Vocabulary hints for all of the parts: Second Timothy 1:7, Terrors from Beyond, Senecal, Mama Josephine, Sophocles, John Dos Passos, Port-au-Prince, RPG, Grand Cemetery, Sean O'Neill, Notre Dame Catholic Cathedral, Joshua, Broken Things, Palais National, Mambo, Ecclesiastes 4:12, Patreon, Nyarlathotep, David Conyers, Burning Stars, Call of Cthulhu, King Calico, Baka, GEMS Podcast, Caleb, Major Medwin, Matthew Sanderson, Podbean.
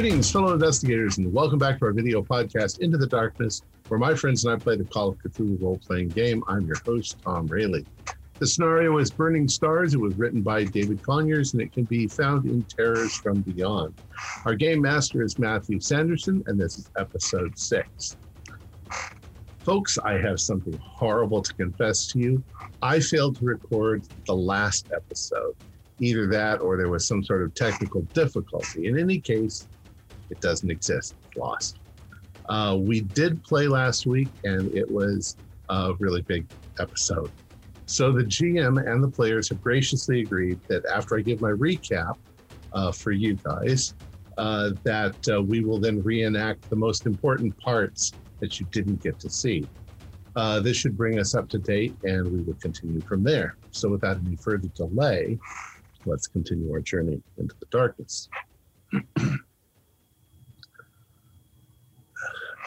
Greetings, fellow investigators, and welcome back to our video podcast, Into the Darkness, where my friends and I play the Call of Cthulhu role-playing game. I'm your host, Tom Reilly. The scenario is Burning Stars. It was written by David Conyers, and it can be found in Terrors from Beyond. Our game master is Matthew Sanderson, and this is episode 6. Folks, I have something horrible to confess to you. I failed to record the last episode. Either that or there was some sort of technical difficulty. In any case, it doesn't exist. It's lost. We did play last week, and it was a really big episode. So the GM and the players have graciously agreed that after I give my recap for you guys, that we will then reenact the most important parts that you didn't get to see. This should bring us up to date, and we will continue from there. So without any further delay, let's continue our journey into the darkness.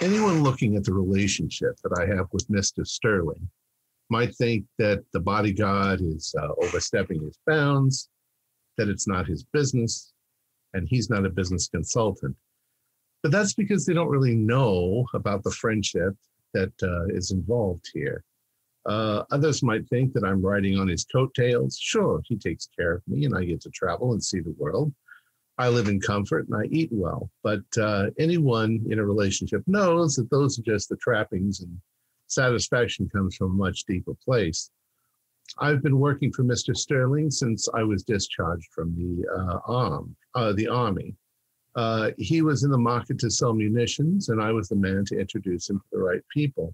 Anyone looking at the relationship that I have with Mr. Sterling might think that the bodyguard is overstepping his bounds, that it's not his business, and he's not a business consultant. But that's because they don't really know about the friendship that is involved here. Others might think that I'm riding on his coattails. Sure, he takes care of me and I get to travel and see the world. I live in comfort and I eat well, but anyone in a relationship knows that those are just the trappings, and satisfaction comes from a much deeper place. I've been working for Mr. Sterling since I was discharged from the Army. He was in the market to sell munitions, and I was the man to introduce him to the right people.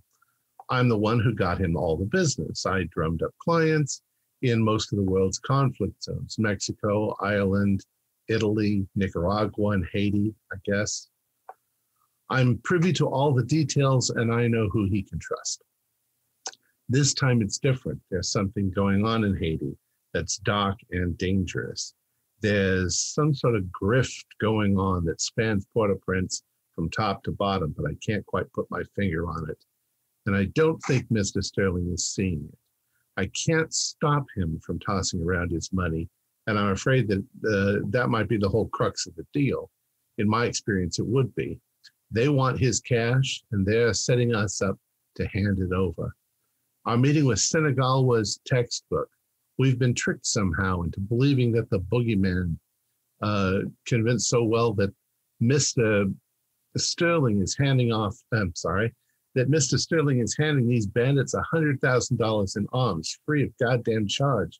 I'm the one who got him all the business. I drummed up clients in most of the world's conflict zones: Mexico, Ireland, Italy, Nicaragua, and Haiti, I guess. I'm privy to all the details, and I know who he can trust. This time it's different. There's something going on in Haiti that's dark and dangerous. There's some sort of grift going on that spans Port-au-Prince from top to bottom, but I can't quite put my finger on it. And I don't think Mr. Sterling is seeing it. I can't stop him from tossing around his money, and I'm afraid that that might be the whole crux of the deal. In my experience, it would be. They want his cash, and they're setting us up to hand it over. Our meeting with Senecal was textbook. We've been tricked somehow into believing that the boogeyman convinced so well that Mr. Sterling is handing these bandits $100,000 in alms, free of goddamn charge.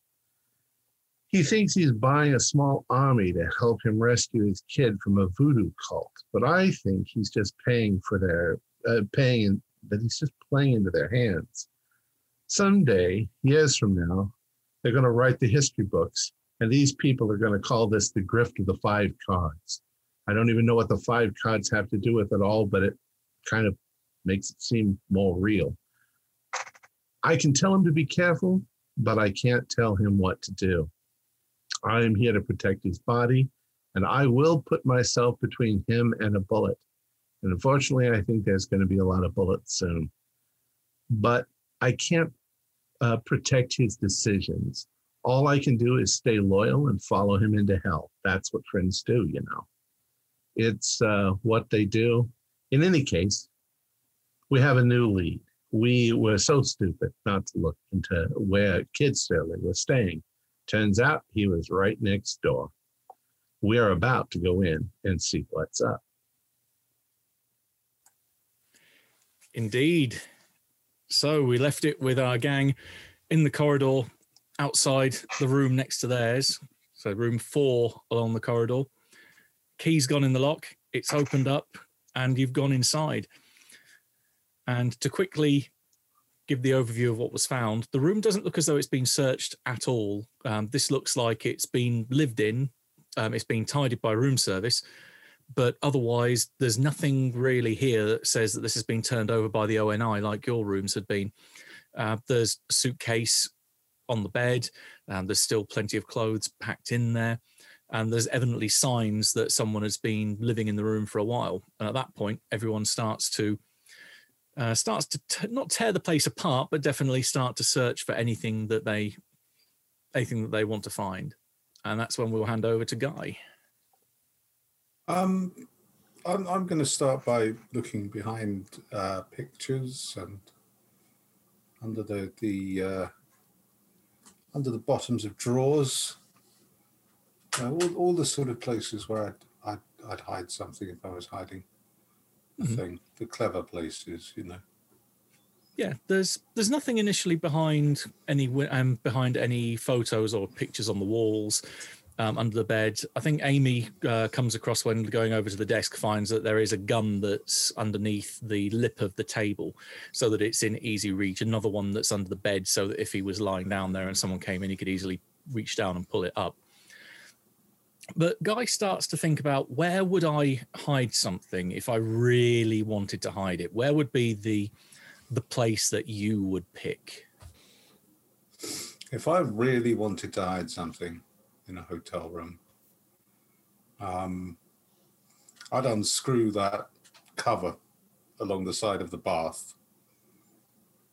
He thinks he's buying a small army to help him rescue his kid from a voodoo cult, but I think he's just playing into their hands. Someday, years from now, they're going to write the history books, and these people are going to call this the grift of the five cards. I don't even know what the five cards have to do with it all, but it kind of makes it seem more real. I can tell him to be careful, but I can't tell him what to do. I am here to protect his body, and I will put myself between him and a bullet. And unfortunately, I think there's going to be a lot of bullets soon. But I can't protect his decisions. All I can do is stay loyal and follow him into hell. That's what friends do, you know. It's what they do. In any case, we have a new lead. We were so stupid not to look into where Kid Sterling was staying. Turns out he was right next door. We are about to go in and see what's up. Indeed. So we left it with our gang in the corridor outside the room next to theirs. So room 4 along the corridor. Key's gone in the lock. It's opened up and you've gone inside. And to quickly give the overview of what was found, the room doesn't look as though it's been searched at all. This looks like it's been lived in. It's been tidied by room service. But otherwise, there's nothing really here that says that this has been turned over by the ONI like your rooms had been. There's a suitcase on the bed, and there's still plenty of clothes packed in there. And there's evidently signs that someone has been living in the room for a while. And at that point, everyone starts to not tear the place apart, but definitely start to search for anything that they want to find. And that's when we'll hand over to Guy. I'm going to start by looking behind pictures and under the bottoms of drawers, all the sort of places where I'd hide something if I was hiding a thing. The clever places, you know. Yeah, there's nothing initially behind any photos or pictures on the walls. Under the bed. I think Amy comes across when going over to the desk, finds that there is a gun that's underneath the lip of the table so that it's in easy reach. Another one that's under the bed so that if he was lying down there and someone came in, he could easily reach down and pull it up. But Guy starts to think about, where would I hide something if I really wanted to hide it? Where would be the place that you would pick? If I really wanted to hide something in a hotel room, I'd unscrew that cover along the side of the bath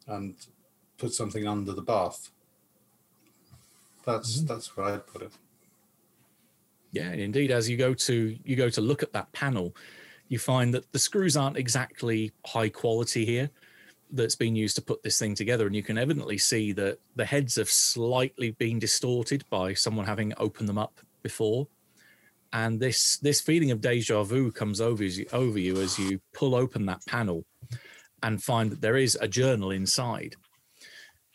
and put something under the bath. That's where I'd put it. Yeah, and indeed, as you go to look at that panel, you find that the screws aren't exactly high quality here that's been used to put this thing together, and you can evidently see that the heads have slightly been distorted by someone having opened them up before. And this feeling of deja vu comes over you as you pull open that panel and find that there is a journal inside.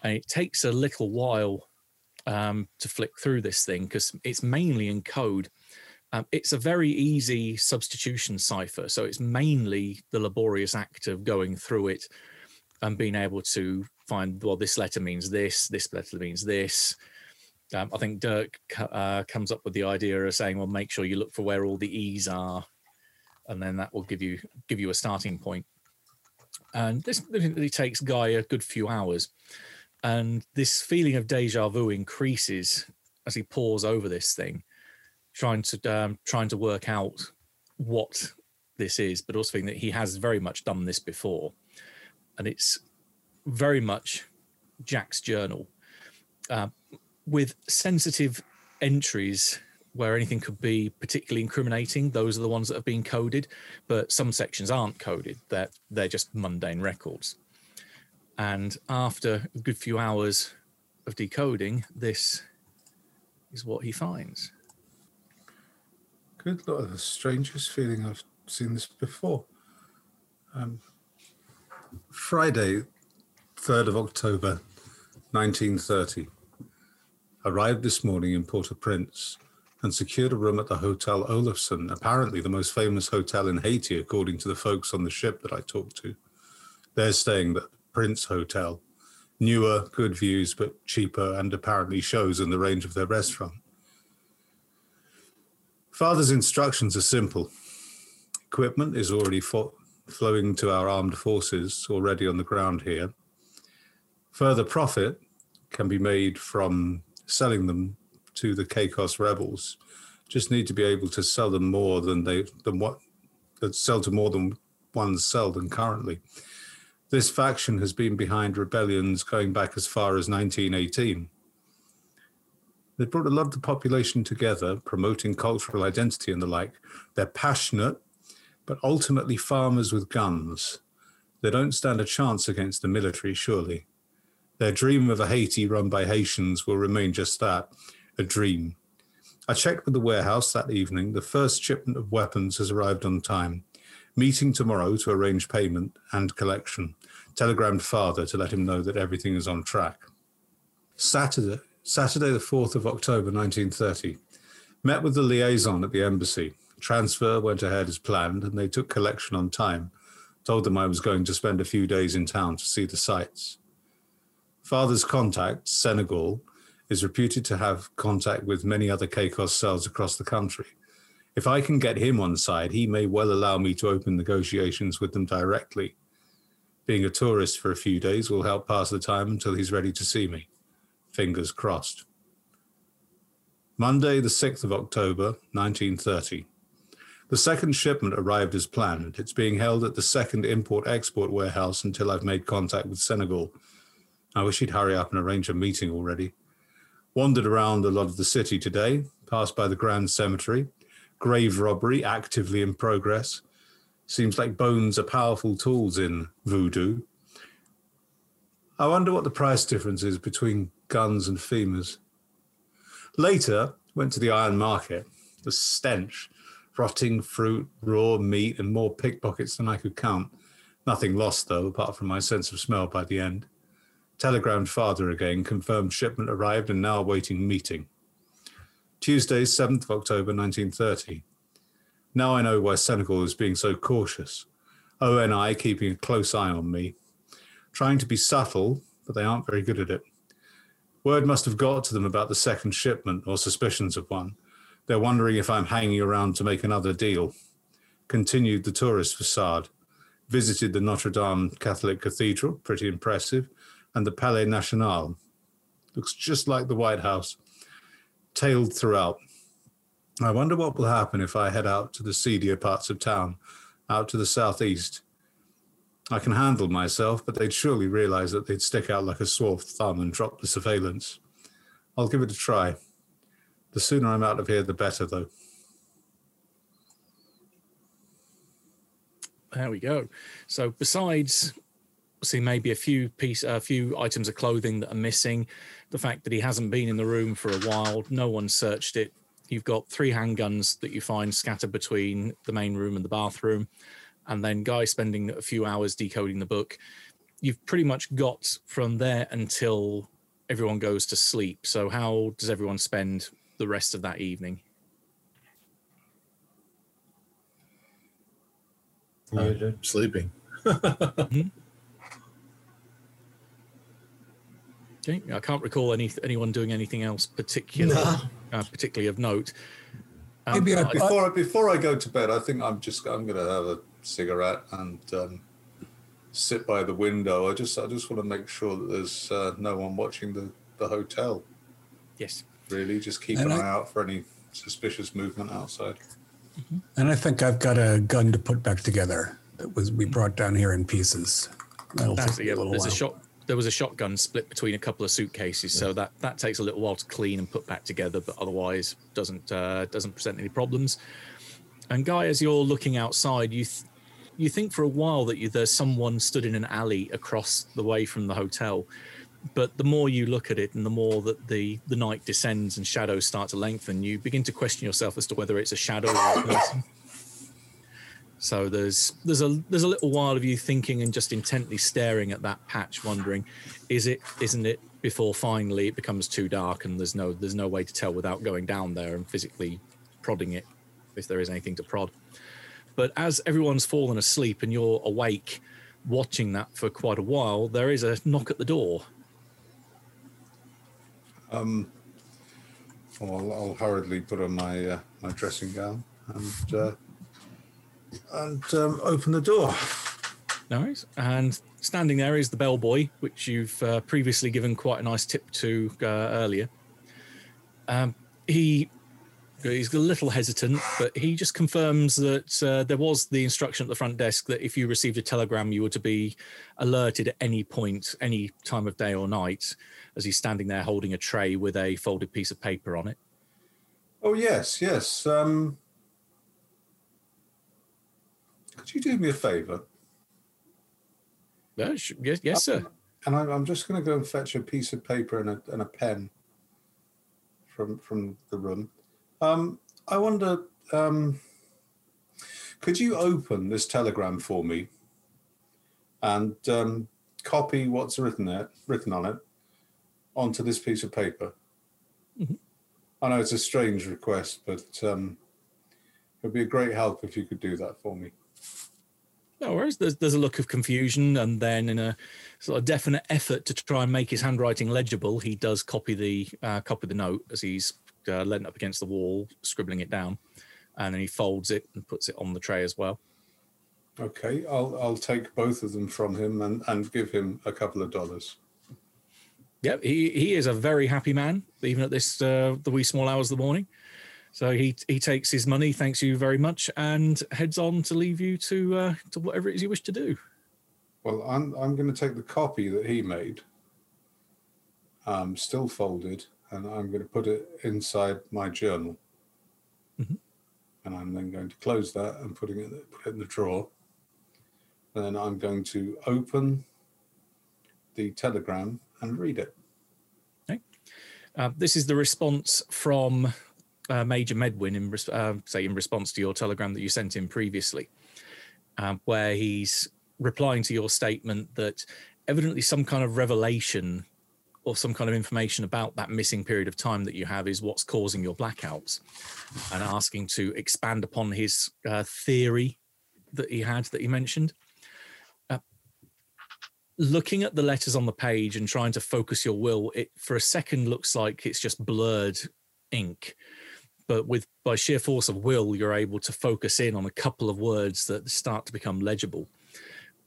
And it takes a little while to flick through this thing because it's mainly in code. It's a very easy substitution cipher, so it's mainly the laborious act of going through it and being able to find, well, this letter means this, this letter means this. I think Dirk comes up with the idea of saying, well, make sure you look for where all the E's are, and then that will give you a starting point. And this really takes Guy a good few hours. And this feeling of deja vu increases as he pores over this thing, trying to work out what this is, but also thinking that he has very much done this before. And it's very much Jack's journal with sensitive entries where anything could be particularly incriminating. Those are the ones that have been coded, but some sections aren't coded. They're just mundane records. And after a good few hours of decoding, this is what he finds. Good Lord, the strangest feeling. I've seen this before. Friday, 3rd of October, 1930. Arrived this morning in Port-au-Prince and secured a room at the Hotel Olofsson, apparently the most famous hotel in Haiti, according to the folks on the ship that I talked to. They're staying at the Prince Hotel. Newer, good views, but cheaper, and apparently shows in the range of their restaurant. Father's instructions are simple. Equipment is already flowing to our armed forces already on the ground here. Further profit can be made from selling them to the Caicos rebels. Just need to be able to sell them more than one sell than currently. This faction has been behind rebellions going back as far as 1918. They brought a lot of the population together, promoting cultural identity and the like. They're passionate, but ultimately farmers with guns. They don't stand a chance against the military, surely. Their dream of a Haiti run by Haitians will remain just that, a dream. I checked with the warehouse that evening. The first shipment of weapons has arrived on time. Meeting tomorrow to arrange payment and collection. Telegrammed Father to let him know that everything is on track. Saturday the 4th of October, 1930. Met with the liaison at the embassy. Transfer went ahead as planned and they took collection on time. Told them I was going to spend a few days in town to see the sights. Father's contact, Senegal, is reputed to have contact with many other Caicos cells across the country. If I can get him on side, he may well allow me to open negotiations with them directly. Being a tourist for a few days will help pass the time until he's ready to see me. Fingers crossed. Monday, the 6th of October, 1930. The second shipment arrived as planned. It's being held at the second import-export warehouse until I've made contact with Senegal. I wish he'd hurry up and arrange a meeting already. Wandered around a lot of the city today, passed by the Grand Cemetery, grave robbery actively in progress, Seems like bones are powerful tools in voodoo. I wonder what the price difference is between guns and femurs. Later, went to the iron market. The stench, rotting fruit, raw meat, and more pickpockets than I could count. Nothing lost, though, apart from my sense of smell by the end. Telegrammed father again, confirmed shipment arrived and now awaiting meeting. Tuesday, 7th of October, 1930. Now I know why Senecal is being so cautious. ONI keeping a close eye on me. Trying to be subtle, but they aren't very good at it. Word must have got to them about the second shipment, or suspicions of one. They're wondering if I'm hanging around to make another deal. Continued the tourist facade. Visited the Notre Dame Catholic Cathedral, pretty impressive, and the Palais National. Looks just like the White House. Tailed throughout. I wonder what will happen if I head out to the seedier parts of town, out to the southeast. I can handle myself, but they'd surely realize that they'd stick out like a sore thumb and drop the surveillance. I'll give it a try. The sooner I'm out of here, the better, though. There we go. So besides, see, maybe a few items of clothing that are missing, the fact that he hasn't been in the room for a while, no one searched it. You've got 3 handguns that you find scattered between the main room and the bathroom, and then Guy spending a few hours decoding the book. You've pretty much got from there until everyone goes to sleep. So how does everyone spend the rest of that evening? Sleeping. Mm-hmm. Okay. I can't recall anyone doing anything else particular, particularly of note. Maybe before I go to bed, I think I'm going to have a cigarette and sit by the window. I just want to make sure that there's no one watching the hotel. Yes. Really, just keep an eye out for any suspicious movement outside. Mm-hmm. And I think I've got a gun to put back together that we brought down here in pieces. There was a shotgun split between a couple of suitcases, so that takes a little while to clean and put back together, but otherwise doesn't present any problems. And Guy, as you're looking outside, you think for a while that there's someone stood in an alley across the way from the hotel. But the more you look at it and the more that the night descends and shadows start to lengthen, you begin to question yourself as to whether it's a shadow or a person. So there's a little while of you thinking and just intently staring at that patch, wondering, isn't it, before finally it becomes too dark and there's no way to tell without going down there and physically prodding it, if there is anything to prod. But as everyone's fallen asleep and you're awake watching that for quite a while, there is a knock at the door. I'll hurriedly put on my my dressing gown and open the door. Nice. And standing there is the bellboy, which you've previously given quite a nice tip to earlier. He's a little hesitant, but he just confirms that there was the instruction at the front desk that if you received a telegram, you were to be alerted at any point, any time of day or night, as he's standing there holding a tray with a folded piece of paper on it. Oh, yes. Could you do me a favour? Yes, sir. And I'm just going to go and fetch a piece of paper and a pen from the room. I wonder, could you open this telegram for me and copy what's written on it onto this piece of paper? Mm-hmm. I know it's a strange request, but it would be a great help if you could do that for me. No worries. There's a look of confusion, and then in a sort of definite effort to try and make his handwriting legible, he does copy the note as he's leant up against the wall, scribbling it down, and then he folds it and puts it on the tray as well. Okay, I'll take both of them from him and give him a couple of dollars. Yep, he is a very happy man, even at this the wee small hours of the morning. So he takes his money, thanks you very much, and heads on to leave you to whatever it is you wish to do. Well, I'm going to take the copy that he made, still folded, and I'm going to put it inside my journal. Mm-hmm. and I'm then going to close that and put it in the drawer. And then I'm going to open the telegram and read it. Okay. This is the response from Major Medwin in response to your telegram that you sent him previously, where he's replying to your statement that evidently some kind of revelation or some kind of information about that missing period of time that you have is what's causing your blackouts, and asking to expand upon his theory that he mentioned. Looking at the letters on the page and trying to focus your will, it for a second looks like it's just blurred ink, but by sheer force of will, you're able to focus in on a couple of words that start to become legible.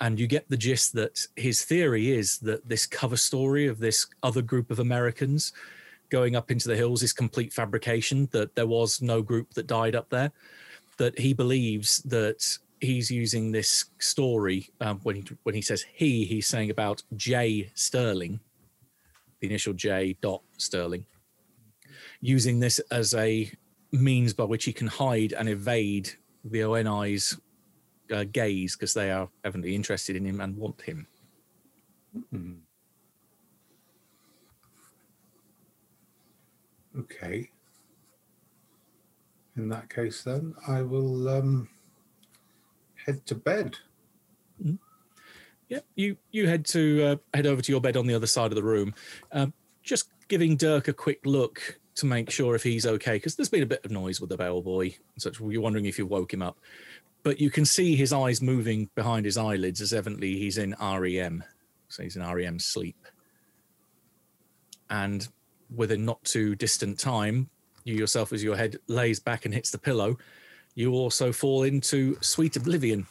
And you get the gist that his theory is that this cover story of this other group of Americans going up into the hills is complete fabrication, that there was no group that died up there, that he believes that he's using this story. When he says he's saying about J. Sterling, the initial J. Sterling, using this as a means by which he can hide and evade the ONI's gaze, because they are evidently interested in him and want him. Mm-hmm. Okay. In that case, then, I will head to bed. Mm-hmm. Yep, you head over to your bed on the other side of the room. Just giving Dirk a quick look to make sure if he's okay, because there's been a bit of noise with the bellboy and such. You're wondering if you woke him up. But you can see his eyes moving behind his eyelids, as evidently he's in REM. So he's in REM sleep. And within not too distant time, you yourself, as your head lays back and hits the pillow, you also fall into sweet oblivion.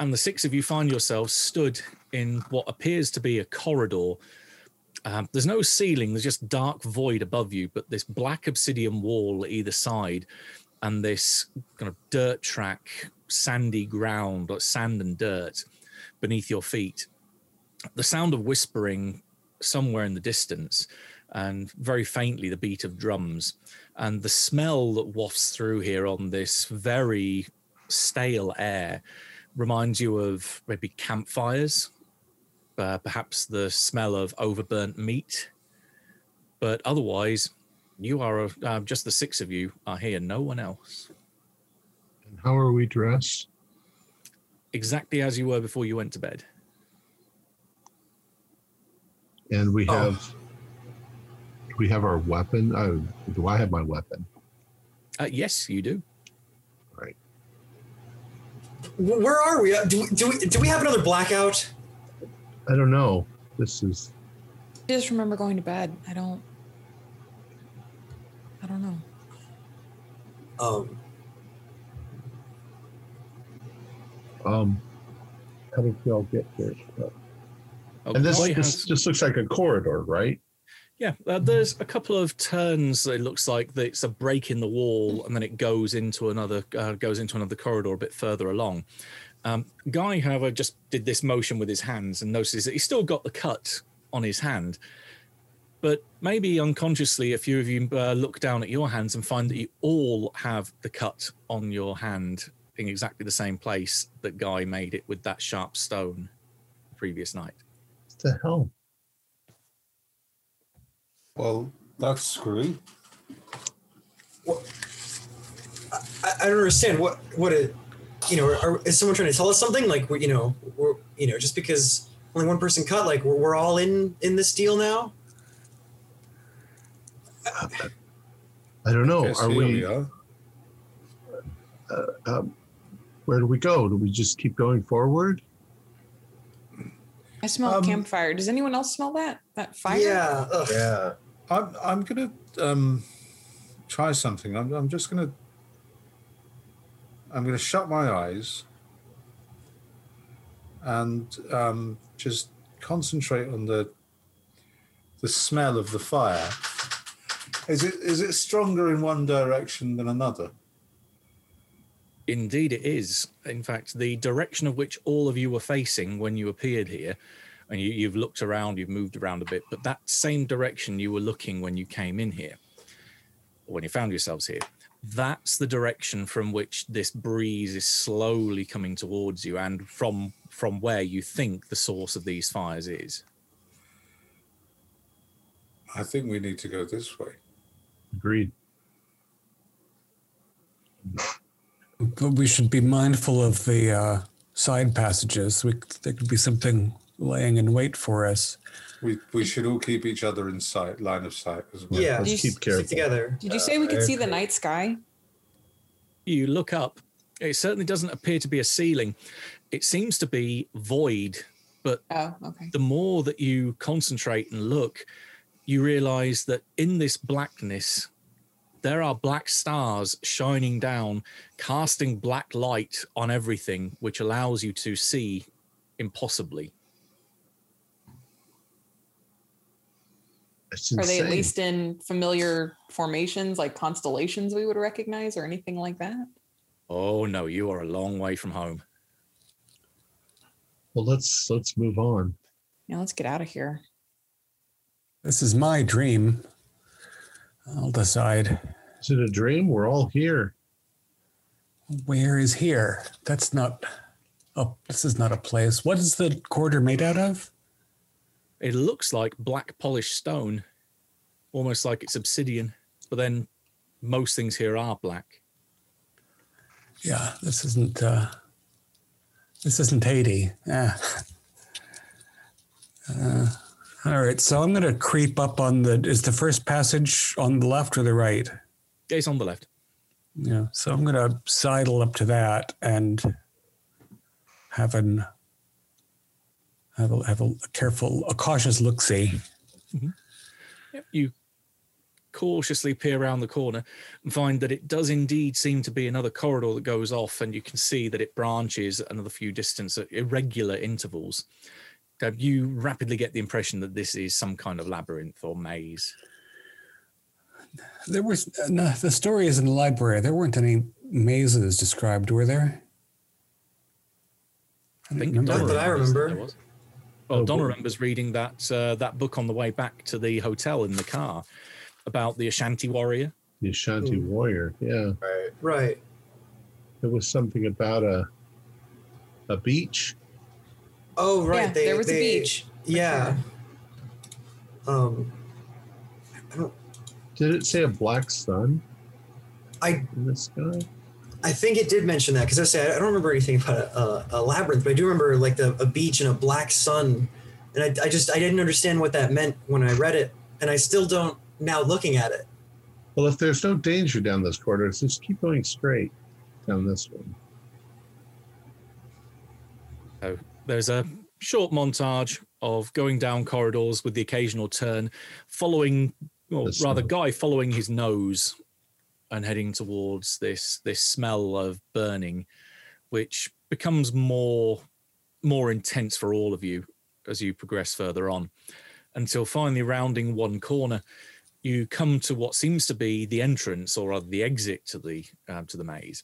And the six of you find yourselves stood in what appears to be a corridor. There's no ceiling, there's just dark void above you, but this black obsidian wall either side, and this kind of dirt track, sandy ground, like sand and dirt beneath your feet. The sound of whispering somewhere in the distance, and very faintly the beat of drums, and the smell that wafts through here on this very stale air reminds you of maybe campfires, perhaps the smell of overburnt meat, but otherwise... You are, just the six of you are here, no one else. And how are we dressed? Exactly as you were before you went to bed. And we have our weapon. Oh, do I have my weapon? Yes, you do. All right. Where are we? Do we have another blackout? I don't know. I just remember going to bed. I don't know. How did y'all get there? And this just looks like a corridor, right? Yeah, there's a couple of turns. That it looks like it's a break in the wall, and then it goes into another corridor a bit further along. Guy, however, just did this motion with his hands and notices that he's still got the cut on his hand. But maybe unconsciously, a few of you look down at your hands and find that you all have the cut on your hand in exactly the same place that Guy made it with that sharp stone the previous night. What the hell? Well, that's screwy. Well, I don't understand. Is someone trying to tell us something? Like, we're just because only one person cut, like we're all in this deal now? I don't know. Are we? Where do we go? Do we just keep going forward? I smell a campfire. Does anyone else smell that fire? Yeah. Ugh. Yeah. I'm gonna try something. I'm gonna shut my eyes and just concentrate on the smell of the fire. Is it stronger in one direction than another? Indeed it is. In fact, the direction of which all of you were facing when you appeared here, and you've looked around, you've moved around a bit, but that same direction you were looking when you came in here, or when you found yourselves here, that's the direction from which this breeze is slowly coming towards you, and from where you think the source of these fires is. I think we need to go this way. Agreed. But we should be mindful of the side passages. There could be something laying in wait for us. We should all keep each other in sight, line of sight as well. Yeah, let's keep careful. Together. Did you say we could see the night sky? You look up. It certainly doesn't appear to be a ceiling. It seems to be void, but the more that you concentrate and look, you realize that in this blackness, there are black stars shining down, casting black light on everything, which allows you to see impossibly. Are they at least in familiar formations, like constellations we would recognize or anything like that? Oh, no, you are a long way from home. Well, let's move on. Now let's get out of here. This is my dream. I'll decide. Is it a dream? We're all here. Where is here? That's not... Oh, this is not a place. What is the corridor made out of? It looks like black polished stone, almost like it's obsidian, but then most things here are black. Yeah, this isn't Haiti. All right, so I'm going to creep up on is the first passage on the left or the right? It's on the left. Yeah, so I'm going to sidle up to that and have a cautious look-see. Mm-hmm. Yep. You cautiously peer around the corner and find that it does indeed seem to be another corridor that goes off, and you can see that it branches another few distance at irregular intervals. You rapidly get the impression that this is some kind of labyrinth or maze. The story is in the library. There weren't any mazes described, were there? I think not that I remember. Well, Donna remembers reading that book on the way back to the hotel in the car about the Ashanti Warrior. The Ashanti Warrior, yeah. Right. There was something about a beach. Oh, right. Yeah, there was a beach. Yeah. I don't... Did it say a black sun in the sky? I think it did mention that, because I don't remember anything about a labyrinth, but I do remember like a beach and a black sun, and I didn't understand what that meant when I read it, and I still don't now looking at it. Well, if there's no danger down this corridor, just keep going straight down this one. Oh, there's a short montage of going down corridors with the occasional turn, Guy following his nose and heading towards this smell of burning, which becomes more intense for all of you as you progress further on, until finally rounding one corner, you come to what seems to be the entrance, or rather the exit to the maze.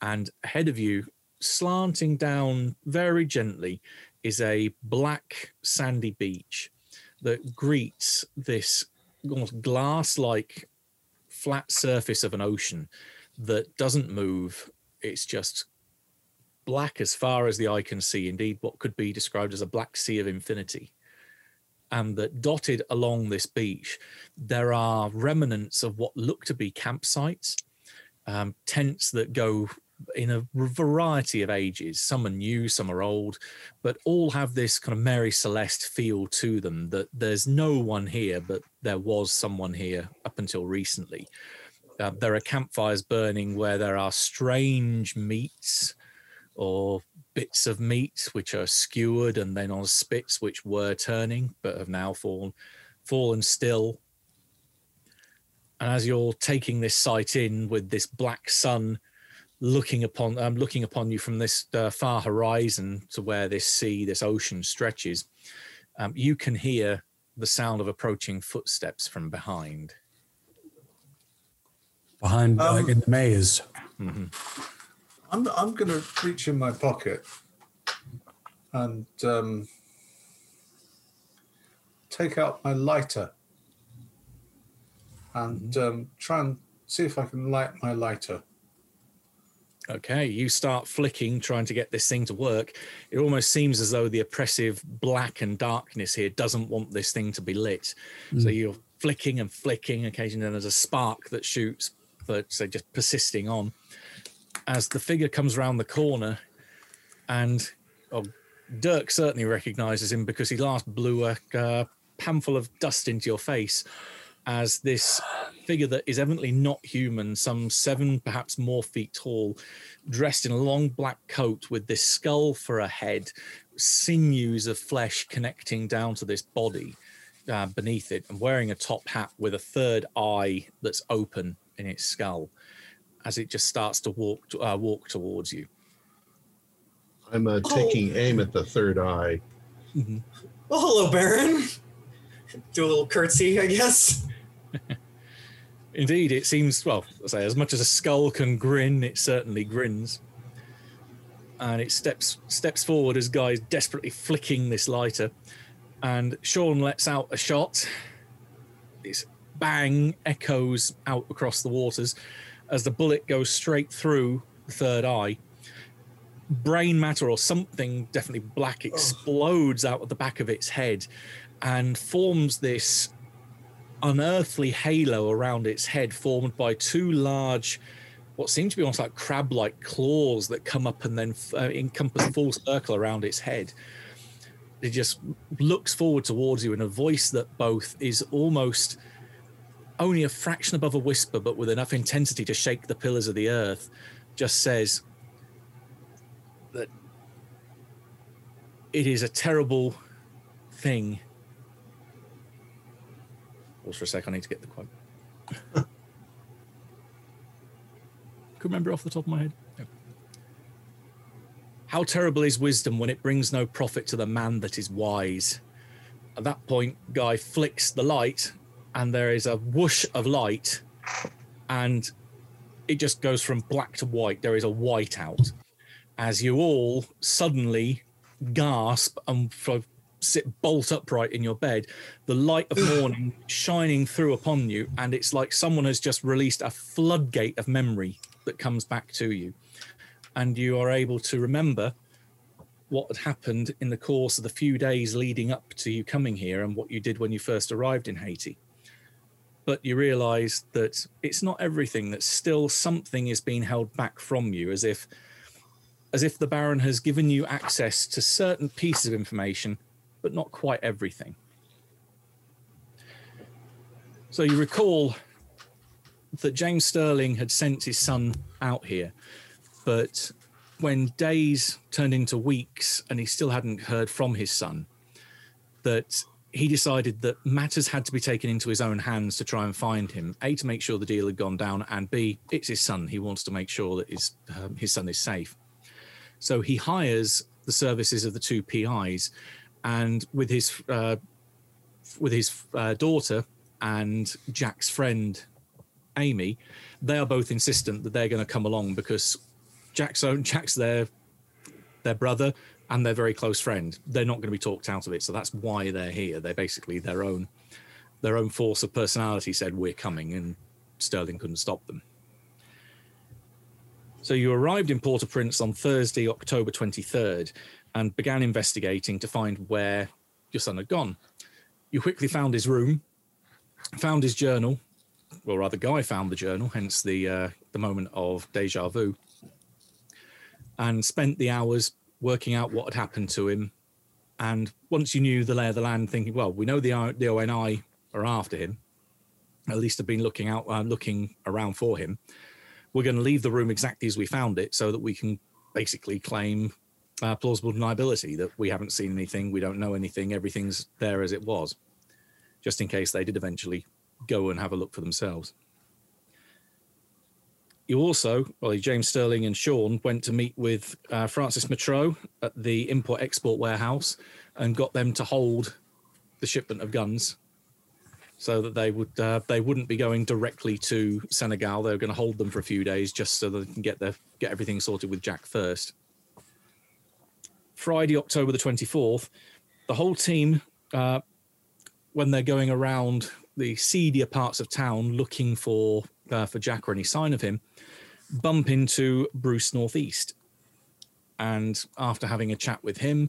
And ahead of you, slanting down very gently, is a black sandy beach that greets this almost glass-like flat surface of an ocean that doesn't move. It's just black as far as the eye can see, indeed what could be described as a black sea of infinity. And that dotted along this beach, there are remnants of what look to be campsites, tents that go in a variety of ages. Some are new, some are old, but all have this kind of Mary Celeste feel to them, that there's no one here, but there was someone here up until recently. There are campfires burning where there are strange meats or bits of meat which are skewered and then on spits which were turning but have now fallen still. And as you're taking this sight in with this black sun looking upon you from this far horizon to where this ocean stretches, you can hear the sound of approaching footsteps from behind. Like in the maze. Mm-hmm. I'm going to reach in my pocket and take out my lighter and try and see if I can light my lighter. Okay, you start flicking, trying to get this thing to work. It almost seems as though the oppressive black and darkness here doesn't want this thing to be lit. Mm. So you're flicking and flicking. Occasionally there's a spark that shoots, but so just persisting on. As the figure comes around the corner, and Dirk certainly recognises him because he last blew a handful of dust into your face, as this figure that is evidently not human, some 7, perhaps more feet tall, dressed in a long black coat with this skull for a head, sinews of flesh connecting down to this body beneath it, and wearing a top hat with a third eye that's open in its skull, as it just starts to walk towards you. I'm taking aim at the third eye. Mm-hmm. Well, hello, Baron. Do a little curtsy, I guess. Indeed, it seems, well, I say, as much as a skull can grin, it certainly grins. And it steps forward as Guy's desperately flicking this lighter. And Sean lets out a shot. This bang echoes out across the waters as the bullet goes straight through the third eye. Brain matter or something definitely black explodes out of the back of its head and forms this unearthly halo around its head, formed by 2 large, what seem to be almost like crab-like claws that come up and then encompass a full circle around its head. It just looks forward towards you in a voice that both is almost only a fraction above a whisper, but with enough intensity to shake the pillars of the earth, just says that it is a terrible thing. Pause for a sec, I need to get the quote. Could remember off the top of my head. No. How terrible is wisdom when it brings no profit to the man that is wise. At that point, Guy flicks the light, and there is a whoosh of light, and it just goes from black to white. There is a whiteout, as you all suddenly gasp and sit bolt upright in your bed, the light of morning shining through upon you, and it's like someone has just released a floodgate of memory that comes back to you. And you are able to remember what had happened in the course of the few days leading up to you coming here and what you did when you first arrived in Haiti. But you realise that it's not everything, that still something is being held back from you, as if the Baron has given you access to certain pieces of information, but not quite everything. So you recall that James Sterling had sent his son out here, but when days turned into weeks and he still hadn't heard from his son, that he decided that matters had to be taken into his own hands to try and find him, A, to make sure the deal had gone down, and B, it's his son. He wants to make sure that his son is safe. So he hires the services of the 2 PIs, and with his daughter and Jack's friend, Amy, they are both insistent that they're going to come along because Jack's their brother and their very close friend. They're not going to be talked out of it, so that's why they're here. They're basically their own force of personality said, we're coming, and Sterling couldn't stop them. So you arrived in Port-au-Prince on Thursday, October 23rd, and began investigating to find where your son had gone. You quickly found his room, found his journal, or rather Guy found the journal, hence the moment of déjà vu, and spent the hours working out what had happened to him. And once you knew the lay of the land, thinking, well, we know the ONI are after him, at least have been looking around for him, we're going to leave the room exactly as we found it so that we can basically claim plausible deniability, that we haven't seen anything, we don't know anything, everything's there as it was, just in case they did eventually go and have a look for themselves. You also, James Sterling and Sean, went to meet with Francis Matreau at the import-export warehouse and got them to hold the shipment of guns, so that they wouldn't be going directly to Senegal. They were going to hold them for a few days just so they can get everything sorted with Jack first. Friday, October the 24th, the whole team, when they're going around the seedier parts of town looking for for Jack or any sign of him, bump into Bruce Northeast. And after having a chat with him,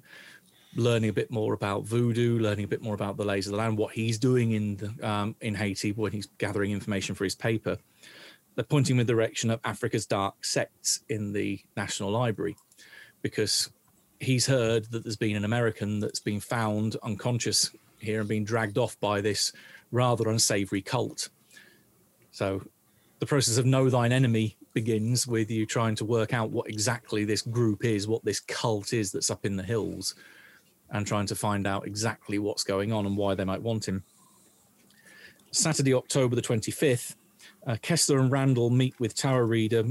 learning a bit more about voodoo, learning a bit more about the lays of the land, what he's doing in Haiti when he's gathering information for his paper, they're pointing in the direction of Africa's dark sects in the National Library, because he's heard that there's been an American that's been found unconscious here and been dragged off by this rather unsavory cult. So the process of Know Thine Enemy begins with you trying to work out what exactly this group is, what this cult is that's up in the hills, and trying to find out exactly what's going on and why they might want him. Saturday, October the 25th, Kessler and Randall meet with tarot reader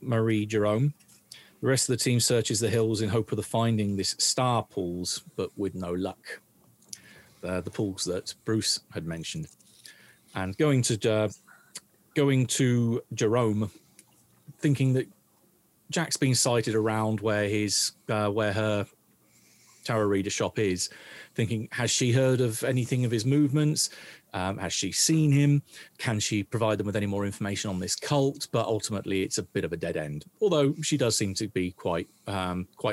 Marie Jerome. The rest of the team searches the hills in hope of finding this star pools, but with no luck. The pools that Bruce had mentioned. And going to Jerome, thinking that Jack's been sighted around where her tarot reader shop is, thinking, has she heard of anything of his movements? Has she seen him? Can she provide them with any more information on this cult? But ultimately, it's a bit of a dead end. Although she does seem to be quite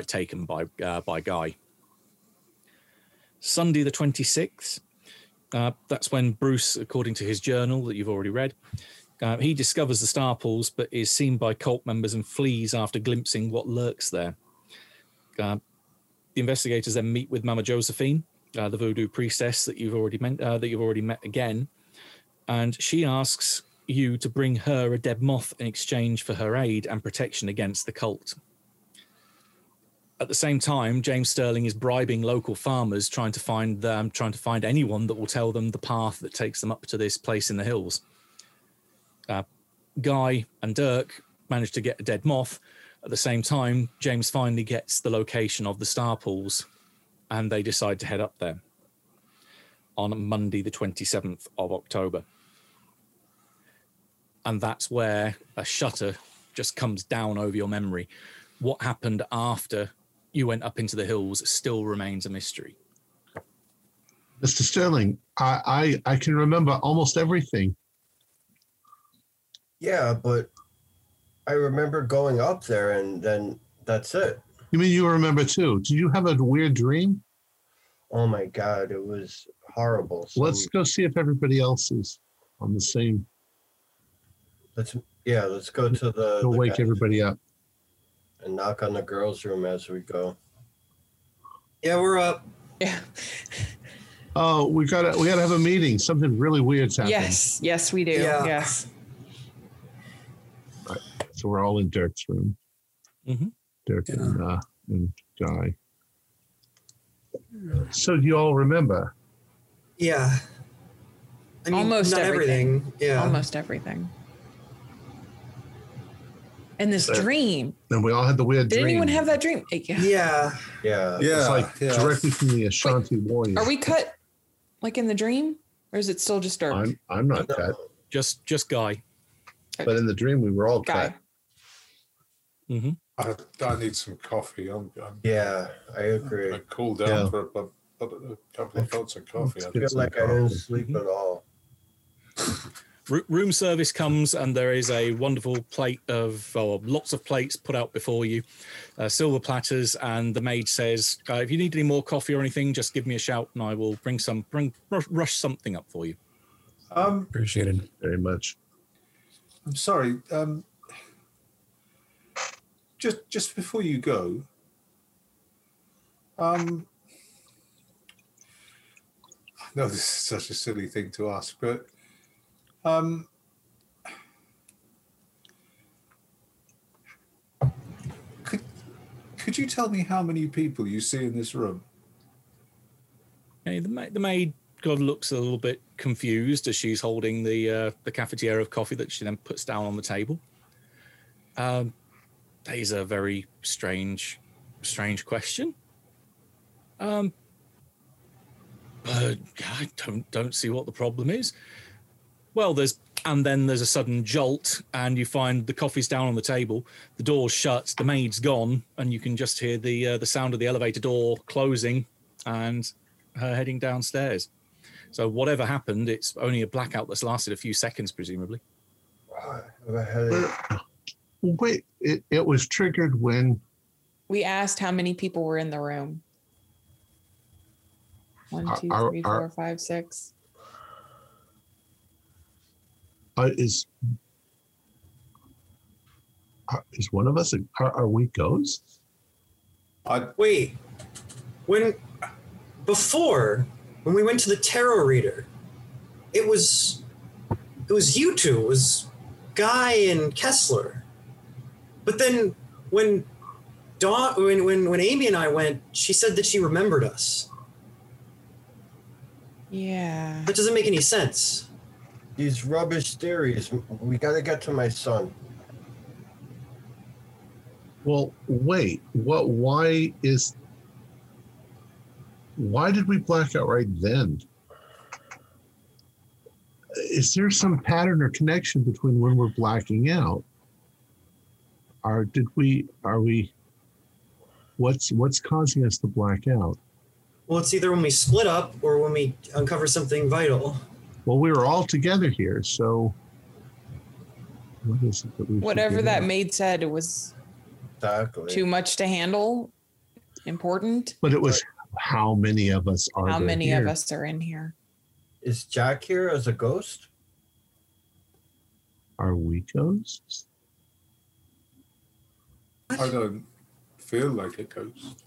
taken by Guy. Sunday the 26th. That's when Bruce, according to his journal that you've already read, he discovers the star pools, but is seen by cult members and flees after glimpsing what lurks there. The investigators then meet with Mama Josephine, the voodoo priestess that you've already met again, and she asks you to bring her a dead moth in exchange for her aid and protection against the cult. At the same time, James Sterling is bribing local farmers, trying to find anyone that will tell them the path that takes them up to this place in the hills. Guy and Dirk manage to get a dead moth. At the same time, James finally gets the location of the star pools, and they decide to head up there on Monday, the 27th of October. And that's where a shutter just comes down over your memory. What happened after you went up into the hills still remains a mystery. Mr. Sterling, I can remember almost everything. Yeah, but I remember going up there, and then that's it. You mean you remember too? Did you have a weird dream? Oh my God, it was horrible. So let's go see if everybody else is on the same. Let's go to the. We'll wake everybody up. And knock on the girls' room as we go. Yeah, we're up. Yeah. Oh, we gotta have a meeting. Something really weird's happening. Yes, we do. Yeah. Yes. All right, so we're all in Dirk's room. Mm-hmm. Dirk and Guy. So do you all remember? Yeah. I mean, almost everything. Yeah. Almost everything. And this dream. And we all had the weird dream. Did anyone have that dream? Yeah. It's like directly from the Ashanti Warrior. Are we cut like in the dream? Or is it still just Dirk? I'm not cut. Just Guy. Okay. But in the dream, we were all cut. Mm-hmm. I need some coffee. I agree. I cool down for a couple of shots of coffee. I feel like I don't sleep at all. Room service comes, and there is a wonderful plate of, lots of plates put out before you, silver platters, and the maid says, if you need any more coffee or anything, just give me a shout, and I will rush something up for you. Appreciate it very much. I'm sorry. Just before you go, I know this is such a silly thing to ask, but could you tell me how many people you see in this room? Hey, the maid looks a little bit confused as she's holding the cafetiere of coffee that she then puts down on the table. That is a very strange question. But I don't see what the problem is. Well, there's a sudden jolt, and you find the coffee's down on the table, the door's shut, the maid's gone, and you can just hear the sound of the elevator door closing and her heading downstairs. So whatever happened, it's only a blackout that's lasted a few seconds, presumably. I have a headache. Wait, it was triggered when? We asked how many people were in the room. 1, 2, 3, 4, 5, 6. Is one of us? Are we ghosts? Wait. When we went to the tarot reader, it was you two. It was Guy and Kessler. But then when Dawn, when Amy and I went, she said that she remembered us. Yeah. That doesn't make any sense. These rubbish theories. We gotta get to my son. Well, wait. Why did we black out right then? Is there some pattern or connection between when we're blacking out? What's causing us to black out? Well, it's either when we split up or when we uncover something vital. Well, we were all together here, so what is it that we whatever that out? Maid said, it was exactly. Too much to handle, important. But it was how many of us are how many here? Of us are in here? Is Jack here as a ghost? Are we ghosts? I don't feel like a ghost.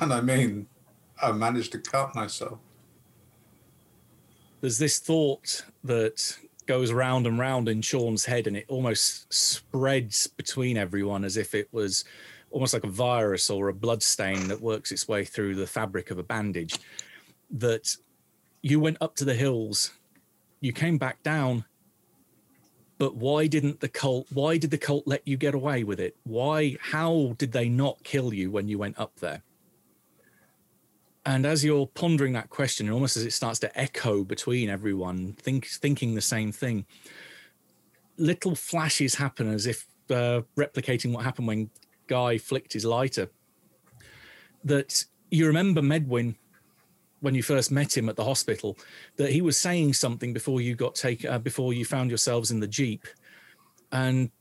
And I mean, I managed to cut myself. There's this thought that goes round and round in Sean's head, and it almost spreads between everyone as if it was almost like a virus or a blood stain that works its way through the fabric of a bandage. That you went up to the hills, you came back down, but why did the cult let you get away with it? How did they not kill you when you went up there? And as you're pondering that question, almost as it starts to echo between everyone, thinking the same thing, little flashes happen as if replicating what happened when Guy flicked his lighter. That you remember Medwin, when you first met him at the hospital, that he was saying something before you found yourselves in the Jeep. And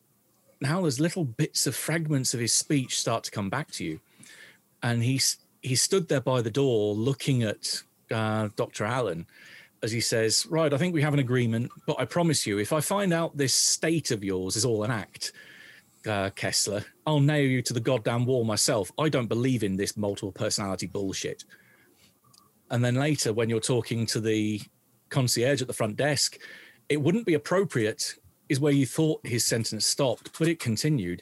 now there's little bits of fragments of his speech start to come back to you. And he stood there by the door looking at Dr. Allen as he says, right, I think we have an agreement, but I promise you, if I find out this state of yours is all an act, Kessler, I'll nail you to the goddamn wall myself. I don't believe in this multiple personality bullshit. And then later, when you're talking to the concierge at the front desk, it wouldn't be appropriate is where you thought his sentence stopped, but it continued.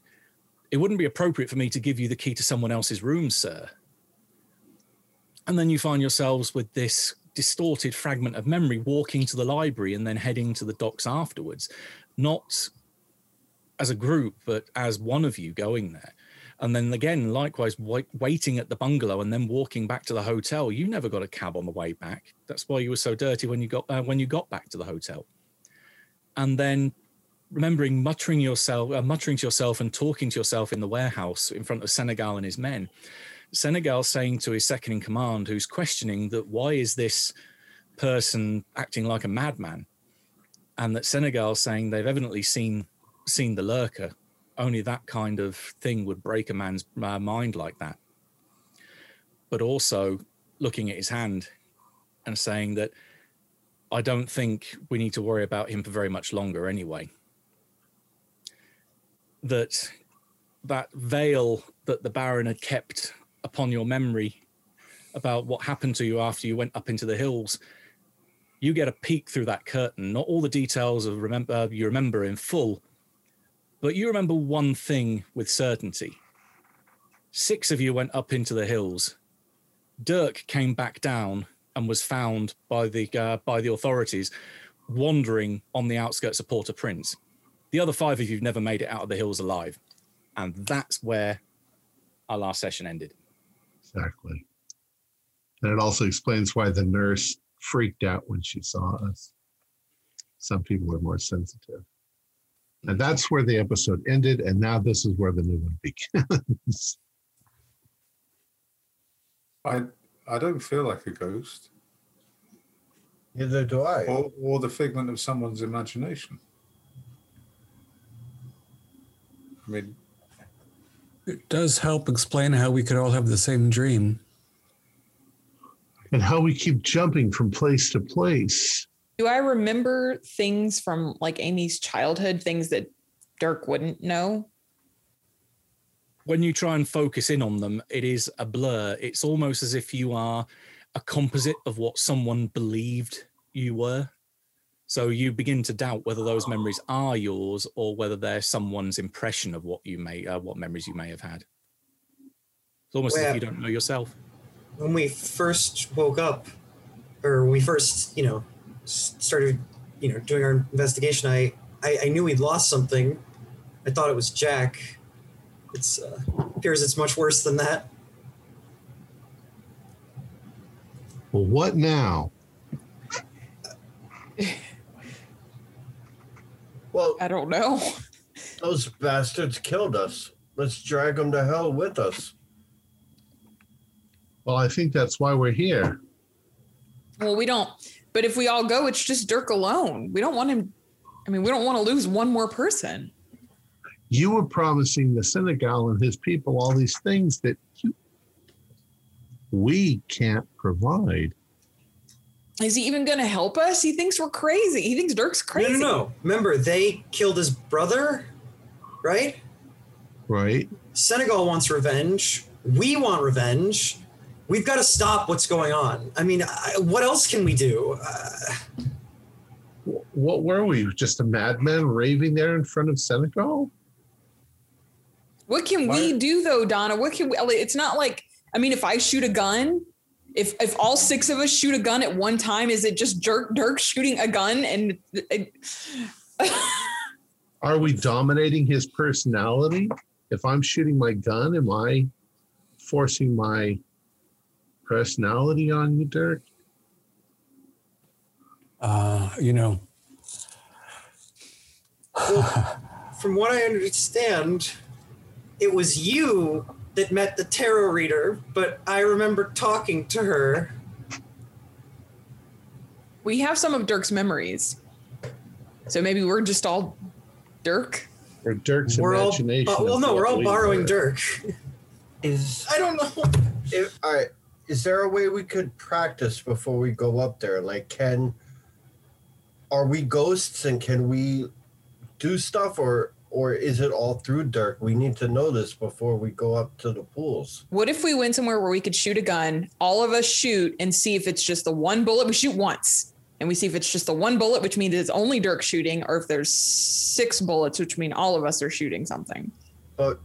It wouldn't be appropriate for me to give you the key to someone else's room, sir. And then you find yourselves with this distorted fragment of memory walking to the library and then heading to the docks afterwards, not as a group, but as one of you going there. And then again, likewise, waiting at the bungalow and then walking back to the hotel. You never got a cab on the way back. That's why you were so dirty when you got back to the hotel. And then remembering muttering to yourself and talking to yourself in the warehouse in front of Senecal and his men. Senegal saying to his second in command, who's questioning that why is this person acting like a madman, and that Senegal saying they've evidently seen the lurker. Only that kind of thing would break a man's mind like that. But also looking at his hand and saying that I don't think we need to worry about him for very much longer anyway. That veil that the Baron had kept upon your memory about what happened to you after you went up into the hills, you get a peek through that curtain. Not all the details of you remember in full, but you remember one thing with certainty. 6 of you went up into the hills. Dirk came back down and was found by the authorities wandering on the outskirts of Port-au-Prince. The other 5 of you never made it out of the hills alive. And that's where our last session ended. Exactly. And it also explains why the nurse freaked out when she saw us. Some people are more sensitive. And that's where the episode ended. And now this is where the new one begins. I don't feel like a ghost. Neither do I. Or the figment of someone's imagination. I mean, it does help explain how we could all have the same dream. And how we keep jumping from place to place. Do I remember things from like Amy's childhood, things that Dirk wouldn't know? When you try and focus in on them, it is a blur. It's almost as if you are a composite of what someone believed you were. So you begin to doubt whether those memories are yours or whether they're someone's impression of what you may, what memories you may have had. It's almost as if you don't know yourself. When we first woke up, or we first, you know, started, you know, doing our investigation, I knew we'd lost something. I thought it was Jack. It's appears it's much worse than that. Well, what now? Well, I don't know. Those bastards killed us. Let's drag them to hell with us. Well, I think that's why we're here. Well, we don't. But if we all go, it's just Dirk alone. We don't want him. I mean, we don't want to lose one more person. You were promising the Senegal and his people all these things that we can't provide. Is he even going to help us? He thinks we're crazy. He thinks Dirk's crazy. No. Remember, they killed his brother, right? Right. Senegal wants revenge. We want revenge. We've got to stop what's going on. I mean, what else can we do? What were we? Just a madman raving there in front of Senecal? What can we do, though, Donna? What can we? It's not like, I mean, if I shoot a gun, if all six of us shoot a gun at one time, is it just Dirk shooting a gun? And are we dominating his personality? If I'm shooting my gun, am I forcing my personality on you, Dirk? You know. Well, from what I understand, it was you that met the tarot reader, but I remember talking to her. We have some of Dirk's memories. So maybe we're just all Dirk? Or Dirk's imagination. We're all borrowing Dirk. I don't know. All right. Is there a way we could practice before we go up there? Like, are we ghosts and can we do stuff, or is it all through Dirk? We need to know this before we go up to the pools. What if we went somewhere where we could shoot a gun, all of us shoot and see if it's just the one bullet? We shoot once and we see if it's just the one bullet, which means it's only Dirk shooting, or if there's six bullets, which mean all of us are shooting something. But,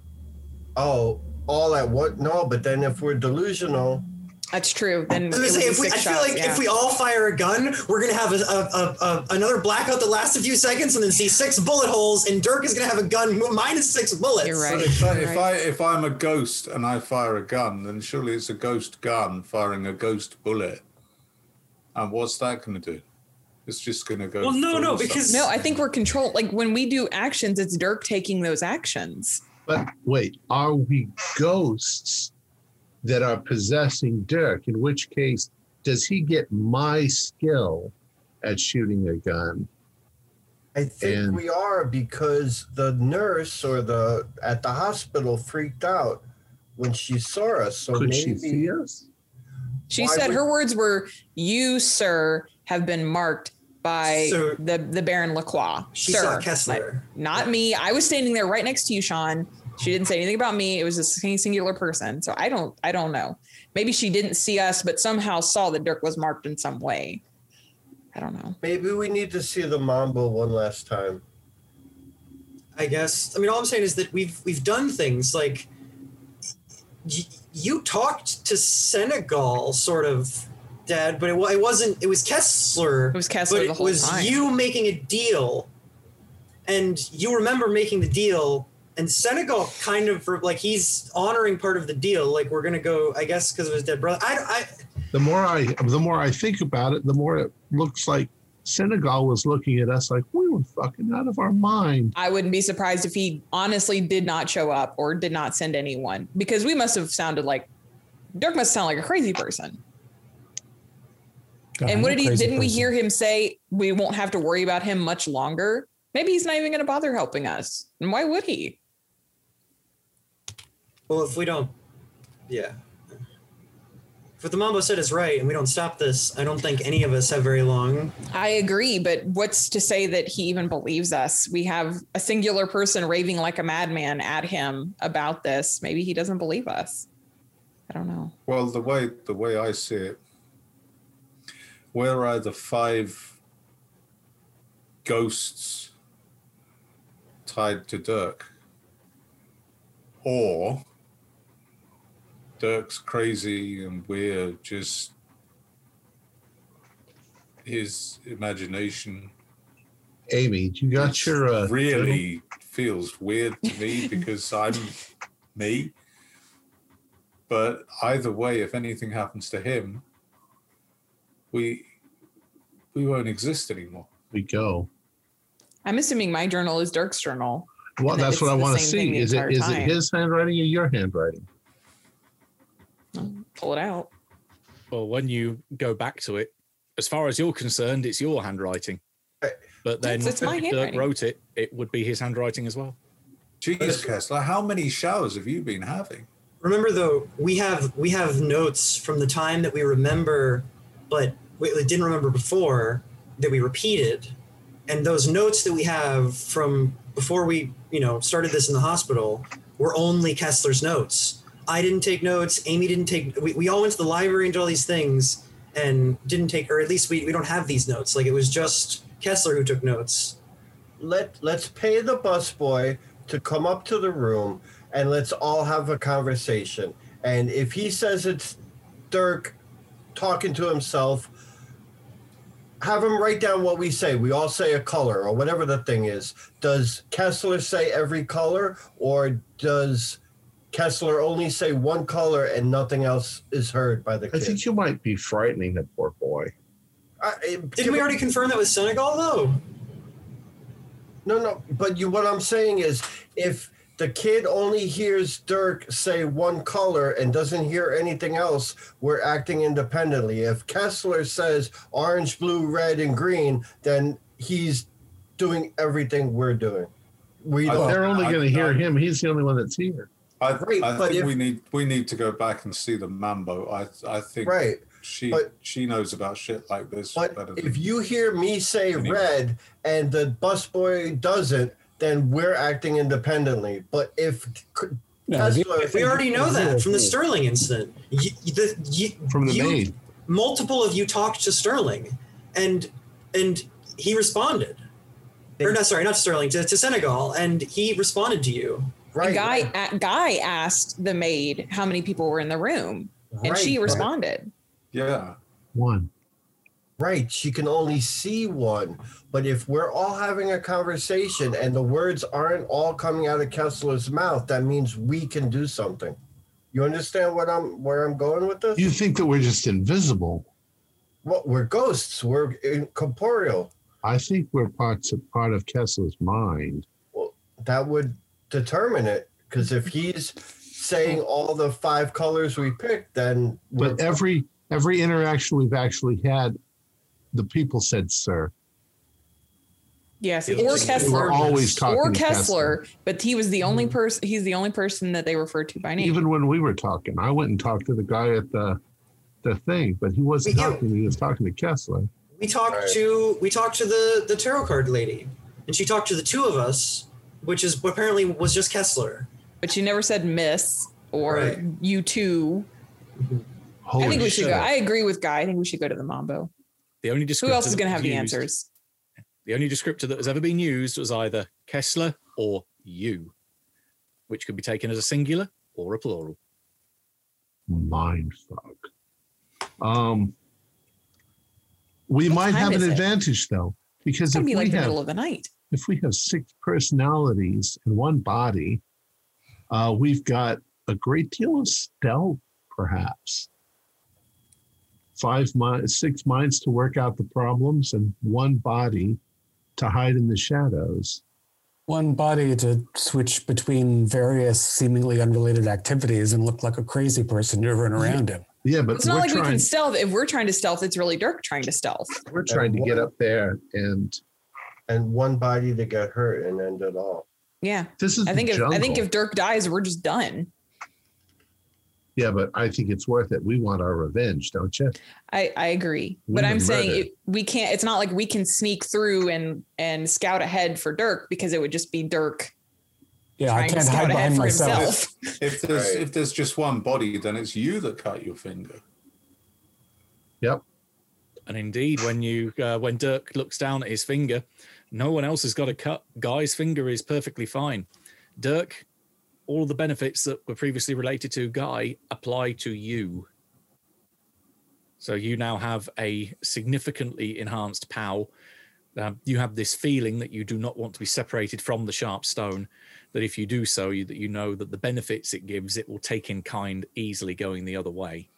all at what? No, but then if we're delusional... That's true. Then if we all fire a gun, we're going to have another blackout that lasts a few seconds and then see six bullet holes, and Dirk is going to have a gun minus six bullets. You're right. If I'm a ghost and I fire a gun, then surely it's a ghost gun firing a ghost bullet. And what's that going to do? It's just going to go... Well, no, because... No, I think we're controlled. Like, when we do actions, it's Dirk taking those actions. But wait, are we ghosts that are possessing Dirk, in which case does he get my skill at shooting a gun? I think we are, because the nurse at the hospital freaked out when she saw us. So could she see us? She said her words were, "You, sir, have been marked by the Baron Lacroix." She saw Kessler. Not me. I was standing there right next to you, Sean. She didn't say anything about me. It was a singular person. So I don't know. Maybe she didn't see us, but somehow saw that Dirk was marked in some way. I don't know. Maybe we need to see the Mambo one last time. I guess. I mean, all I'm saying is that we've done things like you talked to Senegal, sort of, Dad, but it wasn't. It was Kessler. It was Kessler the whole time. It was you making a deal, and you remember making the deal. And Senegal kind of, like, he's honoring part of the deal. Like, we're going to go, I guess, because of his dead brother. The more I think about it, the more it looks like Senegal was looking at us like we were fucking out of our mind. I wouldn't be surprised if he honestly did not show up or did not send anyone, because we must have sounded like Dirk must sound like a crazy person. God, and what did he, didn't we hear him say, we won't have to worry about him much longer? Maybe he's not even going to bother helping us. And why would he? Well, if we don't, yeah. But the Mambo said is right, and we don't stop this, I don't think any of us have very long. I agree, but what's to say that he even believes us? We have a singular person raving like a madman at him about this. Maybe he doesn't believe us. I don't know. Well, the way I see it, we're either five ghosts tied to Dirk, or Dirk's crazy and we're just his imagination. Amy, you got your... really feels weird to me because I'm me. But either way, if anything happens to him, we won't exist anymore. We go. I'm assuming my journal is Dirk's journal. Well, that's what I want to see. Is it his handwriting or your handwriting? Pull it out. Well, when you go back to it, as far as you're concerned, it's your handwriting. But then it's if Dirk wrote it, it would be his handwriting as well. Jesus Christ, like how many showers have you been having? Remember, though, we have notes from the time that we remember, but we didn't remember before, that we repeated. And those notes that we have from before we, started this in the hospital were only Kessler's notes. I didn't take notes. Amy didn't take. We all went to the library and did all these things and didn't take, or at least we don't have these notes. Like, it was just Kessler who took notes. Let's pay the busboy to come up to the room and let's all have a conversation. And if he says it's Dirk talking to himself, have him write down what we say. We all say a color or whatever the thing is. Does Kessler say every color, or does Kessler only say one color and nothing else is heard by the kid? I think you might be frightening that poor boy. Didn't we already confirm that with Senecal, though? No. But what I'm saying is, if the kid only hears Dirk say one color and doesn't hear anything else, we're acting independently. If Kessler says orange, blue, red, and green, then he's doing everything we're doing. They're only going to hear him. He's the only one that's here. I think we need to go back and see the Mambo. I think she knows about shit like this. But if you hear me say red and the busboy doesn't, then we're acting independently. But if we already know that from the Sterling incident, multiple of you talked to Sterling, and he responded. Or no, sorry, not Sterling, to Senecal, and he responded to you. Right. Guy asked the maid how many people were in the room, and she responded. Right. Yeah. One. Right. She can only see one. But if we're all having a conversation and the words aren't all coming out of Kessler's mouth, that means we can do something. You understand where I'm going with this? You think that we're just invisible. Well, we're ghosts. We're incorporeal. I think we're part of Kessler's mind. Well, that would determine it, because if he's saying all the five colors we picked, then but every interaction we've actually had, the people said sir. Yes, or Kessler. Always talking or Kessler, but he was the only person. He's the only person that they referred to by name. Even when we were talking, I went and talked to the guy at the thing, but he wasn't talking. He was talking to Kessler. We talked to the tarot card lady, and she talked to the two of us, which is apparently was just Kessler. But she never said miss or you two. I think we should go. I agree with Guy. I think we should go to the Mambo. The only descriptor. Who else is going to have the answers? The only descriptor that has ever been used was either Kessler or you, which could be taken as a singular or a plural. Mindfuck. We might have an advantage, though, because if we have... It's going to be like the middle of the night. If we have six personalities in one body, we've got a great deal of stealth, perhaps. 6 minds to work out the problems and one body to hide in the shadows. One body to switch between various seemingly unrelated activities and look like a crazy person to run around him. Yeah, but it's not like we can stealth. If we're trying to stealth, it's really Dirk trying to stealth. We're trying to get up there and one body that got hurt and end it all. Yeah, this is. I think if Dirk dies, we're just done. Yeah, but I think it's worth it. We want our revenge, don't you? I agree. But I'm saying we can't. It's not like we can sneak through and scout ahead for Dirk, because it would just be Dirk. Yeah, I can't hide behind myself. If there's just one body, then it's you that cut your finger. Yep. And indeed, when Dirk looks down at his finger, no one else has got a cut. Guy's finger is perfectly fine. Dirk, all of the benefits that were previously related to Guy apply to you. So you now have a significantly enhanced POW. You have this feeling that you do not want to be separated from the sharp stone, that if you do so, you know that the benefits it gives, it will take in kind easily going the other way.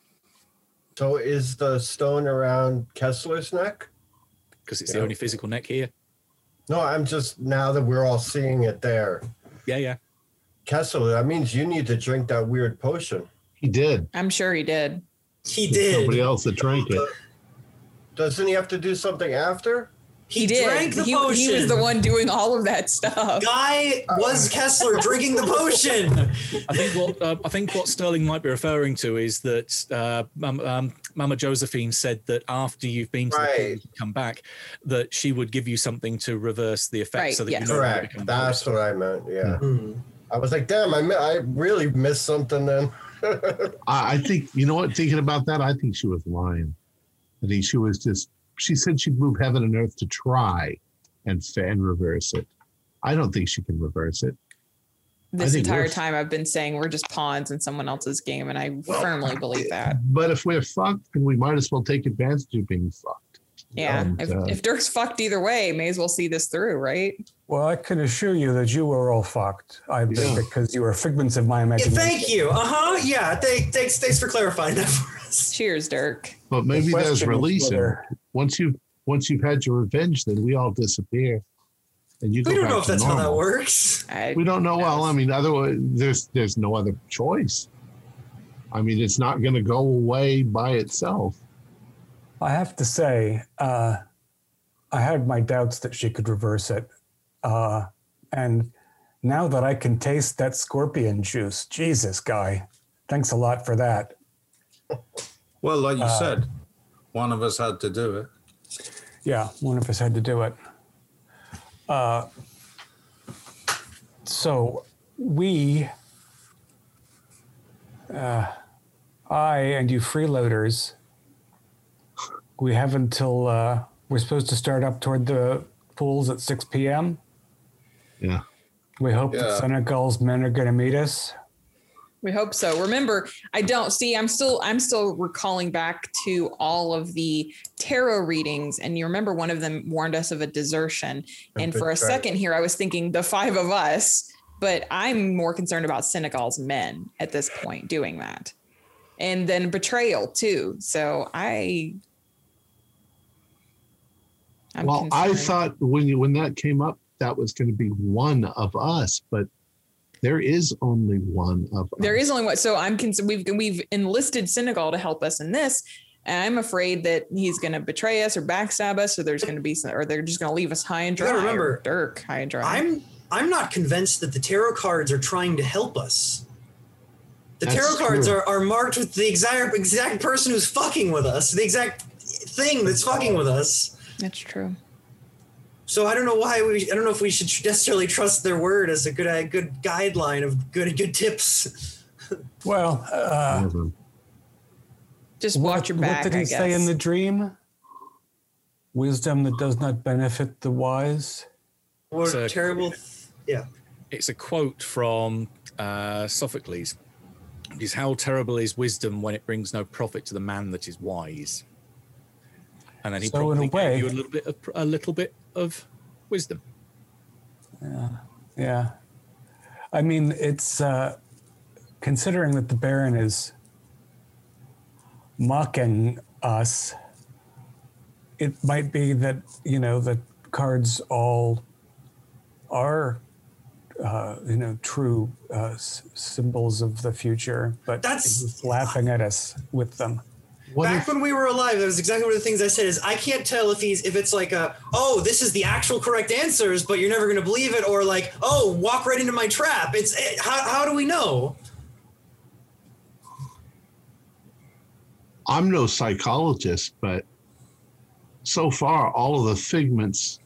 So is the stone around Kessler's neck? Because it's the only physical neck here. No, I'm just, now that we're all seeing it there. Yeah. Kessler, that means you need to drink that weird potion. He did. I'm sure he did. There's nobody else that drank it. Doesn't he have to do something after? He did. Drank the potion. He was the one doing all of that stuff. Guy was Kessler drinking the potion. I think what Sterling might be referring to is that Mama Josephine said that after you've been to the pool, you come back, that she would give you something to reverse the effect. Right, so that you know. Correct. That's what I meant. Yeah. Mm-hmm. I was like, damn, I really missed something then. I think, you know what, thinking about that, I think she was lying. I think she was just. She said she'd move heaven and earth to try and reverse it. I don't think she can reverse it. This entire time I've been saying we're just pawns in someone else's game, and I firmly believe that. But if we're fucked, then we might as well take advantage of being fucked. Yeah, and, if Dirk's fucked either way, may as well see this through, right? Well, I can assure you that you were all fucked, because you were figments of my imagination. Yeah, thank you. Uh-huh, yeah. Thanks for clarifying that for us. Cheers, Dirk. But maybe there's releasing. Once you've had your revenge, then we all disappear, and you. We don't know if that's normal. How that works. We don't know. Well, I mean, otherwise, there's no other choice. I mean, it's not going to go away by itself. I have to say, I had my doubts that she could reverse it, and now that I can taste that scorpion juice, Jesus, Guy, thanks a lot for that. Well, like you said. One of us had to do it. Yeah, one of us had to do it. So we, I and you freeloaders, we have until we're supposed to start up toward the pools at 6 p.m. Yeah. We hope that Senecal's men are going to meet us. We hope so. Remember, I'm still recalling back to all of the tarot readings. And you remember one of them warned us of a desertion. And for a second here, I was thinking the five of us, but I'm more concerned about Senecal's men at this point doing that. And then betrayal too. So I'm concerned. I thought when that came up, that was going to be one of us, but there is only one of us. There is only one. So we've enlisted Senecal to help us in this. And I'm afraid that he's going to betray us or backstab us. So there's going to be some, or they're just going to leave us high and dry. Remember, Dirk, high and dry. I'm not convinced that the tarot cards are trying to help us. The tarot cards are marked with the exact person who's fucking with us. The exact thing that's fucking with us. That's true. So I don't know if we should necessarily trust their word as a good guideline of good tips. Well, just watch your back. What did he say in the dream? Wisdom that does not benefit the wise. Or terrible. It's a quote from Sophocles. It is, "How terrible is wisdom when it brings no profit to the man that is wise." And then he probably gave you a little bit of wisdom. Yeah. I mean, it's considering that the Baron is mocking us, it might be that, you know, the cards all are true symbols of the future, but he's laughing at us with them. Back when we were alive, that was exactly one of the things I said is I can't tell if it's like this is the actual correct answers, but you're never going to believe it, or like, oh, walk right into my trap. How do we know? I'm no psychologist, but so far all of the figments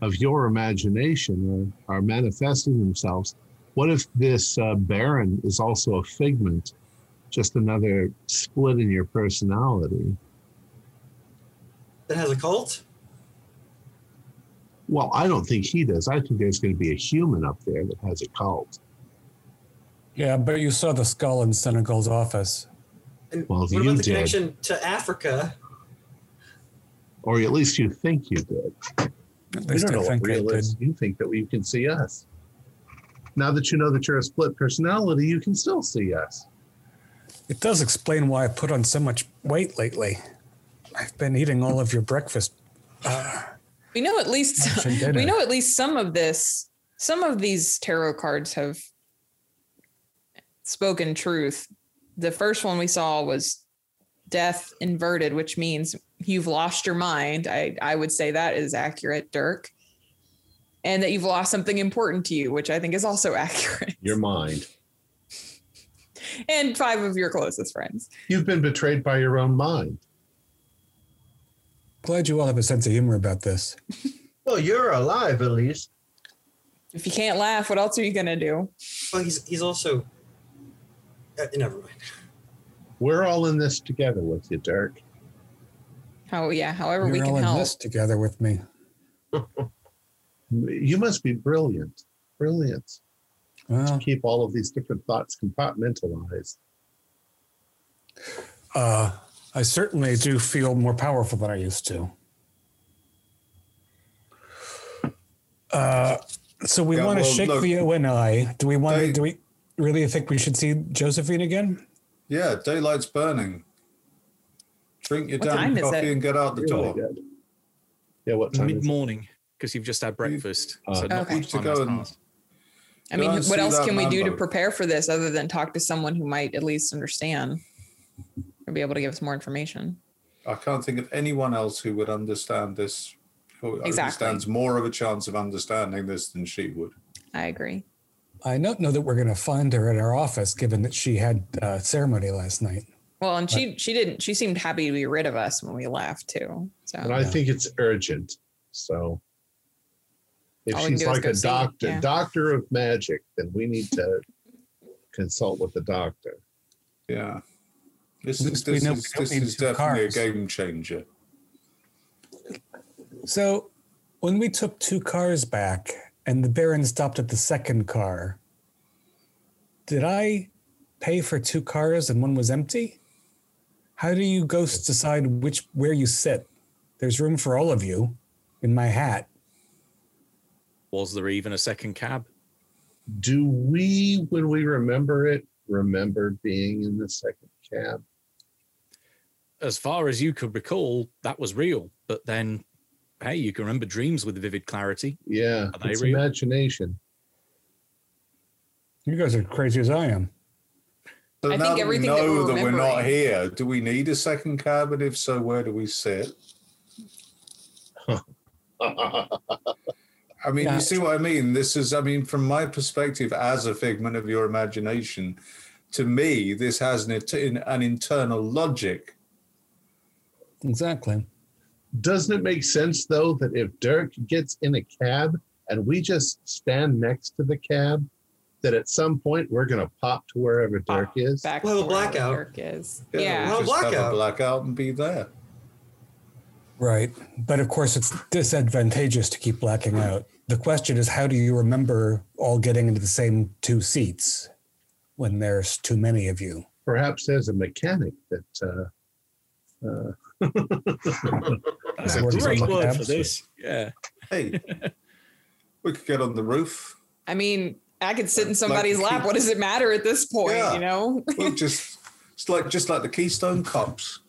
of your imagination are manifesting themselves. What if this Baron is also a figment? Just another split in your personality. That has a cult? Well, I don't think he does. I think there's going to be a human up there that has a cult. Yeah, but you saw the skull in Senecal's office. And well, what about the connection to Africa? Or at least you think you did. We don't know what realists you think that you can see us. Now that you know that you're a split personality, you can still see us. It does explain why I put on so much weight lately. I've been eating all of your breakfast. We know at least some of this. Some of these tarot cards have spoken truth. The first one we saw was death inverted, which means you've lost your mind. I would say that is accurate, Dirk. And that you've lost something important to you, which I think is also accurate. Your mind. And 5 of your closest friends. You've been betrayed by your own mind. Glad you all have a sense of humor about this. Well, you're alive, at least. If you can't laugh, what else are you going to do? Well, he's also... never mind. We're all in this together with you, Dirk. Oh, yeah, however we can help. You're all in this together with me. You must be brilliant. Brilliant. To keep all of these different thoughts compartmentalized. I certainly do feel more powerful than I used to. So we want to shake the ONI. Do we want? Do we really think we should see Josephine again? Yeah, daylight's burning. Drink your damn coffee and get out the door. Good. Yeah, what time? Mid-morning, because you've just had breakfast. I mean, what else can we do to prepare for this other than talk to someone who might at least understand or be able to give us more information? I can't think of anyone else who would understand this, who understands more of a chance of understanding this than she would. I agree. I don't know that we're going to find her at our office, given that she had a ceremony last night. Well, and she didn't. She seemed happy to be rid of us when we left, too. So. But I think it's urgent, so... If she's like a doctor of magic, then we need to consult with the doctor. Yeah. This is definitely a game changer. So when we took 2 cars back and the Baron stopped at the second car, did I pay for 2 cars and one was empty? How do you ghosts decide where you sit? There's room for all of you in my hat. Was there even a second cab? Do we, when we remember it, remember being in the second cab? As far as you could recall, that was real. But then, hey, you can remember dreams with vivid clarity. Yeah, it's real? Imagination. You guys are crazy as I am. So I think everything that we know that we're not here, do we need a second cab? And if so, where do we sit? I mean, You see what I mean? This is, I mean, from my perspective as a figment of your imagination, to me, this has an internal logic. Exactly. Doesn't it make sense, though, that if Dirk gets in a cab and we just stand next to the cab, that at some point we're going to pop to wherever Dirk is? Back to blackout. Dirk is. Yeah. Have a blackout and be there. Right. But of course, it's disadvantageous to keep blacking out. The question is, how do you remember all getting into the same 2 seats when there's too many of you? Perhaps there's a mechanic that... That's a great word for this. Yeah. Hey, we could get on the roof. I mean, I could sit in somebody's lap. What does it matter at this point, you know? Well, it's like the Keystone Cops.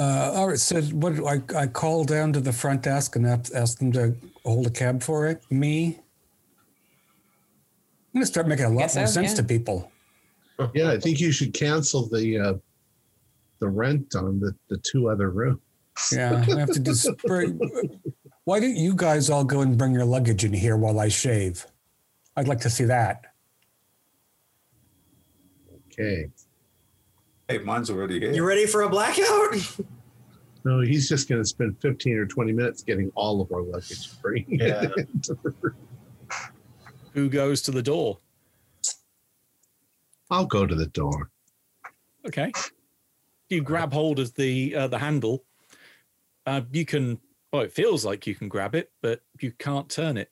All right, so what do I call down to the front desk and ask them to hold a cab for it? Me? I'm going to start making a lot more sense to people. Yeah, I think you should cancel the rent on the two other rooms. Yeah, I have to disperse. Why don't you guys all go and bring your luggage in here while I shave? I'd like to see that. Okay. Hey, mine's already here. You ready for a blackout? No, he's just going to spend 15 or 20 minutes getting all of our luggage free. Yeah. Who goes to the door? I'll go to the door. Okay. You grab hold of the handle. You can, well, it feels like you can grab it, but you can't turn it.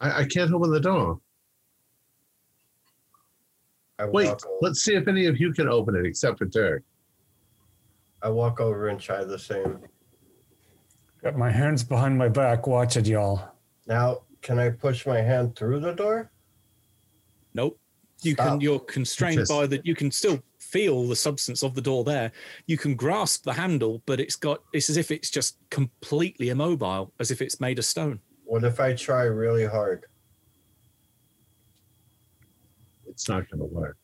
I can't open the door. Wait, let's see if any of you can open it, except for Derek. I walk over and try the same. Got my hands behind my back. Watch it, y'all. Now, can I push my hand through the door? Nope. You're constrained by that. You can still feel the substance of the door there. You can grasp the handle, but it's as if it's just completely immobile, as if it's made of stone. What if I try really hard? It's not going to work.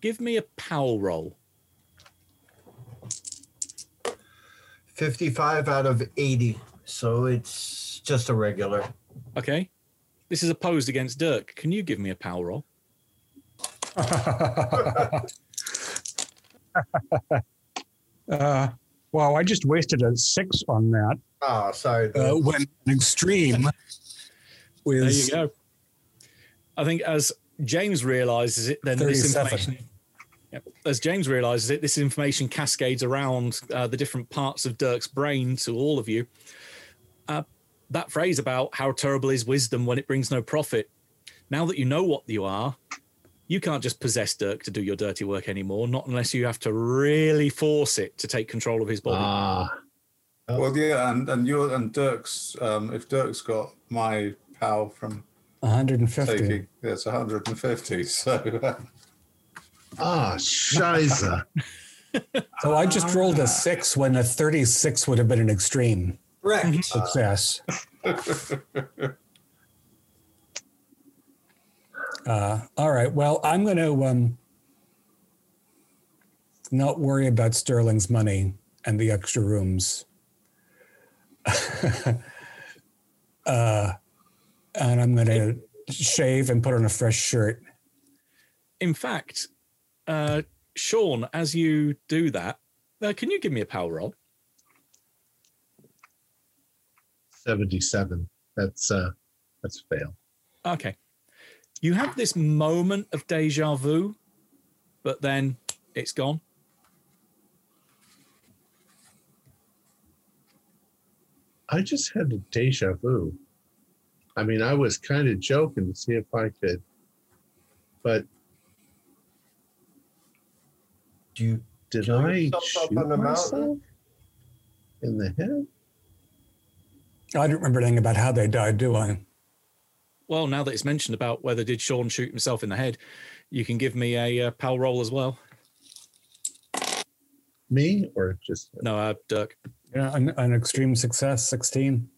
Give me a powell roll. 55 out of 80. So it's just a regular. Okay. This is opposed against Dirk. Can you give me a powell roll? Wow, I just wasted a 6 on that. Oh, sorry. When an extreme was... There you go. I think as James realizes it, then this information... Yep. As James realizes it, this information cascades around the different parts of Dirk's brain to all of you. That phrase about how terrible is wisdom when it brings no profit. Now that you know what you are, you can't just possess Dirk to do your dirty work anymore, not unless you have to really force it to take control of his body. Well, yeah, and your and Dirk's, if Dirk's got my pal from 150, it's 150. So, shiza. So I just rolled a 6 when a 36 would have been an extreme. Correct. Success. All right. Well, I'm going to not worry about Sterling's money and the extra rooms. And I'm going to shave and put on a fresh shirt. In fact, Sean, as you do that, can you give me a power roll? 77. That's fail. Okay. You have this moment of deja vu, but then it's gone. I just had a deja vu. I mean, I was kind of joking to see if I could, but did I shoot myself in the head? I don't remember anything about how they died, do I? Well, now that it's mentioned about whether did Sean shoot himself in the head, you can give me a pal roll as well. Me or just... No, Dirk. Yeah, an extreme success, 16.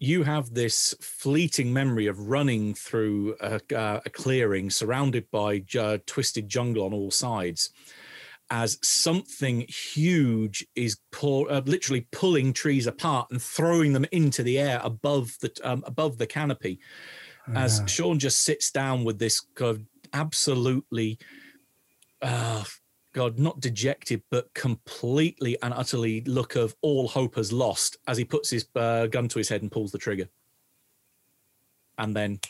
You have this fleeting memory of running through a clearing surrounded by twisted jungle on all sides as something huge is literally pulling trees apart and throwing them into the air above the canopy. As Sean just sits down with this absolutely, not dejected, but completely and utterly look of all hope has lost as he puts his gun to his head and pulls the trigger. And then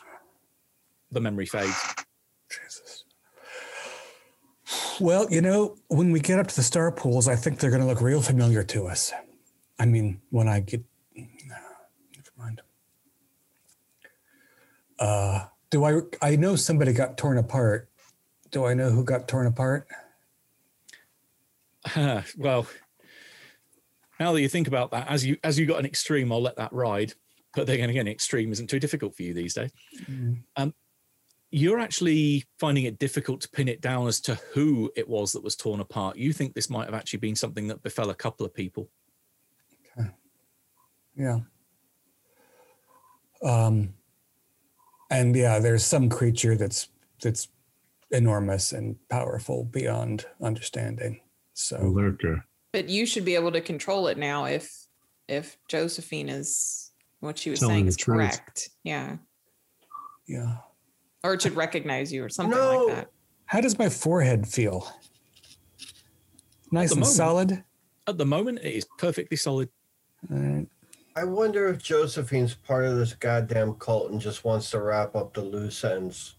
the memory fades. Jesus. Well, you know, when we get up to the star pools, I think they're going to look real familiar to us. I mean, when I get... Never mind. I know somebody got torn apart. Do I know who got torn apart? Well, now that you think about that, as you got an extreme, I'll let that ride. But then again, extreme isn't too difficult for you these days. Mm. you're actually finding it difficult to pin it down as to who it was that was torn apart. You think this might have actually been something that befell a couple of people. Okay. Yeah. And yeah, there's some creature that's enormous and powerful beyond understanding. So a lurker. But you should be able to control it now if Josephine is what she was telling saying is correct. Yeah. Yeah. Or it should recognize you or something like that. How does my forehead feel? Nice and solid? At the moment, it is perfectly solid. All right. I wonder if Josephine's part of this goddamn cult and just wants to wrap up the loose ends.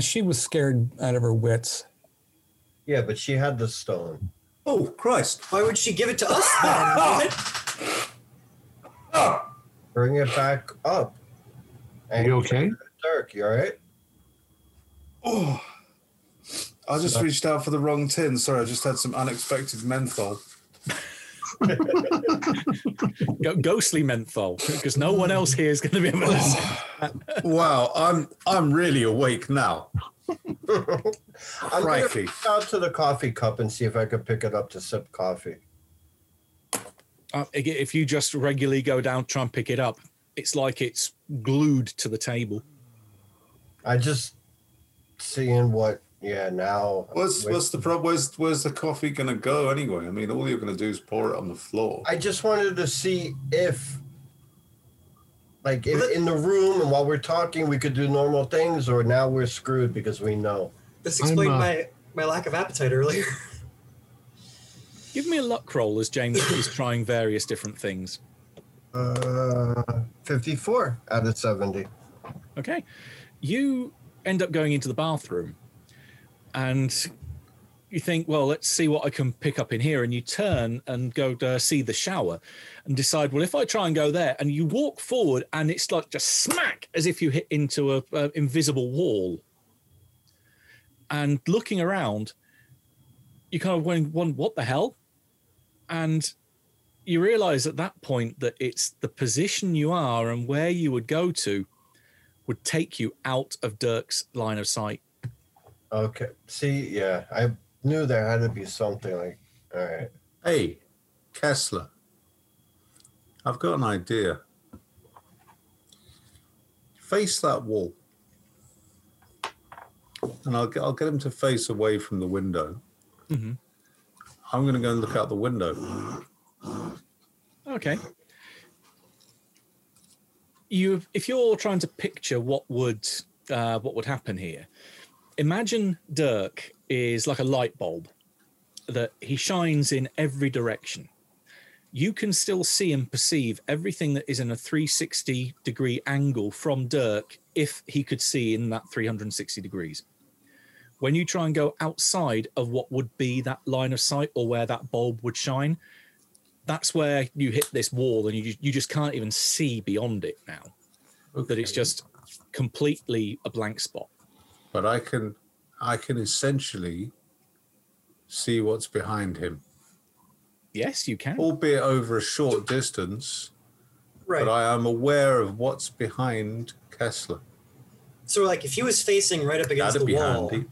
She was scared out of her wits. Yeah, but she had the stone. Oh, Christ. Why would she give it to us then? Bring it back up. Are you okay? Dirk, you all right? Oh, I just reached out for the wrong tin. Sorry, I just had some unexpected menthol. Ghostly menthol, because no one else here is going to be able to listen. Wow, I'm really awake now. I'm going to reach out to the coffee cup and see if I could pick it up to sip coffee. If you just regularly go down, try and pick it up, it's like it's glued to the table. I just seeing what, yeah, now. What's the problem? Where's the coffee going to go anyway? I mean, all you're going to do is pour it on the floor. I just wanted to see if, like, in the room and while we're talking, we could do normal things, or now we're screwed because we know. This explained my lack of appetite earlier. Give me a luck roll as James is trying various different things. 54 out of 70. Okay. You end up going into the bathroom and you think, well, let's see what I can pick up in here. And you turn and go to see the shower and decide, well, if I try and go there, and you walk forward and it's like just smack, as if you hit into an invisible wall. And looking around, you kind of wonder, what the hell? And you realize at that point that it's the position you are and where you would go to would take you out of Dirk's line of sight. Okay. See, yeah, I knew there had to be something like, all right. Hey, Kessler, I've got an idea. Face that wall. And I'll get him to face away from the window. Mm-hmm. I'm going to go and look out the window. Okay. If you're trying to picture what would happen here, imagine Dirk is like a light bulb that he shines in every direction. You can still see and perceive everything that is in a 360-degree angle from Dirk if he could see in that 360 degrees. When you try and go outside of what would be that line of sight or where that bulb would shine, that's where you hit this wall and you just can't even see beyond it now. Okay. That it's just completely a blank spot. But I can essentially see what's behind him. Yes, you can. Albeit over a short distance. Right. But I am aware of what's behind Kessler. So like if he was facing right up against the wall, handy.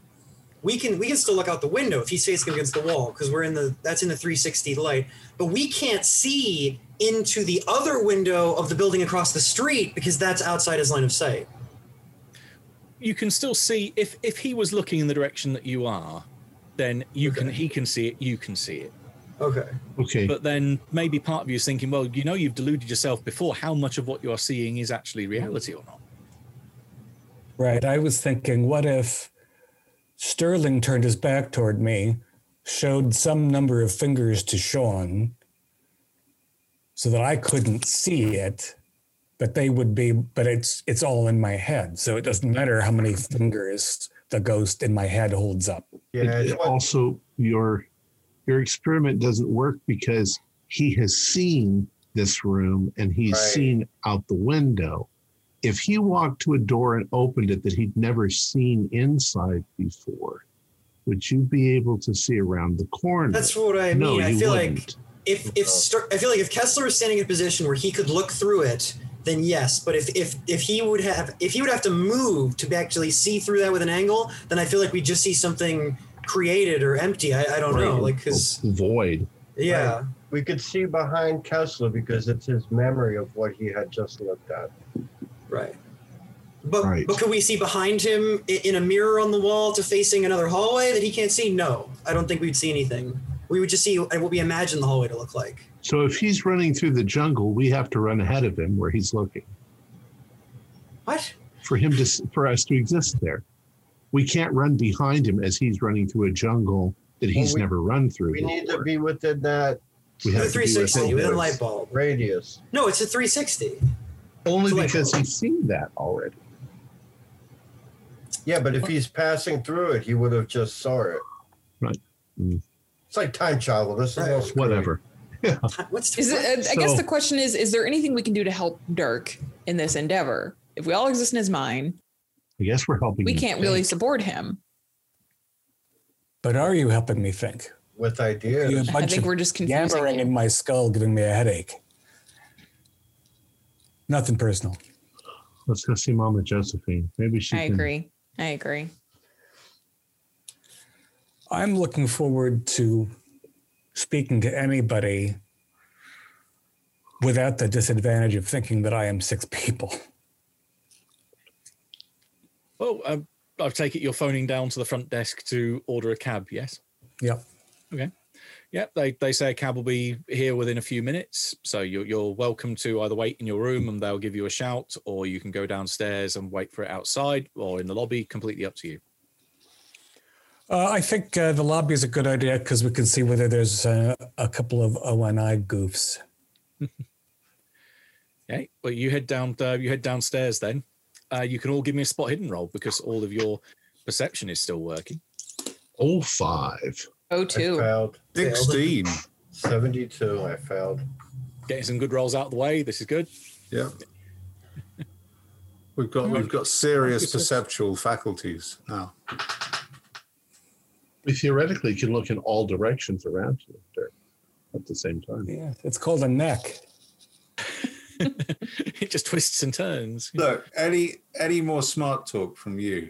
We can still look out the window if he's facing against the wall, because we're in that's in the 360 light, but we can't see into the other window of the building across the street because that's outside his line of sight. You can still see if he was looking in the direction that you are, then he can see it, you can see it. Okay. But then maybe part of you is thinking, well, you know, you've deluded yourself before. How much of what you are seeing is actually reality or not? Right. I was thinking, what if Sterling turned his back toward me, showed some number of fingers to Sean so that I couldn't see it, but it's all in my head. So it doesn't matter how many fingers the ghost in my head holds up. Yeah. Also, your experiment doesn't work because he has seen this room and he's seen out the window. If he walked to a door and opened it that he'd never seen inside before, would you be able to see around the corner? That's what I mean. No, I feel like if Kessler was standing in a position where he could look through it, then yes. But if he would have to move to actually see through that with an angle, then I feel like we just see something created or empty. I don't know, like his void. Yeah. Right. We could see behind Kessler because it's his memory of what he had just looked at. Right. But could we see behind him in a mirror on the wall to facing another hallway that he can't see? No, I don't think we'd see anything. We would just see what we imagine the hallway to look like. So if he's running through the jungle, we have to run ahead of him where he's looking. What? For us to exist there. We can't run behind him as he's running through a jungle that he's never run through. We need to be within that. We have 360 within a light bulb radius. No, it's a 360. Only because he's seen that already. Yeah, but if he's passing through it, he would have just saw it. Right. Mm. It's like time travel. This is all whatever. Yeah. I guess the question is there anything we can do to help Dirk in this endeavor? If we all exist in his mind, I guess we're helping. We can't really support him. But are you helping me think? With ideas. I think we're just confusing. Yammering in my skull giving me a headache. Nothing personal. Let's go see Mama Josephine. Maybe she can. I agree. I'm looking forward to speaking to anybody without the disadvantage of thinking that I am six people. Well, I take it you're phoning down to the front desk to order a cab, yes? Yep. Okay. Yep, they say a cab will be here within a few minutes, so you're welcome to either wait in your room and they'll give you a shout, or you can go downstairs and wait for it outside or in the lobby, completely up to you. I think the lobby is a good idea because we can see whether there's a couple of ONI goofs. Okay, well, you head downstairs then. You can all give me a spot hidden roll because all of your perception is still working. All 5. 02. I failed. 16. 72. I failed. Getting some good rolls out of the way. This is good. Yeah. We've got serious perceptual faculties now. We theoretically can look in all directions around you there at the same time. Yeah, it's called a neck. It just twists and turns. Look, any more smart talk from you?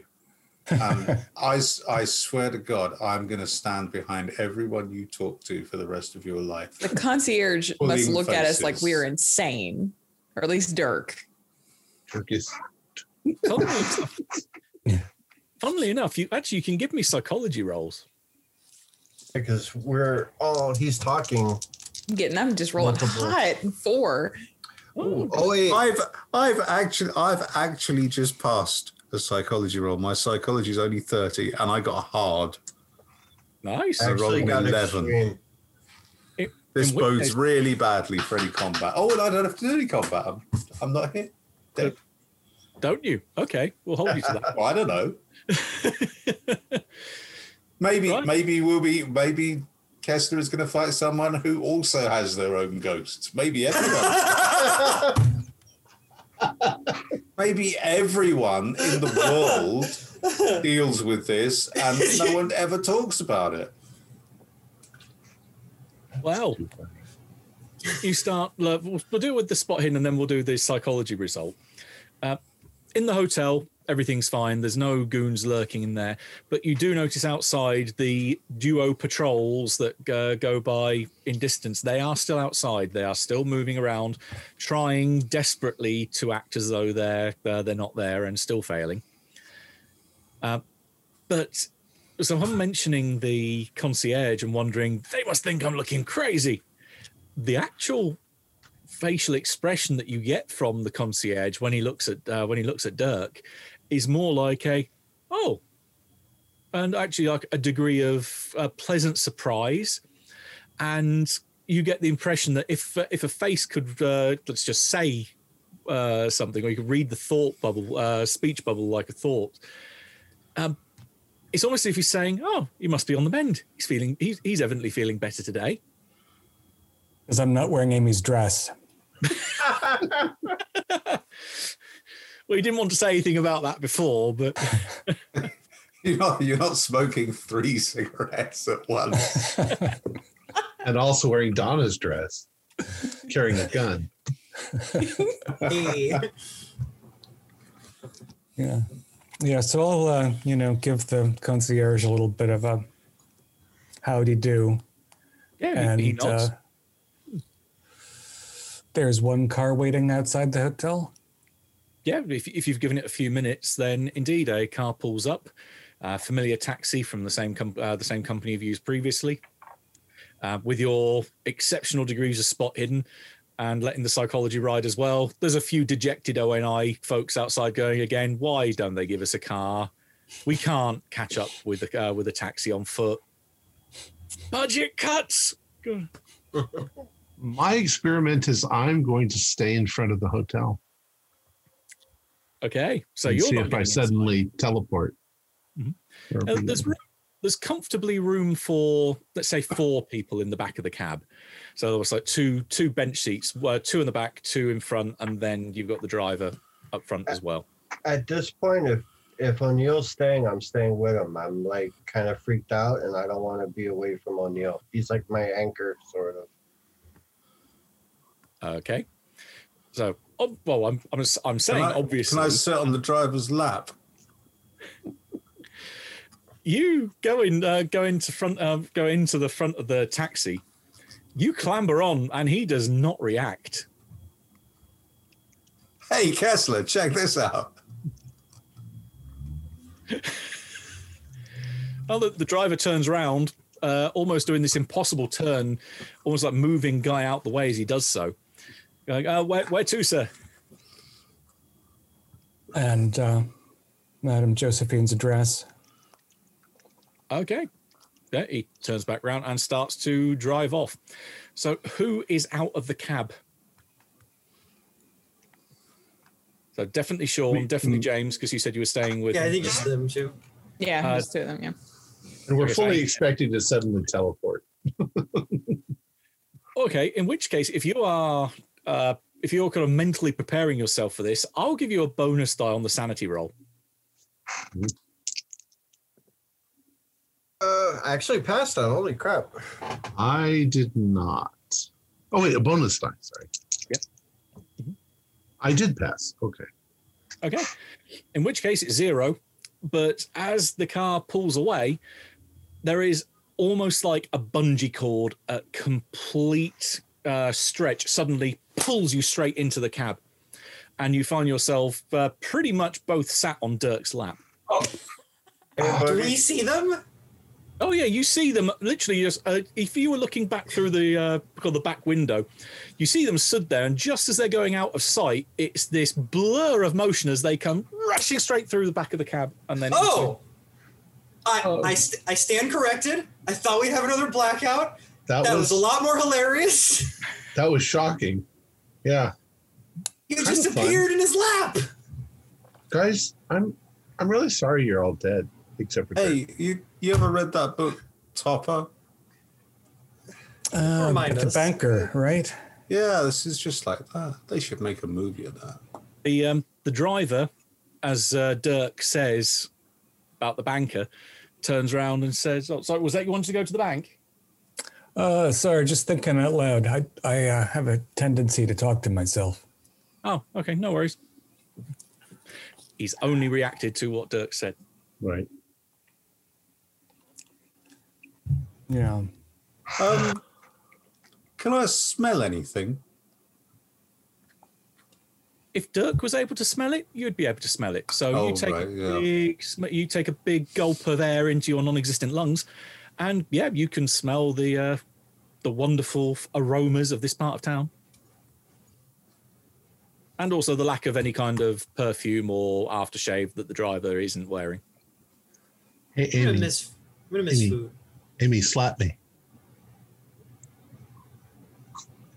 I swear to God, I'm going to stand behind everyone you talk to for the rest of your life. The concierge must look faces at us like we're insane, or at least Dirk. Dirk is... Funnily enough, you can give me psychology rolls. Because we're all... He's talking. I'm just rolling hot. 4. Ooh, I've actually just passed a psychology roll. My psychology is only 30, and I got a hard. Nice. I rolled an 11. This bodes really badly for any combat. Oh, and I don't have to do any combat. I'm not hit. Don't you? Okay, we'll hold you to that. Well, I don't know. Maybe Kessler is going to fight someone who also has their own ghosts. Maybe everyone. Maybe everyone in the world deals with this and no one ever talks about it. Wow. You start, we'll do it with the spot hidden and then we'll do the psychology result. In the hotel, everything's fine. There's no goons lurking in there. But you do notice outside the duo patrols that go by in distance. They are still outside. They are still moving around, trying desperately to act as though they're not there and still failing. But so I'm mentioning the concierge and wondering, they must think I'm looking crazy. The actual facial expression that you get from the concierge when he looks at Dirk is more like a degree of pleasant surprise, and you get the impression that if a face could let's just say something, or you could read the thought bubble, speech bubble like a thought. It's almost as if he's saying, "Oh, he must be on the mend. He's evidently feeling better today." Because I'm not wearing Amy's dress. Well, you didn't want to say anything about that before, but... you're not smoking 3 cigarettes at once. And also wearing Donna's dress, carrying a gun. Yeah. Yeah. So I'll, give the concierge a little bit of a howdy do. Yeah. And there's one car waiting outside the hotel. Yeah. If you've given it a few minutes, then indeed a car pulls up. Familiar taxi from the same company you've used previously. With your exceptional degrees of spot hidden and letting the psychology ride as well. There's a few dejected O&I folks outside going again, why don't they give us a car? We can't catch up with a taxi on foot. Budget cuts! My experiment is I'm going to stay in front of the hotel. Okay. So you're see if I suddenly teleport. Mm-hmm. There's comfortably room for, let's say, 4 people in the back of the cab. So there was like two bench seats, 2 in the back, 2 in front, and then you've got the driver up front as well. At this point, if O'Neill's staying, I'm staying with him. I'm like kind of freaked out, and I don't want to be away from O'Neill. He's like my anchor, sort of. Okay. So, I'm saying obviously. Can I sit on the driver's lap? You go into the front of the taxi. You clamber on, and he does not react. Hey, Kessler, check this out. Well, the driver turns around, almost doing this impossible turn, almost like moving Guy out the way as he does so. Going, where to, sir? And Madame Josephine's address. Okay. Yeah, he turns back round and starts to drive off. So who is out of the cab? So definitely Sean, definitely James, because you said you were staying with... Yeah, I think it's them too. Yeah, it's two of them, yeah. And we're fully expecting to suddenly teleport. Okay, in which case, if you are kind of mentally preparing yourself for this, I'll give you a bonus die on the sanity roll. Mm-hmm. I actually passed that. Holy crap. I did not. Oh, wait, a bonus die. Sorry. Yeah. Mm-hmm. I did pass. Okay. Okay. In which case, it's 0. But as the car pulls away, there is almost like a bungee cord at complete stretch suddenly pulls you straight into the cab. And you find yourself pretty much both sat on Dirk's lap. Oh. Do we see them? Oh yeah, you see them literally. Just, if you were looking back through the back window, you see them stood there, and just as they're going out of sight, it's this blur of motion as they come rushing straight through the back of the cab, and then. Oh, I stand corrected. I thought we'd have another blackout. That was a lot more hilarious. That was shocking. Yeah. He just appeared in his lap. Guys, I'm really sorry you're all dead except for. Hey, Kurt. You ever read that book, Topper? The banker, right? Yeah, this is just like that. They should make a movie of that. The driver, as Dirk says about the banker, turns around and says, "Oh, sorry, was that you wanted to go to the bank?" Sorry, just thinking out loud. I have a tendency to talk to myself. Oh, okay, no worries. He's only reacted to what Dirk said. Right. Yeah. Can I smell anything? If Dirk was able to smell it, you'd be able to smell it. So you take a big gulp of air into your non-existent lungs, and yeah, you can smell the wonderful aromas of this part of town, and also the lack of any kind of perfume or aftershave that the driver isn't wearing. Hey, Amy. I'm gonna miss food. Amy, slap me.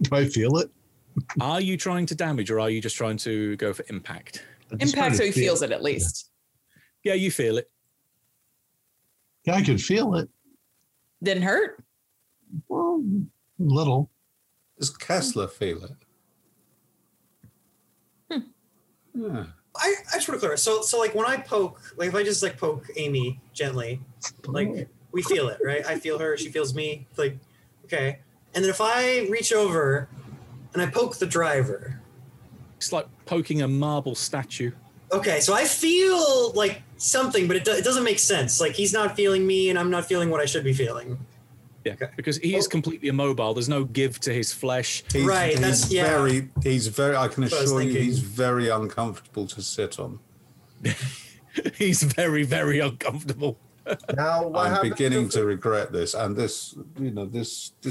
Do I feel it? Are you trying to damage, or are you just trying to go for impact? Impact, so he feels it at least. Yeah, you feel it. Yeah, I could feel it. Didn't hurt? Well, a little. Does Kessler feel it? Yeah. I just want to clear it. So like when I poke, like if I just like poke Amy gently, like we feel it, right? I feel her, she feels me, like okay. And then if I reach over and I poke the driver, It's like poking a marble statue. Okay, so I feel like something, but it doesn't make sense. Like, he's not feeling me, and I'm not feeling what I should be feeling. Yeah, okay. Because he is completely immobile. There's no give to his flesh. He's very, I can assure you, he's very uncomfortable to sit on. He's very, very uncomfortable. Now, I'm beginning to regret this, and this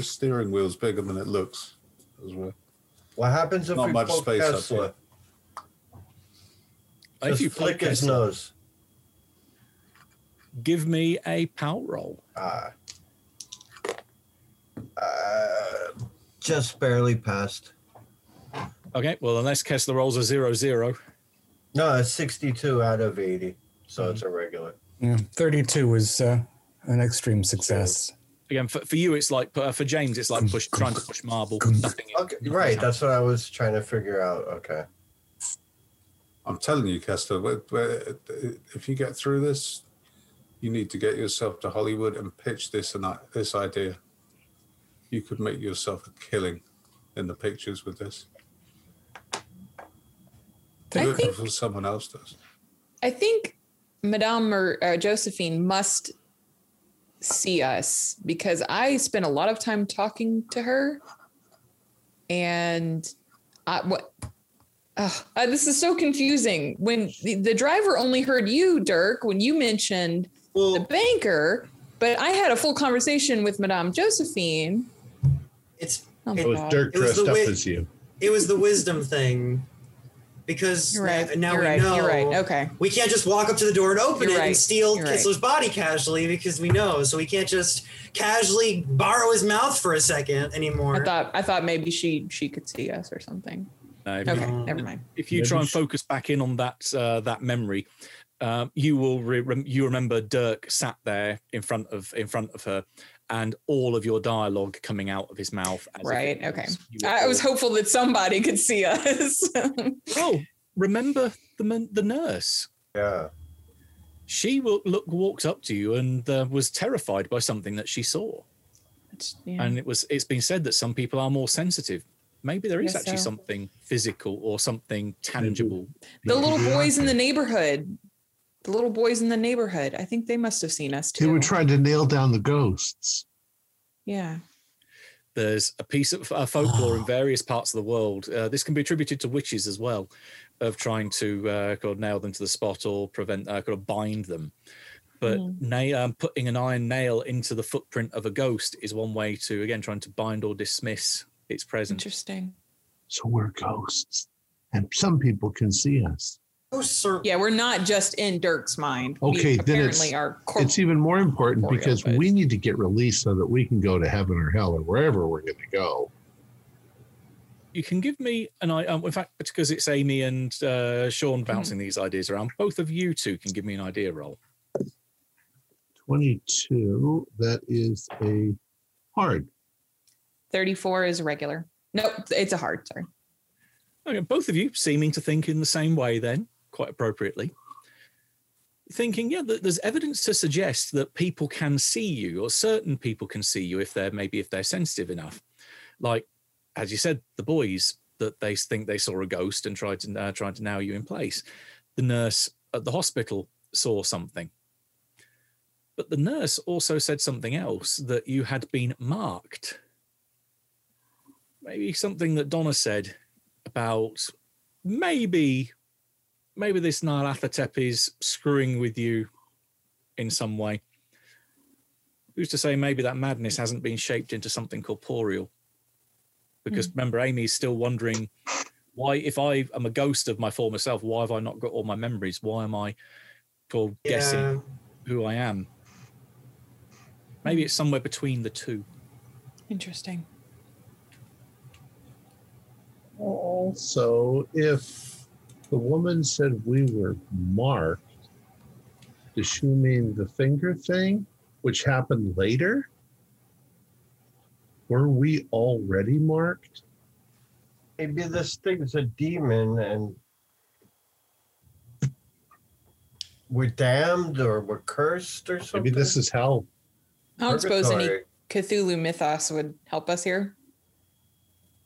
steering wheel's bigger than it looks as well. What happens if we poke Kessler? If you flick his nose. Give me a power roll. Just barely passed. Okay, well, unless Kessler rolls a 0-0. No, it's 62 out of 80, so it's a regular. Yeah, 32 was an extreme success. Again, for you, it's like, for James, it's like trying to push marble. Okay, right, that's what I was trying to figure out. Okay. I'm telling you, Kessler, if you get through this, you need to get yourself to Hollywood and pitch this idea. You could make yourself a killing in the pictures with this. Do it before someone else does. I think Madame Josephine must see us, because I spent a lot of time talking to her, and this is so confusing. When the driver only heard you, Dirk, when you mentioned the banker, but I had a full conversation with Madame Josephine. It was Dirk dressed up as you. It was the wisdom thing. Because now we know. You're right. Okay. We can't just walk up to the door and open it and steal Kessler's body casually, because we know. So we can't just casually borrow his mouth for a second anymore. I thought maybe she could see us or something. Never mind. If you try and focus back in on that memory, you will you remember Dirk sat there in front of her, and all of your dialogue coming out of his mouth. I was hopeful that somebody could see us. Oh, remember the nurse? Yeah. She walks up to you and was terrified by something that she saw. And it's been said that some people are more sensitive. Maybe there is actually something physical or something tangible. The little boys in the neighborhood, I think they must have seen us too. They were trying to nail down the ghosts. Yeah. There's a piece of folklore in various parts of the world. This can be attributed to witches as well, of trying to nail them to the spot or prevent, bind them. But putting an iron nail into the footprint of a ghost is one way to, again, trying to bind or dismiss its presence. Interesting. So we're ghosts, and some people can see us. Oh, sir. Yeah, we're not just in Dirk's mind. Okay, then it's even more important because we need to get released so that we can go to heaven or hell or wherever we're going to go. You can give me an idea. In fact, because it's Amy and Sean bouncing these ideas around, both of you two can give me an idea roll. 22, that is a hard. 34 is a regular. No, it's a hard, sorry. Okay, both of you seeming to think in the same way then. Quite appropriately, thinking, there's evidence to suggest that people can see you, or certain people can see you if they're sensitive enough. Like, as you said, the boys, that they think they saw a ghost and tried to nail you in place. The nurse at the hospital saw something. But the nurse also said something else, that you had been marked. Maybe something that Donna said about maybe this Nyarlathotep is screwing with you in some way. Who's to say maybe that madness hasn't been shaped into something corporeal? Because remember, Amy's still wondering, why, if I am a ghost of my former self, why have I not got all my memories? Why am I guessing who I am? Maybe it's somewhere between the two. Interesting. Also, if the woman said we were marked, does she mean the finger thing, which happened later? Were we already marked? Maybe this thing's a demon and we're damned or we're cursed or something. Maybe this is hell. I don't suppose any Cthulhu mythos would help us here.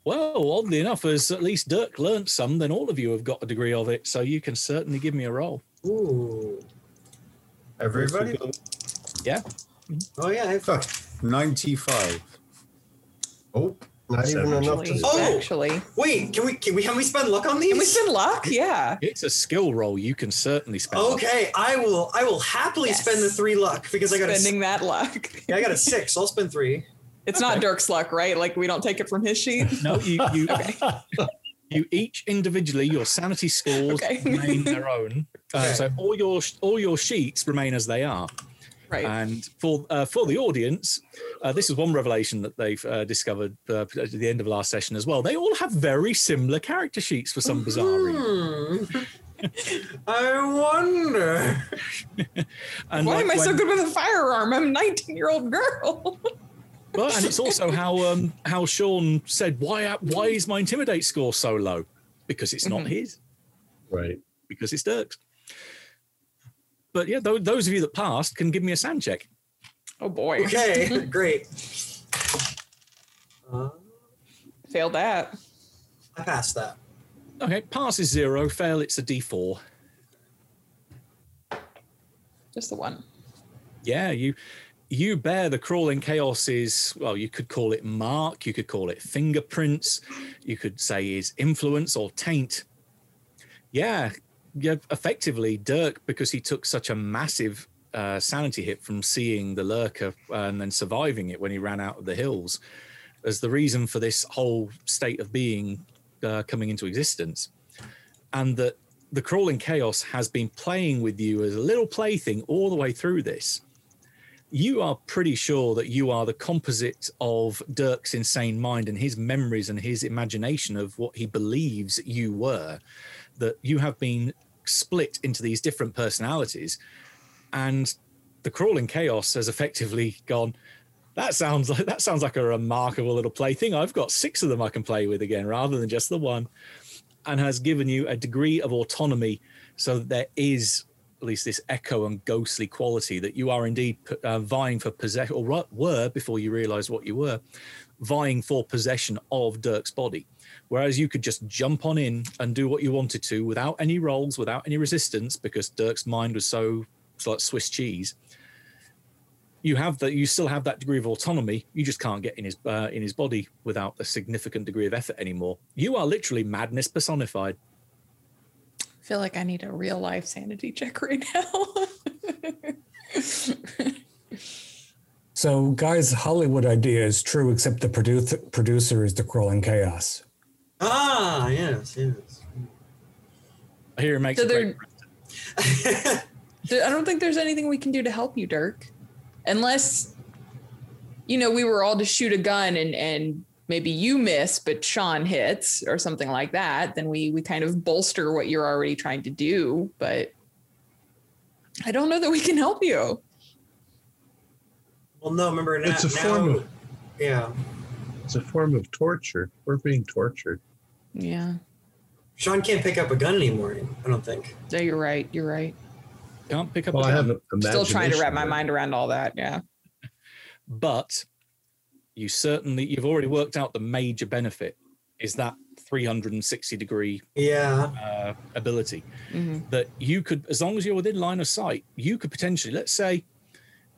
Well, oddly enough, as at least Dirk learnt some, then all of you have got a degree of it, so you can certainly give me a roll. Ooh. Everybody? Yeah. Oh, yeah. I've got 95. Oh, not even enough to... Oh, actually. Wait, can we spend luck on these? Can we spend luck? Yeah. It's a skill roll. You can certainly spend luck. Okay, I will happily spend the 3 luck, because I got that luck. Yeah, I got a 6. So I'll spend 3. It's not Dirk's luck, right? Like, we don't take it from his sheet? No, you you each individually, your sanity scores remain their own. So all your sheets remain as they are. Right. And for the audience, this is one revelation that they've discovered at the end of last session as well. They all have very similar character sheets for some bizarre reason. I wonder. And why am I so good with a firearm? I'm a 19-year-old girl. Well, and it's also how Sean said, why is my intimidate score so low? Because it's not his. Right. Because it's Dirk's. But yeah, those of you that passed can give me a sound check. Oh, boy. Okay, great. Failed that. I passed that. Okay, pass is 0, fail it's a D4. Just the 1. Yeah, you bear the Crawling Chaos's, well, you could call it mark, you could call it fingerprints, you could say is influence or taint. Yeah, effectively, Dirk, because he took such a massive sanity hit from seeing the lurker and then surviving it when he ran out of the hills, as the reason for this whole state of being coming into existence. And that the Crawling Chaos has been playing with you as a little plaything all the way through this. You are pretty sure that you are the composite of Dirk's insane mind and his memories and his imagination of what he believes you were, that you have been split into these different personalities. And the Crawling Chaos has effectively gone, that sounds like a remarkable little plaything. I've got 6 of them I can play with again, rather than just the 1, and has given you a degree of autonomy so that there is at least this echo and ghostly quality that you are indeed vying for possession, or were before you realised what you were, vying for possession of Dirk's body. Whereas you could just jump on in and do what you wanted to without any rolls, without any resistance, because Dirk's mind was so like Swiss cheese. You still have that degree of autonomy. You just can't get in his body without a significant degree of effort anymore. You are literally madness personified. I feel like I need a real life sanity check right now. So, guys, Hollywood idea is true, except the producer is the Crawling Chaos. Ah, yes. I hear it makes so it I don't think there's anything we can do to help you, Dirk. Unless, we were all to shoot a gun and maybe you miss, but Sean hits or something like that, then we kind of bolster what you're already trying to do. But I don't know that we can help you. Well, no, remember now. It's a form of, it's a form of torture. We're being tortured. Yeah. Sean can't pick up a gun anymore, I don't think. No, you're right. Can't pick up a gun. I have an imagination. Still trying to wrap my mind around all that, yeah. But you've already worked out the major benefit is that 360 degree ability. Mm-hmm. That you could, as long as you're within line of sight, you could potentially, let's say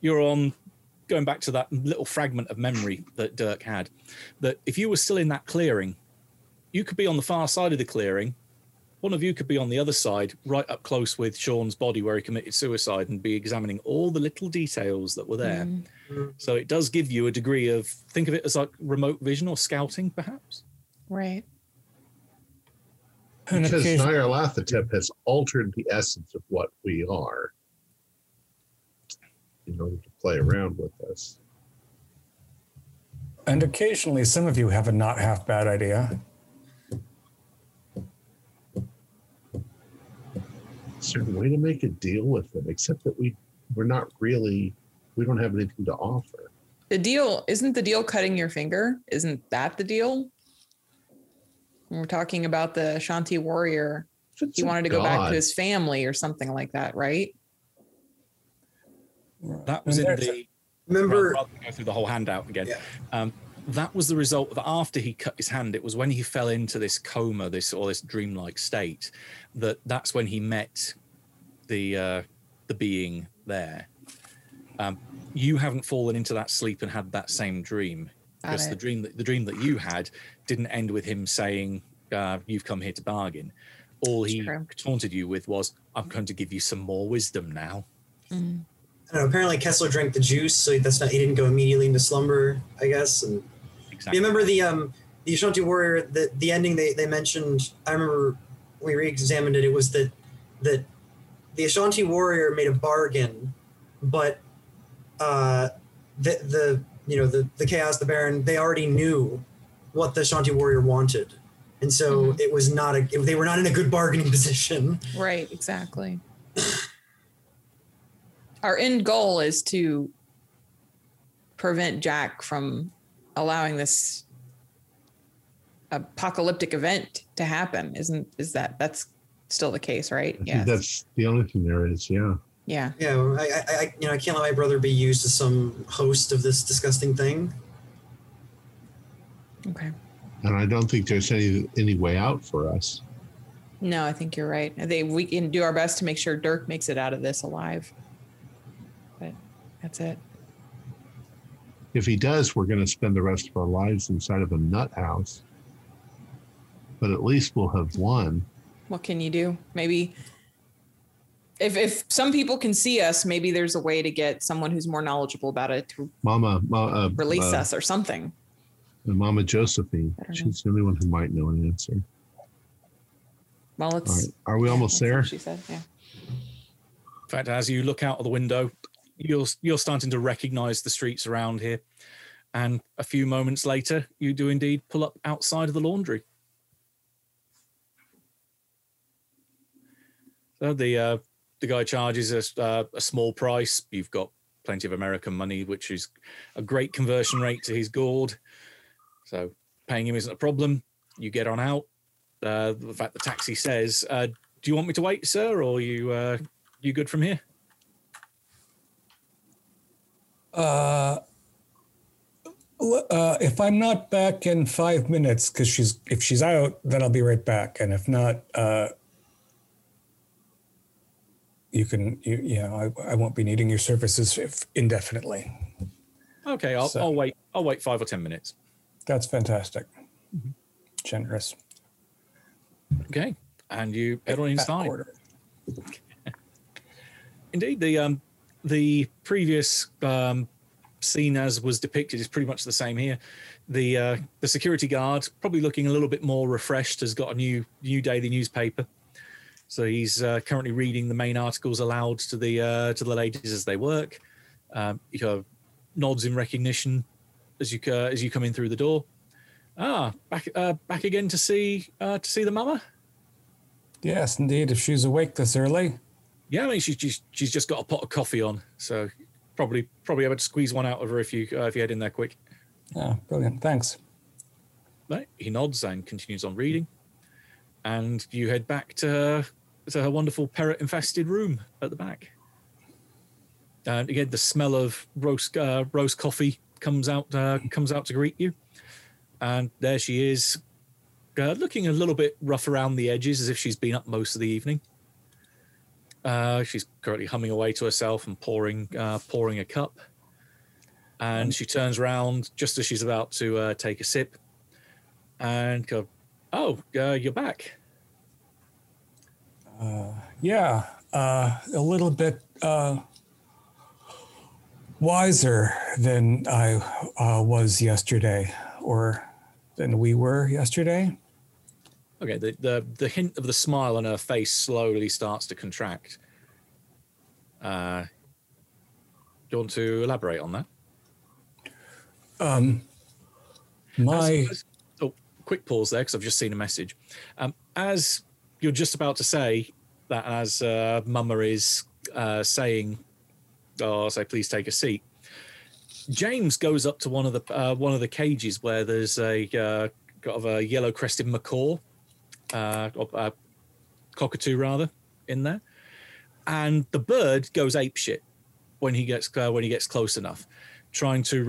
you're on, going back to that little fragment of memory that Dirk had, that if you were still in that clearing, you could be on the far side of the clearing. One of you could be on the other side, right up close with Sean's body where he committed suicide, and be examining all the little details that were there. Mm. So it does give you a degree of, think of it as like remote vision or scouting, perhaps. Right. Because Nyarlathotep has altered the essence of what we are, in order to play around with us. And occasionally, some of you have a not half bad idea. A certain way to make a deal with them, except that we're not really, we don't have anything to offer. The deal, isn't the deal cutting your finger? Isn't that the deal? When we're talking about the Ashanti Warrior, he wanted to go back to his family or something like that, right? That was in the... Remember, rather than go through the whole handout again. Yeah. that was the result of after he cut his hand. It was when he fell into this coma, this dreamlike state, that's when he met the being there. You haven't fallen into that sleep and had that same dream, because the dream that you had didn't end with him saying you've come here to bargain. All he taunted you with was, "I'm going to give you some more wisdom now." Mm-hmm. I don't know, apparently Kessler drank the juice, so he didn't go immediately into slumber, I guess. And exactly. You remember the Ashanti Warrior, the ending they mentioned. I remember when we re-examined it. It was that the Ashanti Warrior made a bargain, but the Chaos, the Baron, they already knew what the Ashanti Warrior wanted, and so mm-hmm. it was not they were not in a good bargaining position. Right. Exactly. Our end goal is to prevent Jack from allowing this apocalyptic event to happen. That's still the case, right? Yeah. That's the only thing there is. Yeah. Yeah. Yeah. I can't let my brother be used as some host of this disgusting thing. Okay. And I don't think there's any way out for us. No, I think you're right. We can do our best to make sure Dirk makes it out of this alive. That's it. If he does, we're going to spend the rest of our lives inside of a nut house. But at least we'll have won. What can you do? Maybe if some people can see us, maybe there's a way to get someone who's more knowledgeable about it to release us or something. Mama Josephine, she's the only one who might know an answer. Well, right. Are we almost there? She said, yeah. In fact, as you look out of the window, you're starting to recognize the streets around here. And a few moments later, you do indeed pull up outside of the laundry. So the guy charges a small price. You've got plenty of American money, which is a great conversion rate to his gourd. So paying him isn't a problem. You get on out. In fact, the taxi says, do you want me to wait, sir? Or you good from here? If I'm not back in 5 minutes, because if she's out, then I'll be right back. And if not, I won't be needing your services indefinitely. Okay, I'll wait. I'll wait 5 or 10 minutes. That's fantastic. Mm-hmm. Generous. Okay, and you head on inside. Indeed, the previous scene as was depicted is pretty much the same here. The security guard, probably looking a little bit more refreshed, has got a new daily newspaper. So he's currently reading the main articles aloud to the ladies as they work. He nods in recognition as you come in through the door. Back again to see the mama? Yes, indeed, if she's awake this early. Yeah, I mean, she's just got a pot of coffee on, so probably able to squeeze one out of her if you head in there quick. Yeah, brilliant. Thanks. Right. He nods and continues on reading, and you head back to her wonderful parrot-infested room at the back. And again, the smell of roast coffee comes out to greet you, and there she is, looking a little bit rough around the edges, as if she's been up most of the evening. She's currently humming away to herself and pouring a cup. And she turns round just as she's about to take a sip and go, you're back. A little bit wiser than I was yesterday, or than we were yesterday. Okay, the hint of the smile on her face slowly starts to contract. Do you want to elaborate on that? Quick pause there, because I've just seen a message. As you're just about to say that, as Mama is saying, please take a seat, James goes up to one of the cages where there's a yellow-crested macaw. Cockatoo rather in there, and the bird goes apeshit when he gets close enough, trying to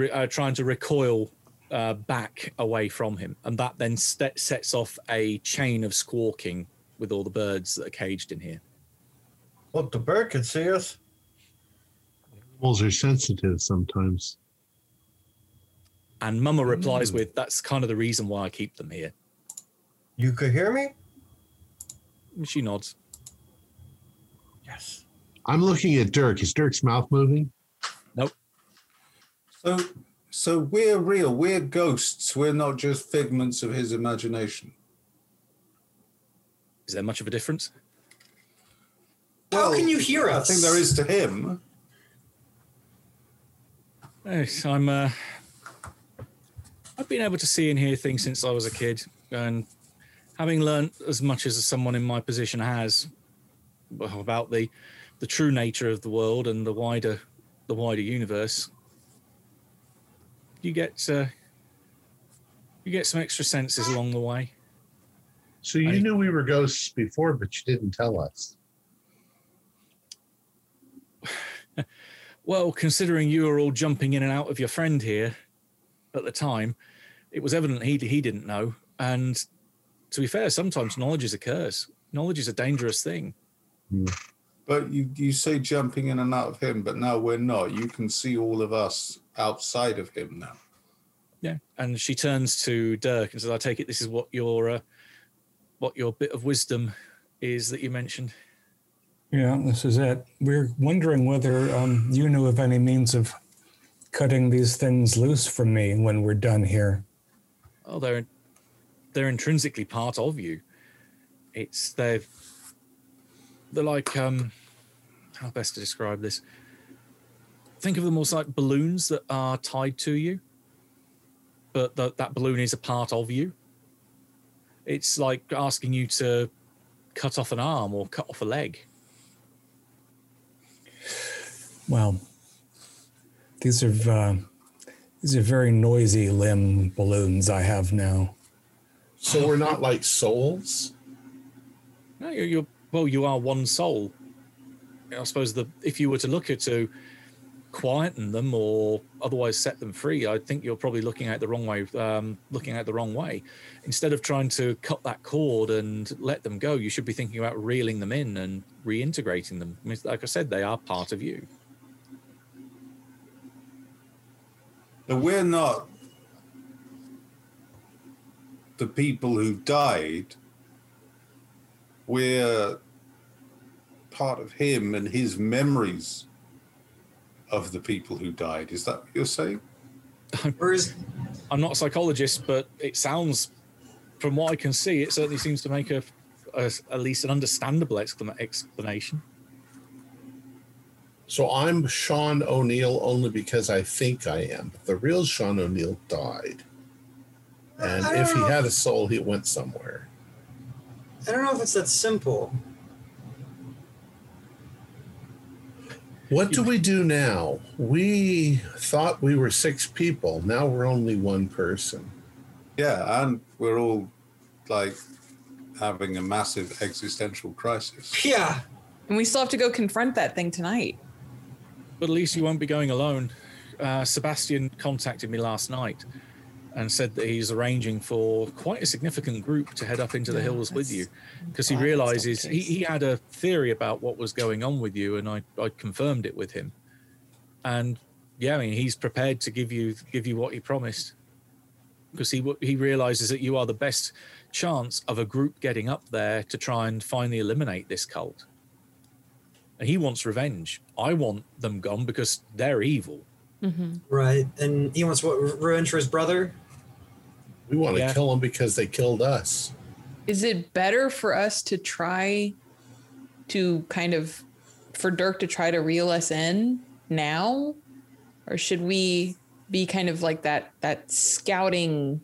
recoil back away from him, and that then sets off a chain of squawking with all the birds that are caged in here. Look, the bird can see us. Animals are sensitive sometimes. And Mama replies with, that's kind of the reason why I keep them here. You could hear me? She nods. Yes. I'm looking at Dirk. Is Dirk's mouth moving? Nope. So we're real. We're ghosts. We're not just figments of his imagination. Is there much of a difference? Well, how can you hear us? I think there is to him. Yes, I've been able to see and hear things since I was a kid, and having learned as much as someone in my position has about the true nature of the world and the wider universe, you get some extra senses along the way. So you knew we were ghosts before, but you didn't tell us. Well, considering you were all jumping in and out of your friend here at the time, it was evident he didn't know. And to be fair, sometimes knowledge is a curse. Knowledge is a dangerous thing. Mm. But you say jumping in and out of him, but now we're not. You can see all of us outside of him now. Yeah, and she turns to Dirk and says, I take it this is what your bit of wisdom is that you mentioned. Yeah, this is it. We're wondering whether you knew of any means of cutting these things loose from me when we're done here. Oh, they're intrinsically part of you. They're like, how best to describe this? Think of them almost like balloons that are tied to you, but that balloon is a part of you. It's like asking you to cut off an arm or cut off a leg. Well, these are very noisy limb balloons I have now. So we're not like souls? No, you are one soul. I suppose if you were to look at to quieten them or otherwise set them free, I think you're probably looking at the wrong way. Instead of trying to cut that cord and let them go, you should be thinking about reeling them in and reintegrating them. I mean, like I said, they are part of you. But we're not the people who died. We're part of him and his memories of the people who died. Is that what you're saying? I'm not a psychologist, but it sounds, from what I can see, it certainly seems to make at least an understandable explanation. So I'm Sean O'Neill only because I think I am. The real Sean O'Neill died. And if he had a soul, he went somewhere. I don't know if it's that simple. What do we do now? We thought we were six people. Now we're only one person. Yeah, and we're all like having a massive existential crisis. Yeah. And we still have to go confront that thing tonight. But at least you won't be going alone. Sebastian contacted me last night and said that he's arranging for quite a significant group to head up into the hills with you, because he realizes he had a theory about what was going on with you, and I confirmed it with him. And yeah, I mean, he's prepared to give you what he promised, because he realizes that you are the best chance of a group getting up there to try and finally eliminate this cult. And he wants revenge. I want them gone because they're evil. Mm-hmm. Right, and he wants what, revenge for his brother? We want to kill him because they killed us. Is it better for us to try to for Dirk to try to reel us in now? Or should we be kind of like that scouting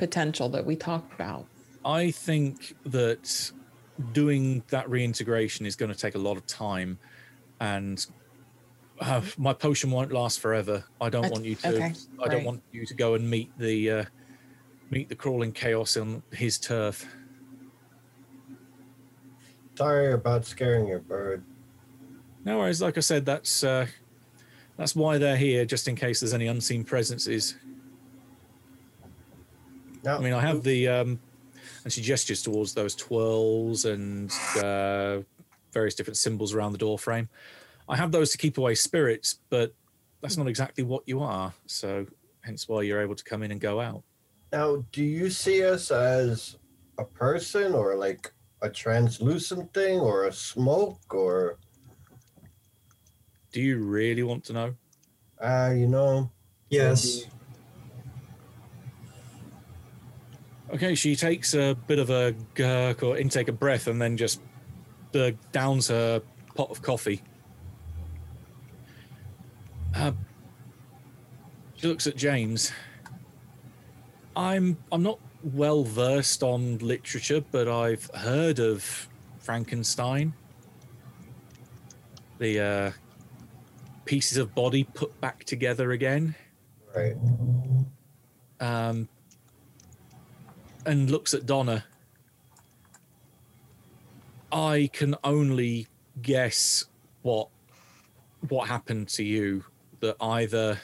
potential that we talked about? I think that doing that reintegration is going to take a lot of time, and my potion won't last forever. I don't want you to go and meet the crawling chaos on his turf. Sorry about scaring your bird. No worries. Like I said, that's why they're here, just in case there's any unseen presences. No. I mean, I have the, and she gestures towards those twirls and various different symbols around the door frame. I have those to keep away spirits, but that's not exactly what you are. So hence why you're able to come in and go out. Now, do you see us as a person or like a translucent thing or a smoke or... Do you really want to know? You know. Yes. Okay, she takes a bit of a gurk or intake of breath and then just downs her pot of coffee. She looks at James. I'm not well versed on literature, but I've heard of Frankenstein. The pieces of body put back together again. Right. And looks at Donna. I can only guess what happened to you, that either,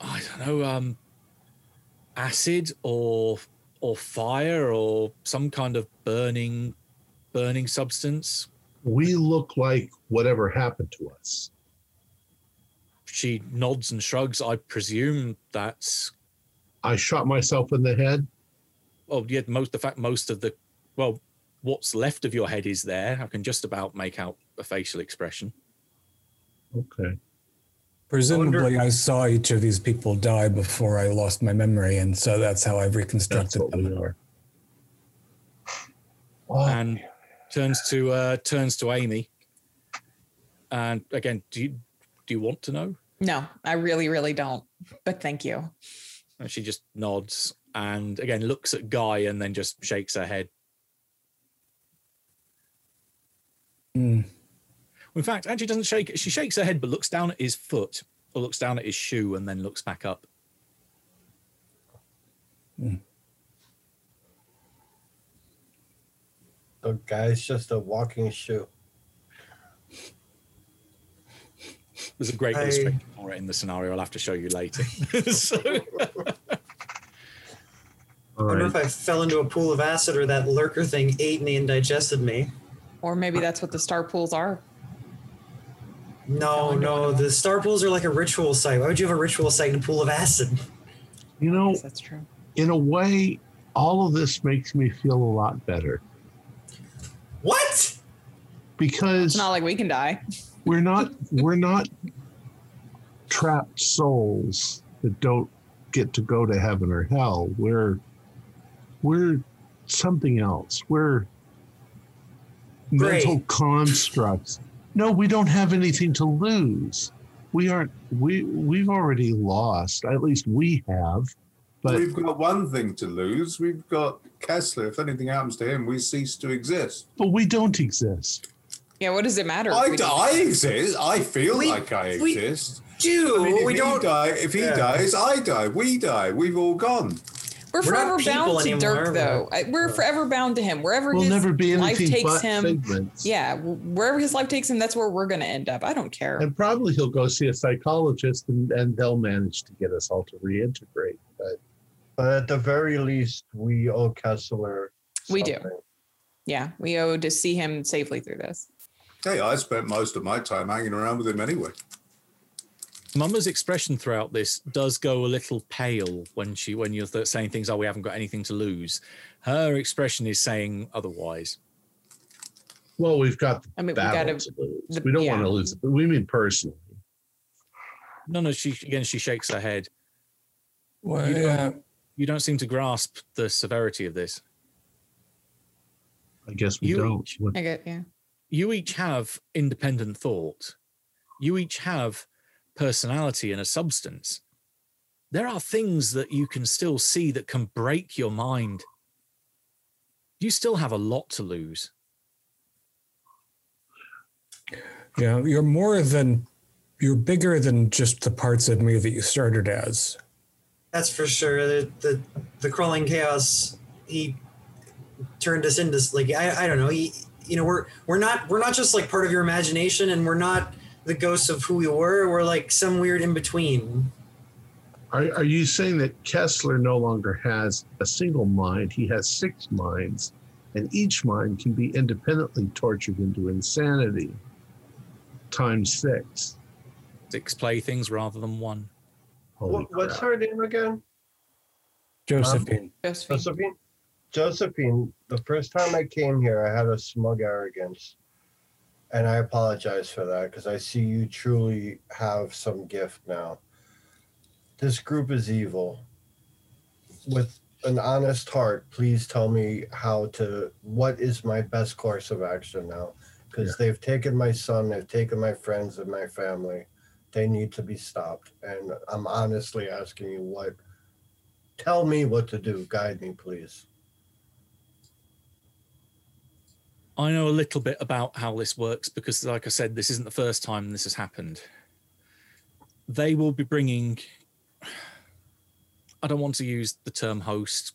I don't know, acid or fire or some kind of burning substance. We look like whatever happened to us. She nods and shrugs. I presume that's... I shot myself in the head. Oh, yeah, most of the... Well, what's left of your head is there. I can just about make out a facial expression. Okay. Presumably, I saw each of these people die before I lost my memory, and so that's how I've reconstructed them. We are. Oh. And turns to Amy. And again, do you want to know? No, I really, really don't. But thank you. And she just nods and again looks at Guy and then just shakes her head. Hmm. In fact, actually doesn't shake. She shakes her head, but looks down at his foot, or looks down at his shoe, and then looks back up. Mm. The guy's just a walking shoe. There's a great illustration for it in the scenario. I'll have to show you later. So. I don't know if I fell into a pool of acid or that lurker thing ate me and digested me. Or maybe that's what the star pools are. No. The star pools are like a ritual site. Why would you have a ritual site in a pool of acid? You know, yes, that's true. In a way, all of this makes me feel a lot better. What? Because it's not like we can die. We're not trapped souls that don't get to go to heaven or hell. We're something else. We're mental constructs. No, we don't have anything to lose. We've already lost. At least we have. But we've got one thing to lose. We've got Kessler. If anything happens to him, we cease to exist. But we don't exist. Yeah, what does it matter? I exist. I feel like I exist. We do. I mean, we don't die. If he dies, I die. We die. We've all gone. We're forever bound to Dirk, though. We're forever bound to him. Wherever his life takes him, figments. Yeah, wherever his life takes him, that's where we're going to end up. I don't care. And probably he'll go see a psychologist, and they'll manage to get us all to reintegrate. But at the very least, we owe Kessler something. We do. Yeah, we owe to see him safely through this. Hey, I spent most of my time hanging around with him anyway. Mama's expression throughout this does go a little pale when you're saying things, we haven't got anything to lose. Her expression is saying otherwise. Well, we've got to lose. We don't want to lose it, but we mean personally. No, she shakes her head. Well, you don't seem to grasp the severity of this. I guess we don't. You each have independent thought. You each have personality and a substance. There are things that you can still see that can break your mind. You still have a lot to lose. Yeah, you're bigger than just the parts of me that you started as. That's for sure. The Crawling Chaos, he turned us into, like, I don't know. We're not just like part of your imagination, and we're not the ghosts of who we were. We're like some weird in between. Are you saying that Kessler no longer has a single mind? He has six minds, and each mind can be independently tortured into insanity times six. Six playthings rather than one. What's her name again? Josephine. Josephine, the first time I came here, I had a smug arrogance. And I apologize for that, because I see you truly have some gift now. This group is evil. With an honest heart, please tell me what is my best course of action now? Because they've taken my son, they've taken my friends and my family. They need to be stopped. And I'm honestly asking you tell me what to do. Guide me, please. I know a little bit about how this works because, like I said, this isn't the first time this has happened. They will be bringing... I don't want to use the term host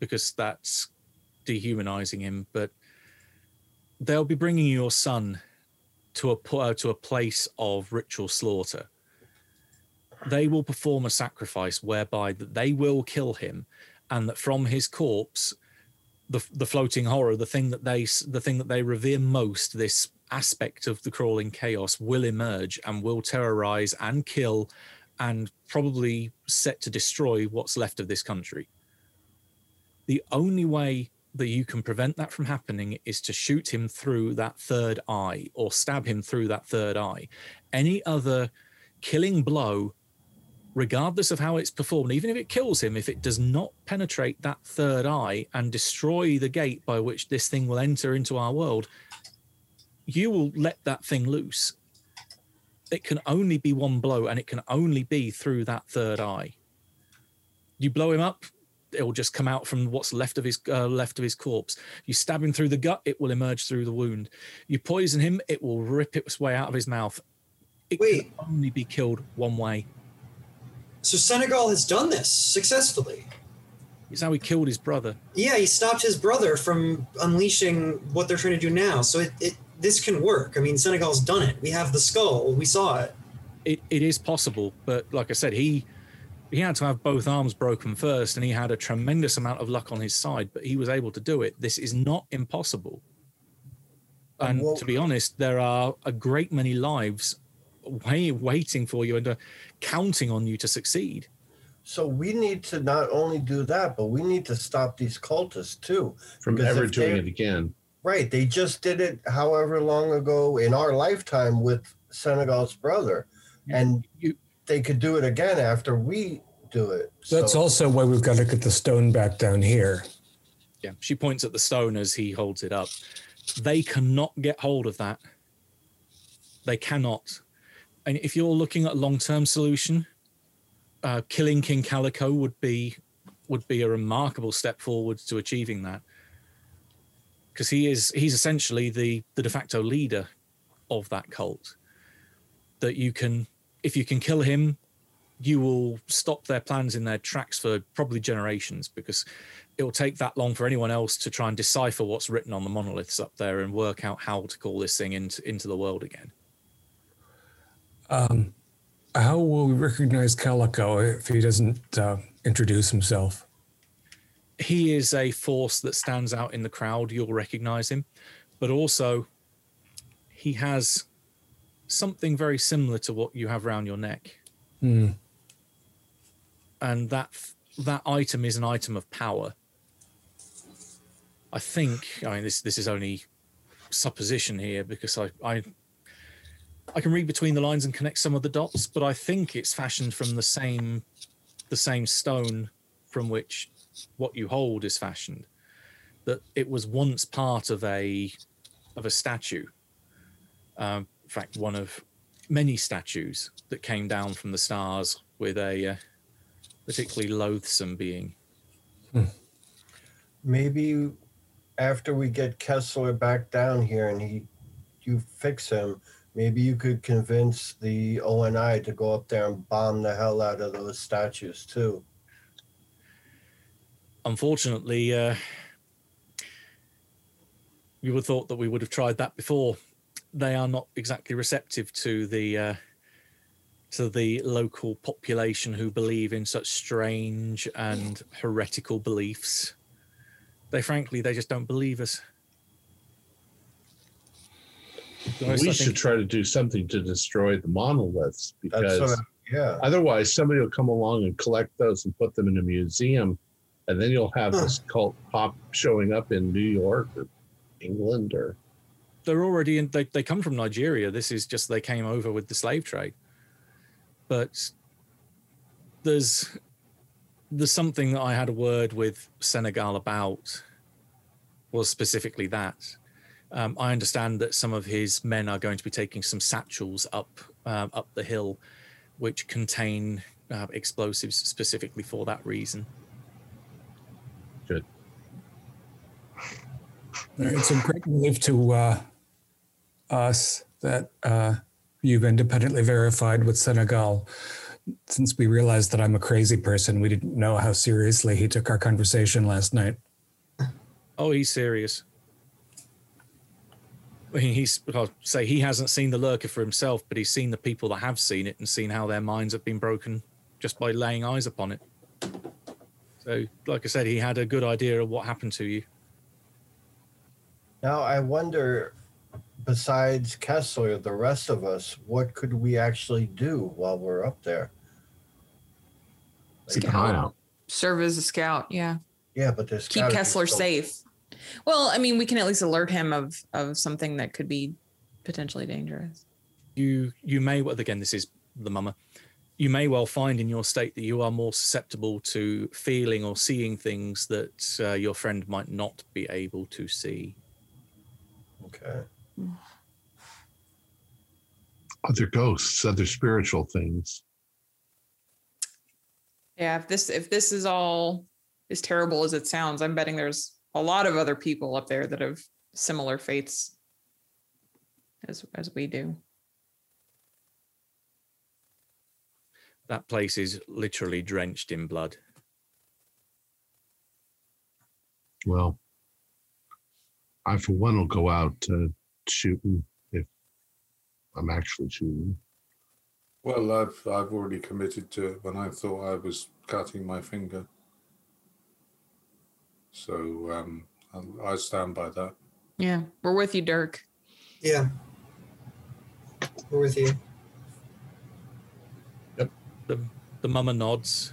because that's dehumanizing him, but they'll be bringing your son to a place of ritual slaughter. They will perform a sacrifice whereby they will kill him, and that from his corpse... The floating horror, the thing that they revere most, this aspect of the Crawling Chaos, will emerge and will terrorize and kill and probably set to destroy what's left of this country. The only way that you can prevent that from happening is to shoot him through that third eye or stab him through that third eye. Any other killing blow, regardless of how it's performed, even if it kills him, if it does not penetrate that third eye and destroy the gate by which this thing will enter into our world, you will let that thing loose. It can only be one blow, and it can only be through that third eye. You blow him up, it will just come out from what's left of his corpse. You stab him through the gut, it will emerge through the wound. You poison him, it will rip its way out of his mouth. It can only be killed one way. So Senecal has done this successfully. It's how he killed his brother. Yeah, he stopped his brother from unleashing what they're trying to do now. So this can work. I mean, Senegal's done it. We have the skull. We saw it. It is possible. But like I said, he had to have both arms broken first, and he had a tremendous amount of luck on his side, but he was able to do it. This is not impossible. And to be honest, there are a great many lives waiting for you and counting on you to succeed. So we need to not only do that, but we need to stop these cultists too from ever doing it again. Right. They just did it however long ago in our lifetime with Senegal's brother. Yeah. And they could do it again after we do it. That's also why we've got to get the stone back down here. Yeah. She points at the stone as he holds it up. They cannot get hold of that. They cannot. And if you're looking at a long-term solution, killing King Calico would be a remarkable step forward to achieving that, because he's essentially the de facto leader of that cult. That if you can kill him, you will stop their plans in their tracks for probably generations, because it will take that long for anyone else to try and decipher what's written on the monoliths up there and work out how to call this thing into the world again. How will we recognize Calico if he doesn't introduce himself? He is a force that stands out in the crowd. You'll recognize him. But also, he has something very similar to what you have around your neck. Mm. And that item is an item of power. I think, this is only supposition here, because I can read between the lines and connect some of the dots, but I think it's fashioned from the same stone from which what you hold is fashioned. That it was once part of a statue. In fact, one of many statues that came down from the stars with a particularly loathsome being. Hmm. Maybe after we get Kessler back down here and you fix him, maybe you could convince the ONI to go up there and bomb the hell out of those statues too. Unfortunately, you would have thought that we would have tried that before. They are not exactly receptive to the local population who believe in such strange and heretical beliefs. They just don't believe us. We should try to do something to destroy the monoliths, because otherwise somebody will come along and collect those and put them in a museum, and then you'll have this cult pop showing up in New York or England. Or they're already in. They come from Nigeria. This is just they came over with the slave trade. But there's something that I had a word with Senecal about was specifically that. I understand that some of his men are going to be taking some satchels up the hill, which contain explosives specifically for that reason. Good. It's a great relief to us that you've independently verified with Senecal. Since we realized that I'm a crazy person, we didn't know how seriously he took our conversation last night. Oh, he's serious. I'll say he hasn't seen the lurker for himself, but he's seen the people that have seen it and seen how their minds have been broken just by laying eyes upon it. So, like I said, he had a good idea of what happened to you. Now, I wonder, besides Kessler, the rest of us, what could we actually do while we're up there? Scout. Serve as a scout, yeah. Yeah, but there's keep Kessler safe. Well, I mean, we can at least alert him of something that could be potentially dangerous. You may, again, this is the mama, you may well find in your state that you are more susceptible to feeling or seeing things that your friend might not be able to see. Okay. Other ghosts, other spiritual things. Yeah, if this is all as terrible as it sounds, I'm betting there's a lot of other people up there that have similar fates as we do. That place is literally drenched in blood. Well, I for one will go out shooting if I'm actually shooting. Well, I've already committed to it when I thought I was cutting my finger. So I stand by that. Yeah, we're with you, Dirk. Yeah, we're with you. Yep. The mama nods.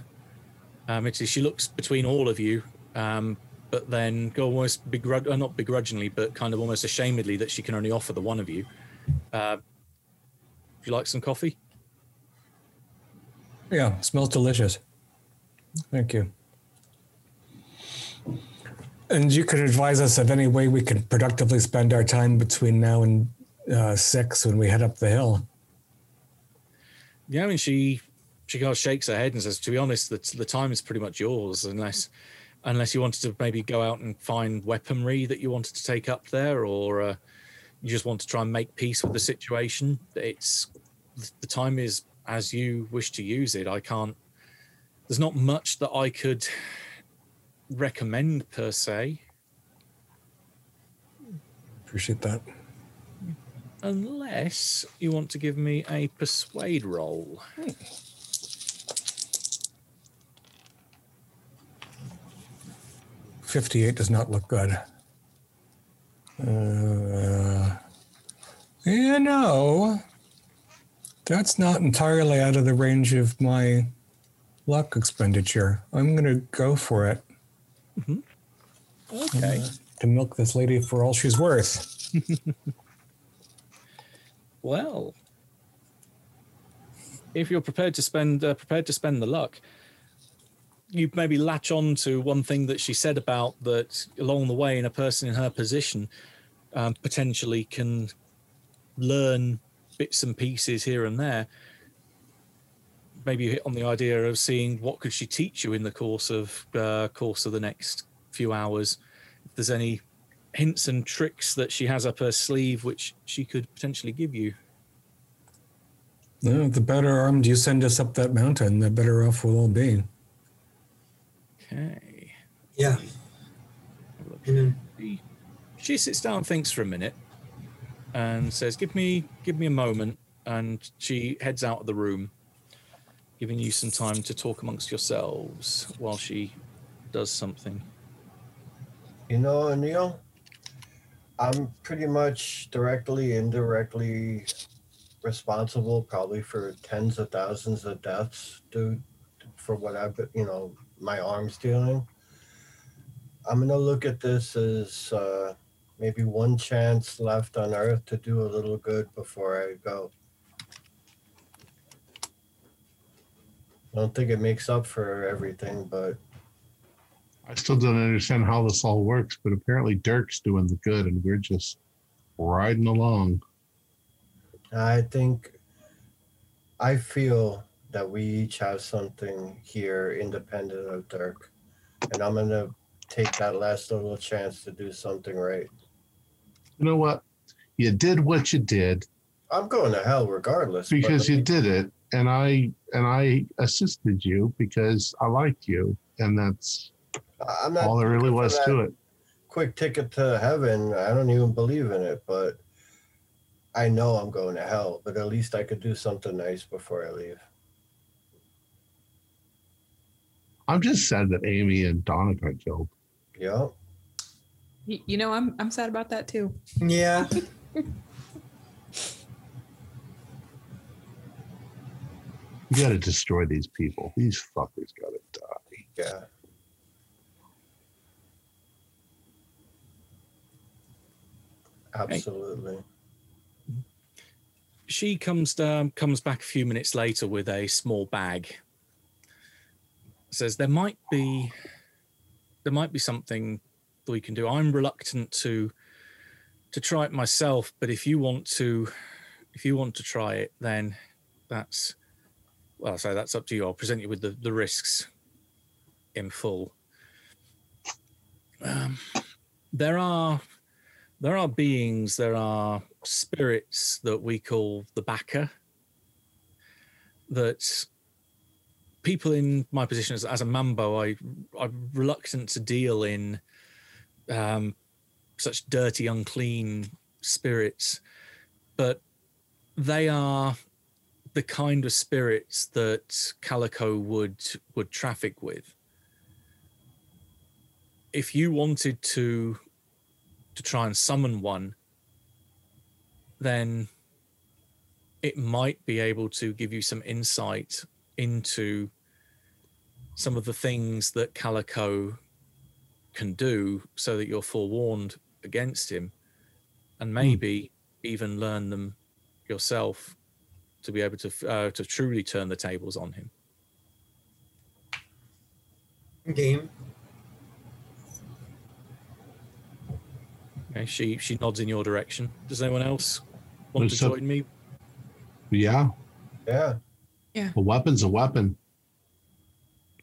She looks between all of you, but then almost not begrudgingly, but kind of almost ashamedly that she can only offer the one of you. Would you like some coffee? Yeah, smells delicious. Thank you. And you could advise us of any way we could productively spend our time between now and 6 when we head up the hill. Yeah, I mean, she kind of shakes her head and says, to be honest, the time is pretty much yours, unless you wanted to maybe go out and find weaponry that you wanted to take up there, or you just want to try and make peace with the situation. The time is as you wish to use it. There's not much that I could recommend per se. Appreciate that. Unless you want to give me a persuade roll. Nice. 58 does not look good. You know, that's not entirely out of the range of my luck expenditure. I'm going to go for it. Mm-hmm. Okay. To milk this lady for all she's worth. Well, if you're prepared to spend the luck, you maybe latch on to one thing that she said about that along the way, in a person in her position, potentially can learn bits and pieces here and there. Maybe you hit on the idea of seeing what could she teach you in the course of the next few hours. If there's any hints and tricks that she has up her sleeve, which she could potentially give you. No, the better armed you send us up that mountain, the better off we'll all be. Okay. Yeah. She sits down and thinks for a minute and says, give me a moment. And she heads out of the room. giving you some time to talk amongst yourselves while she does something. You know, Anil, I'm pretty much directly, indirectly responsible probably for tens of thousands of deaths due for what I've, you know, my arms dealing. I'm going to look at this as maybe one chance left on Earth to do a little good before I go. I don't think it makes up for everything, but... I still don't understand how this all works, but apparently Dirk's doing the good and we're just riding along. I think, I feel that we each have something here independent of Dirk, and I'm going to take that last little chance to do something right. You know what? You did what you did. I'm going to hell regardless. Because you did it, and I assisted you because I liked you, and that's... I'm not all there really was to it. Quick ticket to heaven. I don't even believe in it, but I know I'm going to hell, but at least I could do something nice before I leave. I'm just sad that Amy and Donna got killed. Yeah. You know, I'm sad about that too. Yeah. You got to destroy these people. These fuckers got to die. Yeah. Absolutely. She comes back a few minutes later with a small bag. Says there might be something that we can do. I'm reluctant to try it myself, but if you want to try it, then that's up to you. I'll present you with the risks in full. There are beings, there are spirits that we call the Baka, that people in my position as a Mambo, I'm reluctant to deal in such dirty, unclean spirits, but they are the kind of spirits that Calico would traffic with. If you wanted to try and summon one, then it might be able to give you some insight into some of the things that Calico can do so that you're forewarned against him, and maybe even learn them yourself to be able to truly turn the tables on him. Game. Okay, she nods in your direction. Does anyone else want to join me? Yeah. Yeah. Yeah. A weapon's a weapon.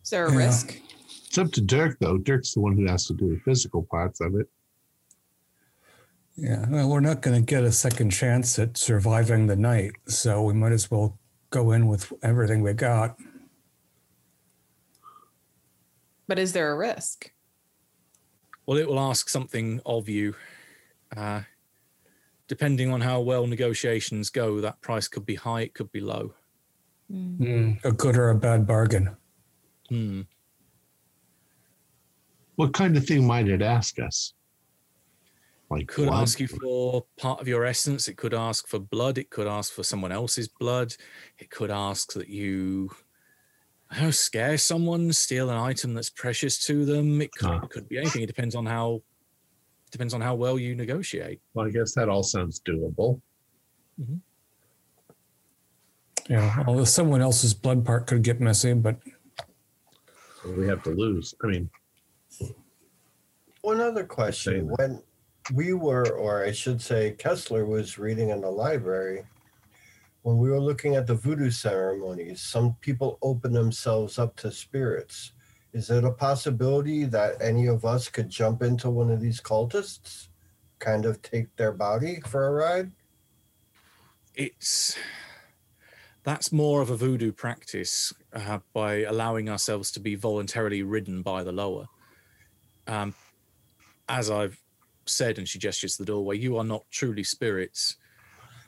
Is there a risk? It's up to Dirk, though. Dirk's the one who has to do the physical parts of it. Yeah. Well, we're not going to get a second chance at surviving the night, so we might as well go in with everything we got. But is there a risk? Well, it will ask something of you. Depending on how well negotiations go, that price could be high, it could be low. A good or a bad bargain. What kind of thing might it ask us? Like, it could ask you for part of your essence. It could ask for blood. It could ask for someone else's blood. It could ask that you, scare someone, steal an item that's precious to them. It could be anything. It depends on how well you negotiate. Well, I guess that all sounds doable. Mm-hmm. Yeah, although someone else's blood part could get messy, but... We have to lose. I mean... One other question. When we were, or I should say Kessler was reading in the library, when we were looking at the voodoo ceremonies, some people open themselves up to spirits. Is it a possibility that any of us could jump into one of these cultists, kind of take their body for a ride? That's more of a voodoo practice by allowing ourselves to be voluntarily ridden by the lower. As I've said, and she gestures to the doorway, you are not truly spirits,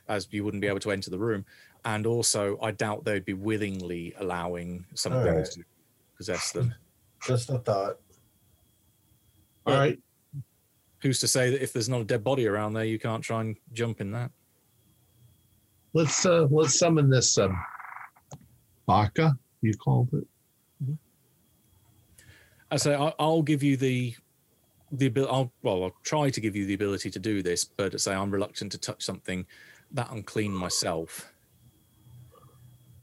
as you wouldn't be able to enter the room. And also, I doubt they'd be willingly allowing some of those to possess them. Just a thought. All right. Who's to say that if there's not a dead body around there, you can't try and jump in that? Let's summon this Baka, you called it. Mm-hmm. I'll give you the ability. I'll try to give you the ability to do this, but I'm reluctant to touch something that unclean myself,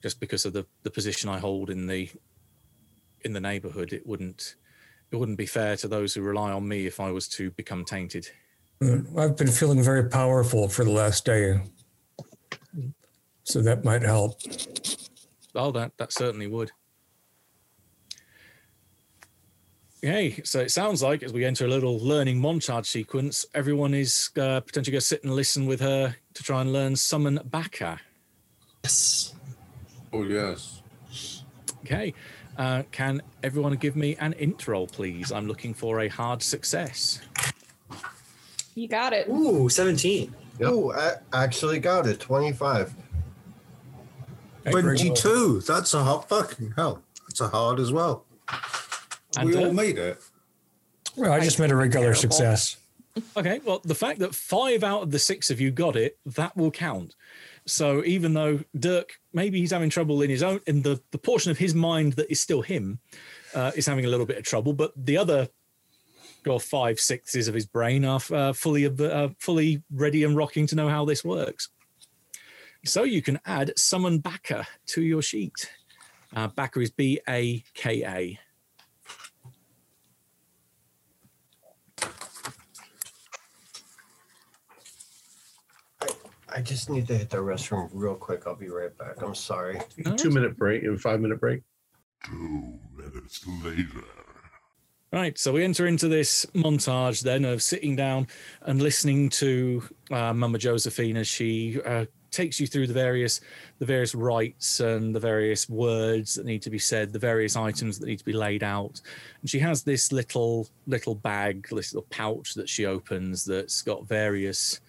just because of the position I hold in the neighborhood. It wouldn't be fair to those who rely on me if I was to become tainted. I've been feeling very powerful for the last day, so that might help. Oh, that certainly would. Okay, so it sounds like as we enter a little learning montage sequence, everyone is potentially going to sit and listen with her to try and learn Summon Baka. Yes. Oh, yes. Okay. Can everyone give me an int roll, please? I'm looking for a hard success. You got it. Ooh, 17. Yep. Ooh, I actually got it. 25. Okay, 22. That's a hard fucking hell. That's a hard as well. And we all made it. Well, I just made a regular success. Okay, well, the fact that 5 out of the 6 of you got it, that will count. So even though Dirk, maybe he's having trouble in his own, in the portion of his mind that is still him, is having a little bit of trouble, but the other 5/6 of his brain are fully ready and rocking to know how this works. So you can add Summon Baka to your sheet. Baka is B-A-K-A. I just need to hit the restroom real quick. I'll be right back. I'm sorry. Right. 2 minute break and 5 minute break. 2 minutes later. Right, so we enter into this montage then of sitting down and listening to Mama Josephine as she takes you through the various rites and the various words that need to be said, the various items that need to be laid out. And she has this little bag, this little pouch that she opens that's got various.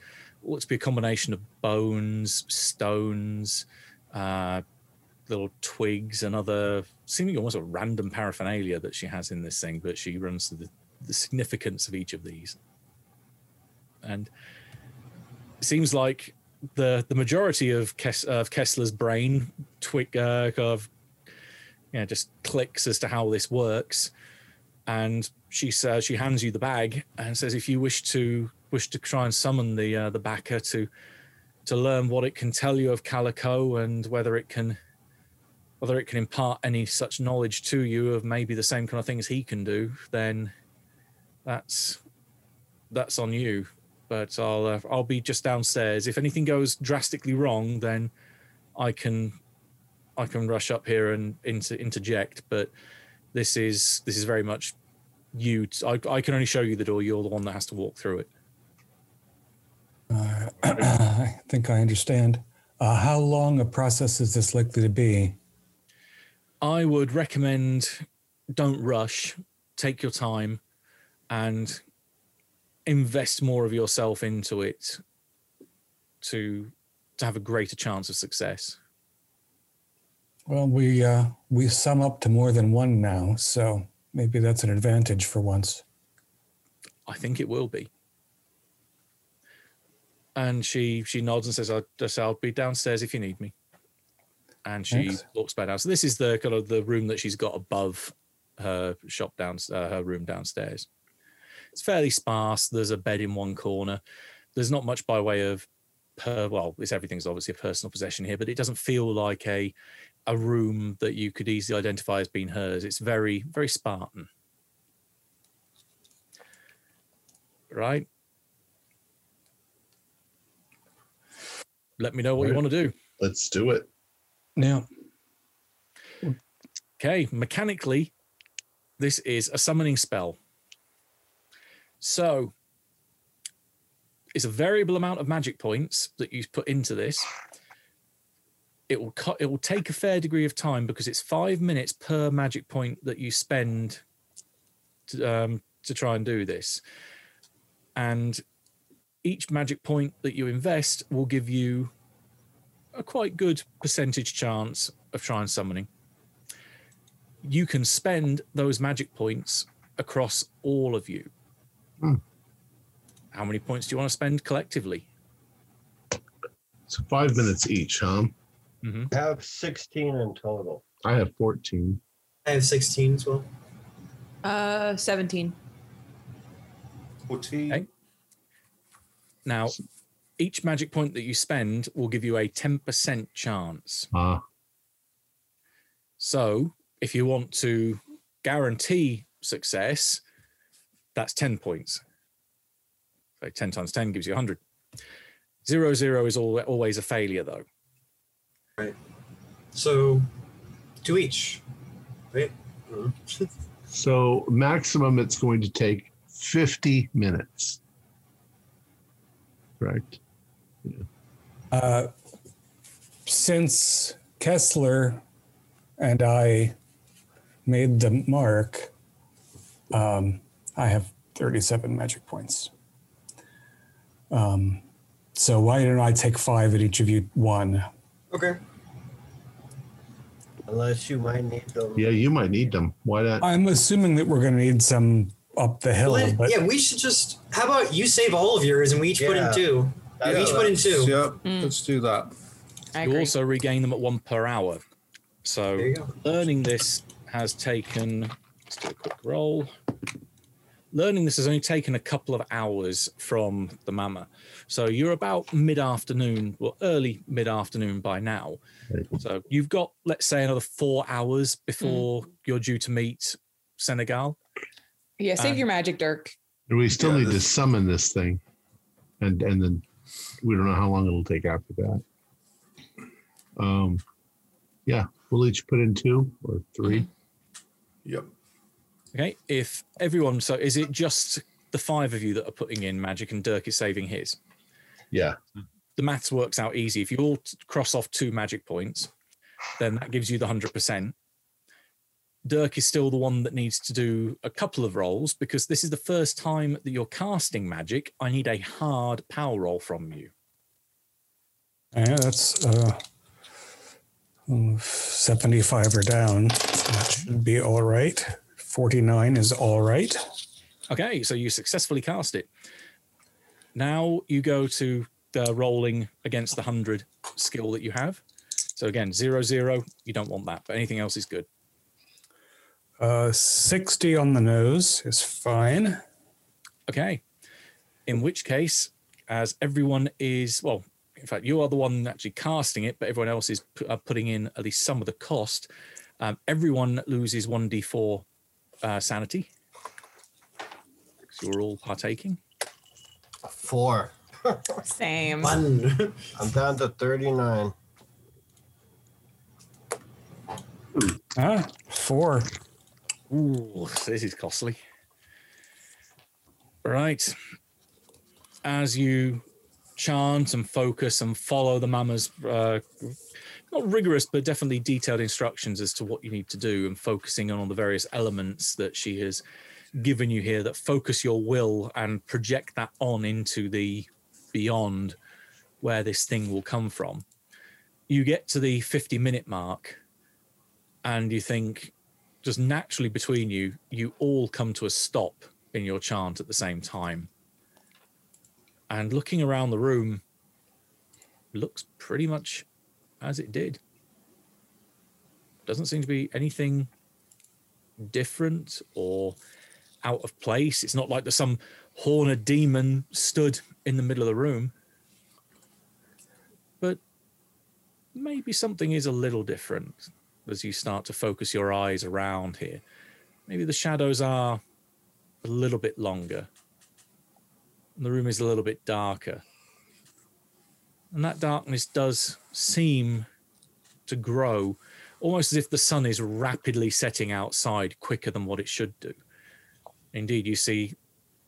Looks to be a combination of bones, stones, little twigs, and other seemingly almost a random paraphernalia that she has in this thing, but she runs through the significance of each of these. And it seems like the majority of Kessler's brain just clicks as to how this works. And she says, she hands you the bag and says, if you wish to try and summon the Baka to learn what it can tell you of Calico and whether it can impart any such knowledge to you of maybe the same kind of things he can do, then that's on you. But I'll be just downstairs. If anything goes drastically wrong, then I can rush up here and interject. But this is very much you. I can only show you the door. You're the one that has to walk through it. I think I understand. How long a process is this likely to be? I would recommend don't rush, take your time, and invest more of yourself into it to have a greater chance of success. Well, we sum up to more than one now, so maybe that's an advantage for once. I think it will be. And she nods and says, I'll be downstairs if you need me. And she walks back down. So this is the kind of the room that she's got above her shop down, her room downstairs. It's fairly sparse. There's a bed in one corner. There's not much by way of everything's obviously a personal possession here, but it doesn't feel like a room that you could easily identify as being hers. It's very, very Spartan. Right. Let me know what you want to do. Let's do it. Now. Okay, mechanically, this is a summoning spell. So, it's a variable amount of magic points that you put into this. It will take a fair degree of time because it's 5 minutes per magic point that you spend to try and do this. And each magic point that you invest will give you a quite good percentage chance of shrine summoning. You can spend those magic points across all of you. Mm. How many points do you want to spend collectively? It's 5 minutes each, huh? Mm-hmm. I have 16 in total. I have 14. I have 16 as well. 17. 14. Okay. Now, each magic point that you spend will give you a 10% chance. Ah. So, if you want to guarantee success, that's 10 points. So 10 times 10 gives you 100. 0-0 is always a failure, though. Right. So, 2 each, right? Mm-hmm. So, maximum it's going to take 50 minutes. Correct. Yeah. Since Kessler and I made the mark, I have 37 magic points. So why don't I take 5 and each of you 1? Okay. Unless you might need them. Yeah, you might need them. Why not? I'm assuming that we're going to need some up the hill. Yeah, we should just... How about you save all of yours and we each put in 2? Yeah, we each put in 2. Yep, let's do that. You also regain them at 1 per hour. So learning this has taken... Let's do a quick roll. Learning this has only taken a couple of hours from the mama. So you're about mid-afternoon, well, early mid-afternoon by now. So you've got, let's say, another 4 hours before you're due to meet Senecal. Yeah, save your magic, Dirk. We still need to summon this thing. And then we don't know how long it'll take after that. Yeah, we'll each put in 2 or 3. Mm-hmm. Yep. Okay, if everyone, so is it just the 5 of you that are putting in magic and Dirk is saving his? Yeah. The maths works out easy. If you all cross off 2 magic points, then that gives you the 100%. Dirk is still the one that needs to do a couple of rolls because this is the first time that you're casting magic. I need a hard power roll from you. Yeah, that's 75 or down. So that should be all right. 49 is all right. Okay, so you successfully cast it. Now you go to the rolling against the 100 skill that you have. So again, 0-0, you don't want that, but anything else is good. 60 on the nose is fine. Okay. In which case, as everyone is, well, in fact, you are the one actually casting it, but everyone else is putting in at least some of the cost. Everyone loses 1d4 sanity. So you're all partaking. 4. Same. 1. I'm down to 39. 4. Ooh, this is costly. Right. As you chant and focus and follow the mama's not rigorous, but definitely detailed instructions as to what you need to do and focusing on all the various elements that she has given you here that focus your will and project that on into the beyond where this thing will come from. You get to the 50-minute mark and you think, just naturally between you, you all come to a stop in your chant at the same time. And looking around the room, looks pretty much... as it did. Doesn't seem to be anything different or out of place. It's not like there's some horned demon stood in the middle of the room. But maybe something is a little different as you start to focus your eyes around here. Maybe the shadows are a little bit longer. And the room is a little bit darker. And that darkness does seem to grow, almost as if the sun is rapidly setting outside quicker than what it should do. Indeed, you see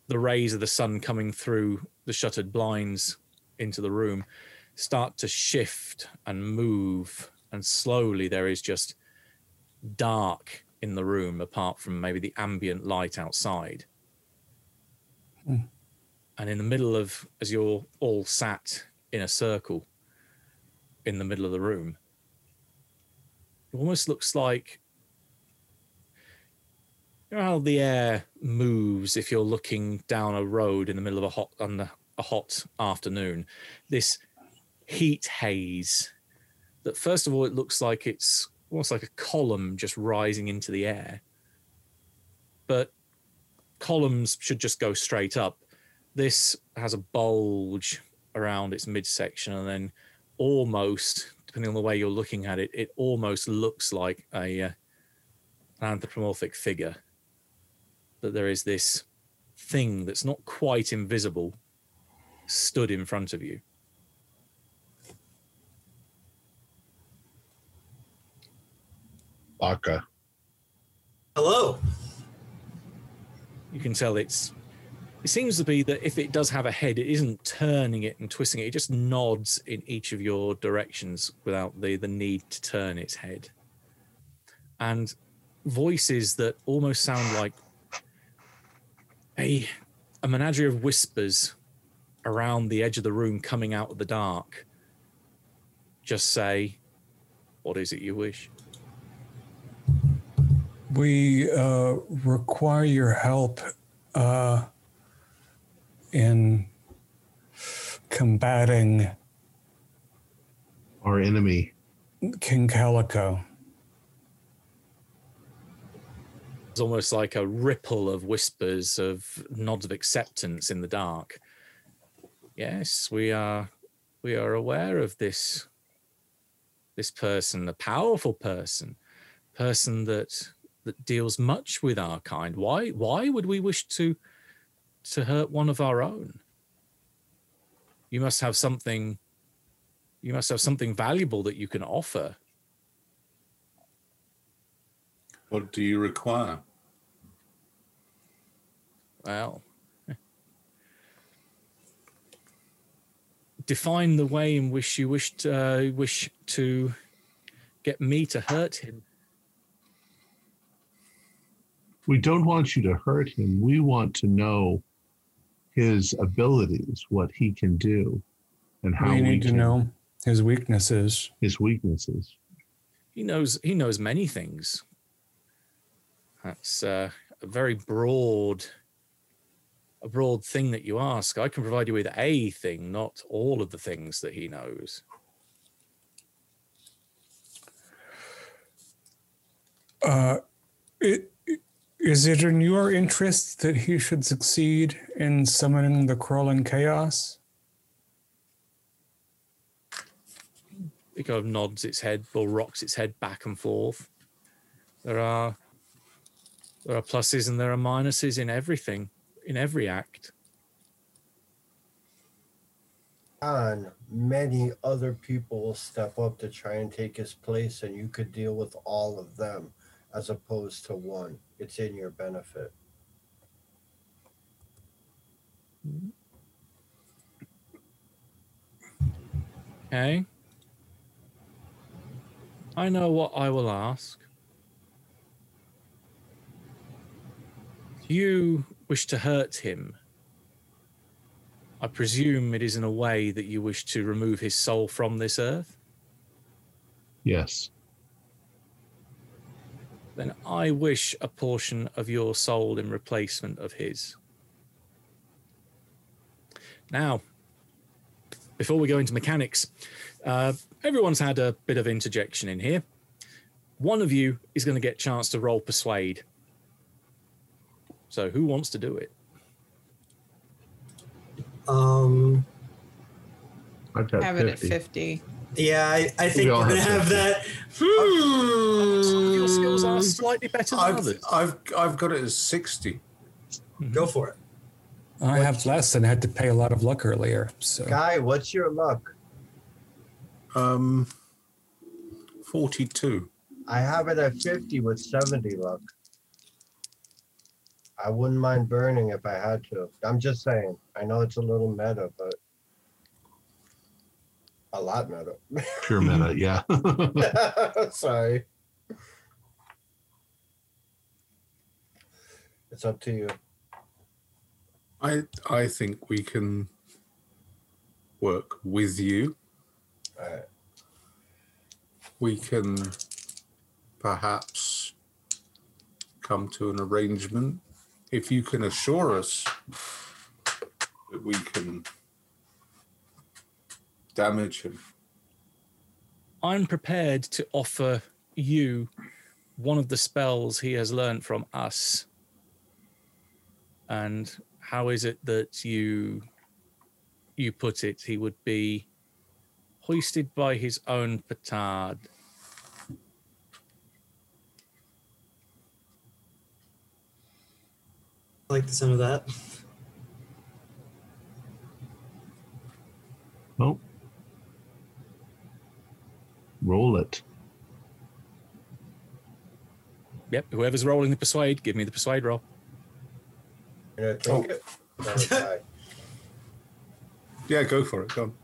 the rays of the sun coming through the shuttered blinds into the room start to shift and move, and slowly there is just dark in the room, apart from maybe the ambient light outside. Mm. And in the middle of, as you're all sat in a circle, in the middle of the room. It almost looks like, you know how the air moves if you're looking down a road in the middle of a hot afternoon. This heat haze that, first of all, it looks like it's almost like a column just rising into the air. But columns should just go straight up. This has a bulge around its midsection, and then almost, depending on the way you're looking at it, it almost looks like an anthropomorphic figure. That there is this thing that's not quite invisible stood in front of you. Baka. Hello. You can tell it seems to be that if it does have a head, it isn't turning it and twisting it. It just nods in each of your directions without the need to turn its head. And voices that almost sound like a menagerie of whispers around the edge of the room coming out of the dark. Just say, what is it you wish? We require your help in combating our enemy, King Calico. It's almost like a ripple of whispers, of nods of acceptance in the dark. Yes, we are aware of this person, a powerful person that deals much with our kind. Why would we wish to hurt one of our own? You must have something valuable that you can offer. What do you require? Well, define the way in which you wish to get me to hurt him. We don't want you to hurt him. We want to know his abilities, what he can do, and how we need to know his weaknesses. He knows many things. That's a very broad thing that you ask. I can provide you with a thing, not all of the things that he knows. Is it in your interest that he should succeed in summoning the Crawling Chaos? It kind of nods its head or rocks its head back and forth. There are pluses and there are minuses in everything, in every act. And many other people will step up to try and take his place, and you could deal with all of them as opposed to one. It's in your benefit. Okay. I know what I will ask. You wish to hurt him. I presume it is in a way that you wish to remove his soul from this earth? Yes. Then I wish a portion of your soul in replacement of his. Now, before we go into mechanics, everyone's had a bit of interjection in here. One of you is going to get a chance to roll Persuade. So who wants to do it? Have it at 50. Yeah, I think we're going to have that. Some of your skills are slightly better than others. I've got it as 60. Mm-hmm. Go for it. I have less and had to pay a lot of luck earlier. So. Guy, what's your luck? 42. I have it at 50 with 70 luck. I wouldn't mind burning if I had to. I'm just saying. I know it's a little meta, but... A lot meta. Pure meta, yeah. Sorry. It's up to you. I think we can work with you. All right. we can perhaps come to an arrangement if you can assure us that we can damage him. I'm prepared to offer you one of the spells he has learned from us. And how is it that you put it? He would be hoisted by his own petard. I like the sound of that. Oh. Roll it. Yep, whoever's rolling the persuade, give me the persuade roll. You're gonna take it? Yeah, go for it. Go on.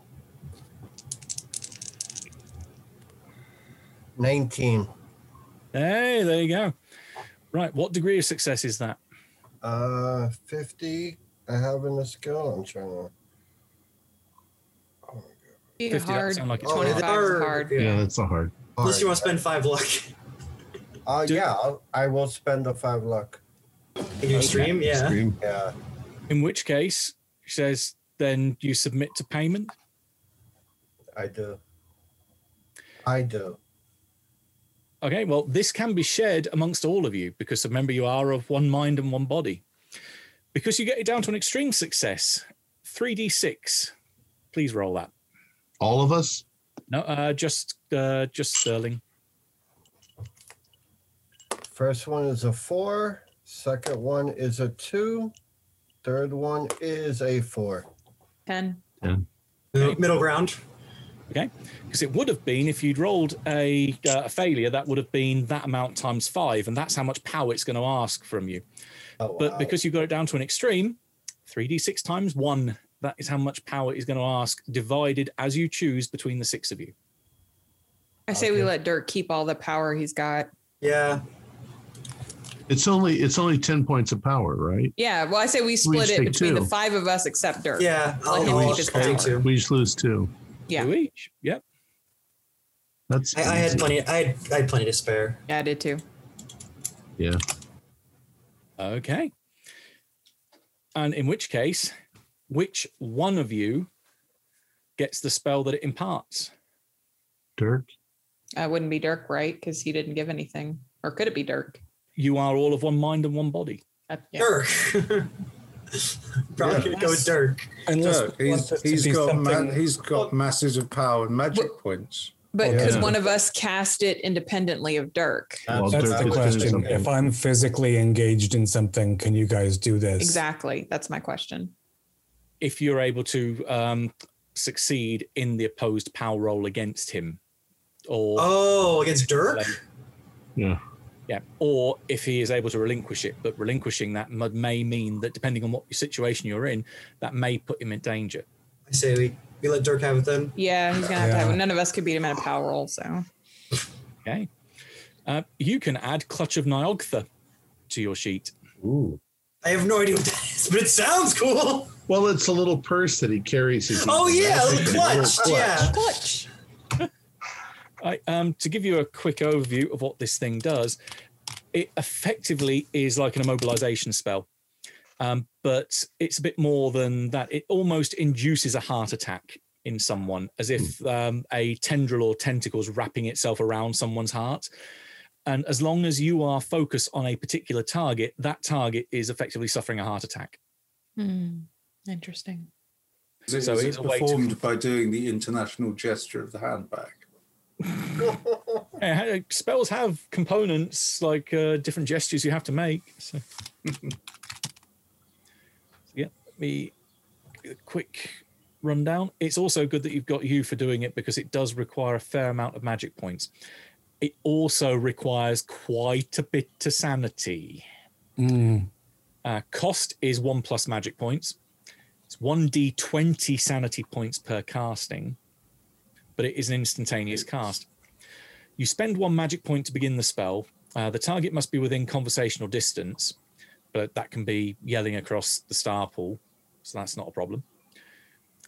19. Hey, there you go. Right, what degree of success is that? 50. I have in the skill. I'm trying to... Oh, my God. 50, hard. That sound like it's 25 is hard. Yeah, that's a hard. Unless you want to spend 5 luck. I will spend a 5 luck. Can you stream? Yeah. In which case, she says, then you submit to payment? I do. Okay, well, this can be shared amongst all of you because, remember, you are of one mind and one body. Because you get it down to an extreme success, 3d6. Please roll that. All of us? No, just Sterling. First one is a 4. Second one is a 2. Third one is a 4. 10. Okay. Middle ground. Okay, because it would have been, if you'd rolled a failure, that would have been that amount times 5, and that's how much power it's going to ask from you. Oh, wow. But because you got it down to an extreme, 3d6 times 1, that is how much power it's going to ask, divided as you choose between the 6 of you. I say we let Dirk keep all the power he's got. Yeah. It's only 10 points of power, right? Yeah, well, I say we split it between 2. The 5 of us except Dirk. Yeah, we just lose 2. Yeah. 2 each. Yep. That's I had plenty to spare. Yeah, I did too. Yeah. Okay. And in which case, which one of you gets the spell that it imparts? Dirk? It wouldn't be Dirk, right? Because he didn't give anything. Or could it be Dirk? You are all of one mind and one body. Yeah. Dirk. Probably could go Dirk. And Dirk, he's got masses of power and magic points. But could one of us cast it independently of Dirk? That's the question. If I'm physically engaged in something, can you guys do this? Exactly. That's my question. If you're able to succeed in the opposed power roll against him. Or against Dirk? Yeah. Yeah, or if he is able to relinquish it, but relinquishing that may mean that, depending on what situation you're in, that may put him in danger. I say we let Dirk have it then. Yeah, he's going to have to have it. None of us could beat him at a power roll, so. Okay. You can add Clutch of Nyogtha to your sheet. Ooh. I have no idea what that is, but it sounds cool. Well, it's a little purse that he carries. Clutch. To give you a quick overview of what this thing does, it effectively is like an immobilization spell, but it's a bit more than that. It almost induces a heart attack in someone, as if a tendril or tentacles wrapping itself around someone's heart. And as long as you are focused on a particular target, that target is effectively suffering a heart attack. Mm. Interesting. So it's performed by doing the international gesture of the handbag. Spells have components like different gestures you have to make. So, let me get a quick rundown. It's also good that you've got you for doing it because it does require a fair amount of magic points. It also requires quite a bit of sanity. Mm. Cost is 1 plus magic points. It's 1d20 sanity points per casting. But it is an instantaneous cast. You spend 1 magic point to begin the spell. The target must be within conversational distance, but that can be yelling across the star pool, so that's not a problem.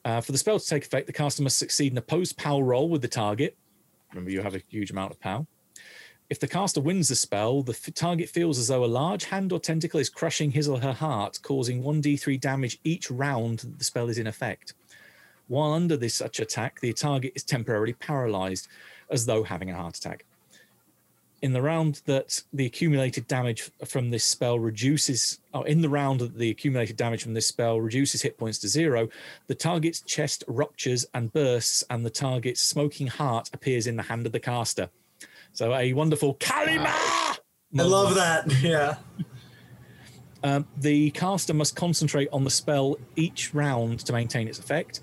For the spell to take effect, the caster must succeed an opposed power roll with the target, Remember, you have a huge amount of power. If the caster wins the spell, the target feels as though a large hand or tentacle is crushing his or her heart, causing 1d3 damage each round that the spell is in effect. While under this such attack, the target is temporarily paralyzed, as though having a heart attack. In the round that the accumulated damage from this spell reduces, or in the round that the accumulated damage from this spell reduces hit points to 0, the target's chest ruptures and bursts, and the target's smoking heart appears in the hand of the caster. So a wonderful Kalima! Wow. I love that, yeah. The caster must concentrate on the spell each round to maintain its effect.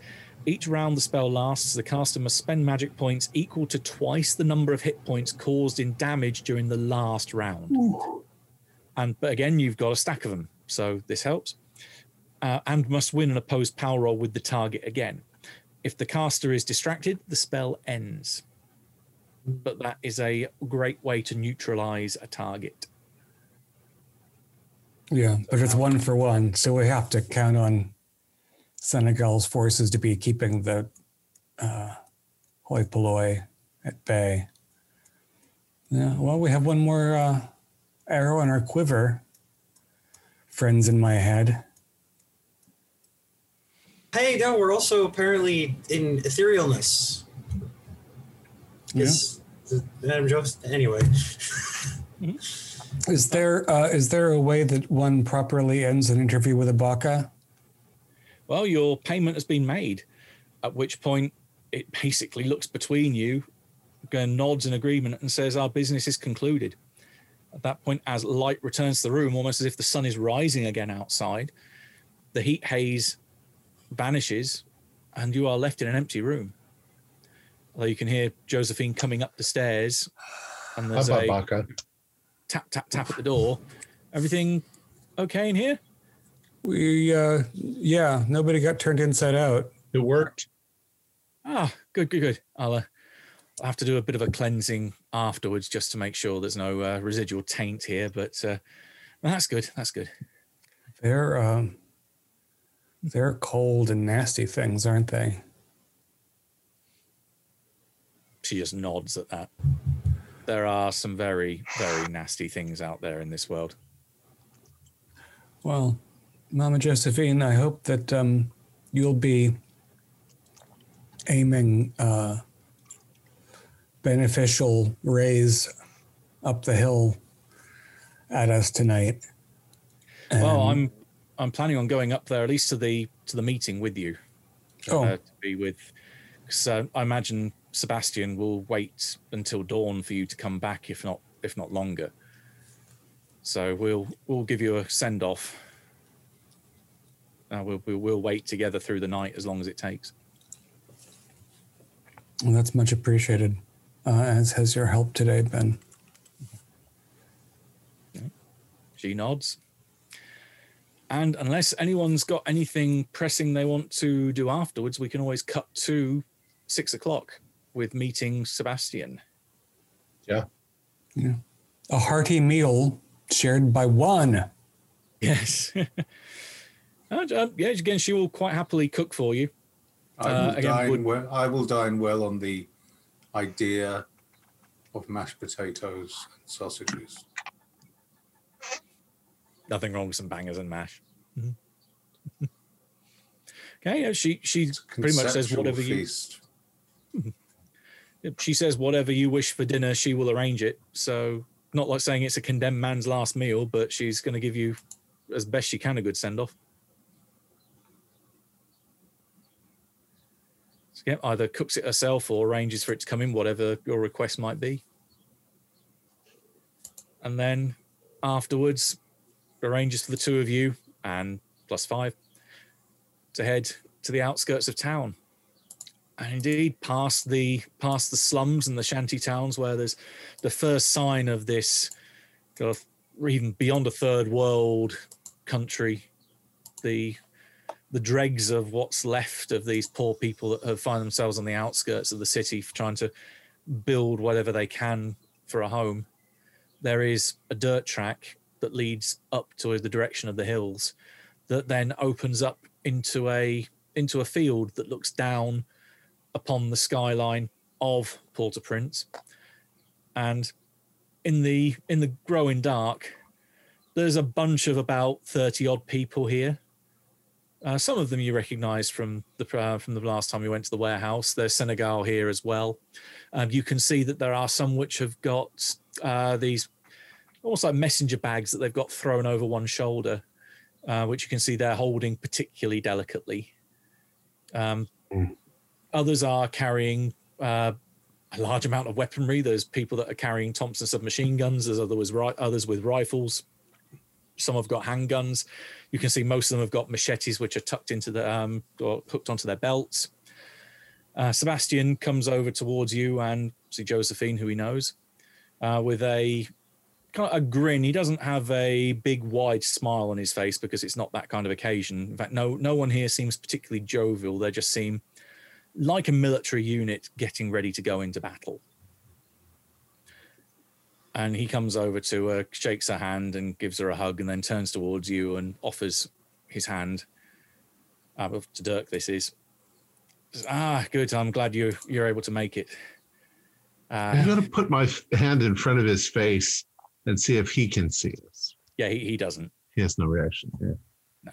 Each round the spell lasts, the caster must spend magic points equal to twice the number of hit points caused in damage during the last round. Ooh. And but again, you've got a stack of them, so this helps. And must win an opposed power roll with the target again. If the caster is distracted, the spell ends. But that is a great way to neutralize a target. Yeah, but it's 1 for 1, so we have to count on Senegal's forces to be keeping the hoi polloi at bay. Yeah, well, we have one more arrow in our quiver, friends in my head. Hey, no, we're also apparently in etherealness. Yes. Yeah. Anyway. Is there a way that one properly ends an interview with a Baka? Well, your payment has been made, at which point it basically looks between you, nods in agreement, and says, our business is concluded. At that point, as light returns to the room, almost as if the sun is rising again outside, the heat haze vanishes, and you are left in an empty room. Although you can hear Josephine coming up the stairs, and there's a tap, tap, tap at the door. Everything okay in here? We, yeah, nobody got turned inside out. It worked. Ah, good. I'll have to do a bit of a cleansing afterwards just to make sure there's no residual taint here, but that's good. They're cold and nasty things, aren't they? She just nods at that. There are some very, very nasty things out there in this world. Well, Mama Josephine, I hope that you'll be aiming beneficial rays up the hill at us tonight. And well, I'm planning on going up there at least to the meeting with you. To be with, so I imagine Sebastian will wait until dawn for you to come back, if not longer. So we'll give you a send off. We'll wait together through the night as long as it takes. Well, that's much appreciated, as has your help today, Ben. Okay. She nods. And unless anyone's got anything pressing they want to do afterwards, we can always cut to 6:00 with meeting Sebastian. Yeah. A hearty meal shared by one. Yes. Yeah, again, she will quite happily cook for you. I will dine well on the idea of mashed potatoes and sausages. Nothing wrong with some bangers and mash. Mm-hmm. Okay, yeah, she pretty much says whatever feast. She says whatever you wish for dinner, she will arrange it. So not like saying it's a condemned man's last meal, but she's going to give you, as best she can, a good send-off. Yeah, either cooks it herself or arranges for it to come in, whatever your request might be. And then afterwards, arranges for the two of you, and +5, to head to the outskirts of town. And indeed, past the slums and the shanty towns where there's the first sign of this, even beyond a third world country, the dregs of what's left of these poor people that have find themselves on the outskirts of the city, trying to build whatever they can for a home. There is a dirt track that leads up to the direction of the hills that then opens up into a field that looks down upon the skyline of Port-au-Prince, and in the growing dark, there's a bunch of about 30 odd people here. Some of them you recognise from the last time we went to the warehouse. There's Senecal here as well. You can see that there are some which have got these almost like messenger bags that they've got thrown over one shoulder, which you can see they're holding particularly delicately. Others are carrying a large amount of weaponry. There's people that are carrying Thompson submachine guns. There's others with rifles. Some have got handguns. You can see most of them have got machetes, which are tucked into the or hooked onto their belts. Sebastian comes over towards you and see Josephine, who he knows, with a kind of a grin. He doesn't have a big wide smile on his face because it's not that kind of occasion. In fact, no one here seems particularly jovial. They just seem like a military unit getting ready to go into battle. And he comes over to her, shakes her hand and gives her a hug, and then turns towards you and offers his hand. To Dirk, this is. Good. I'm glad you're able to make it. I'm going to put my hand in front of his face and see if he can see us. Yeah, he doesn't. He has no reaction. Yeah. No.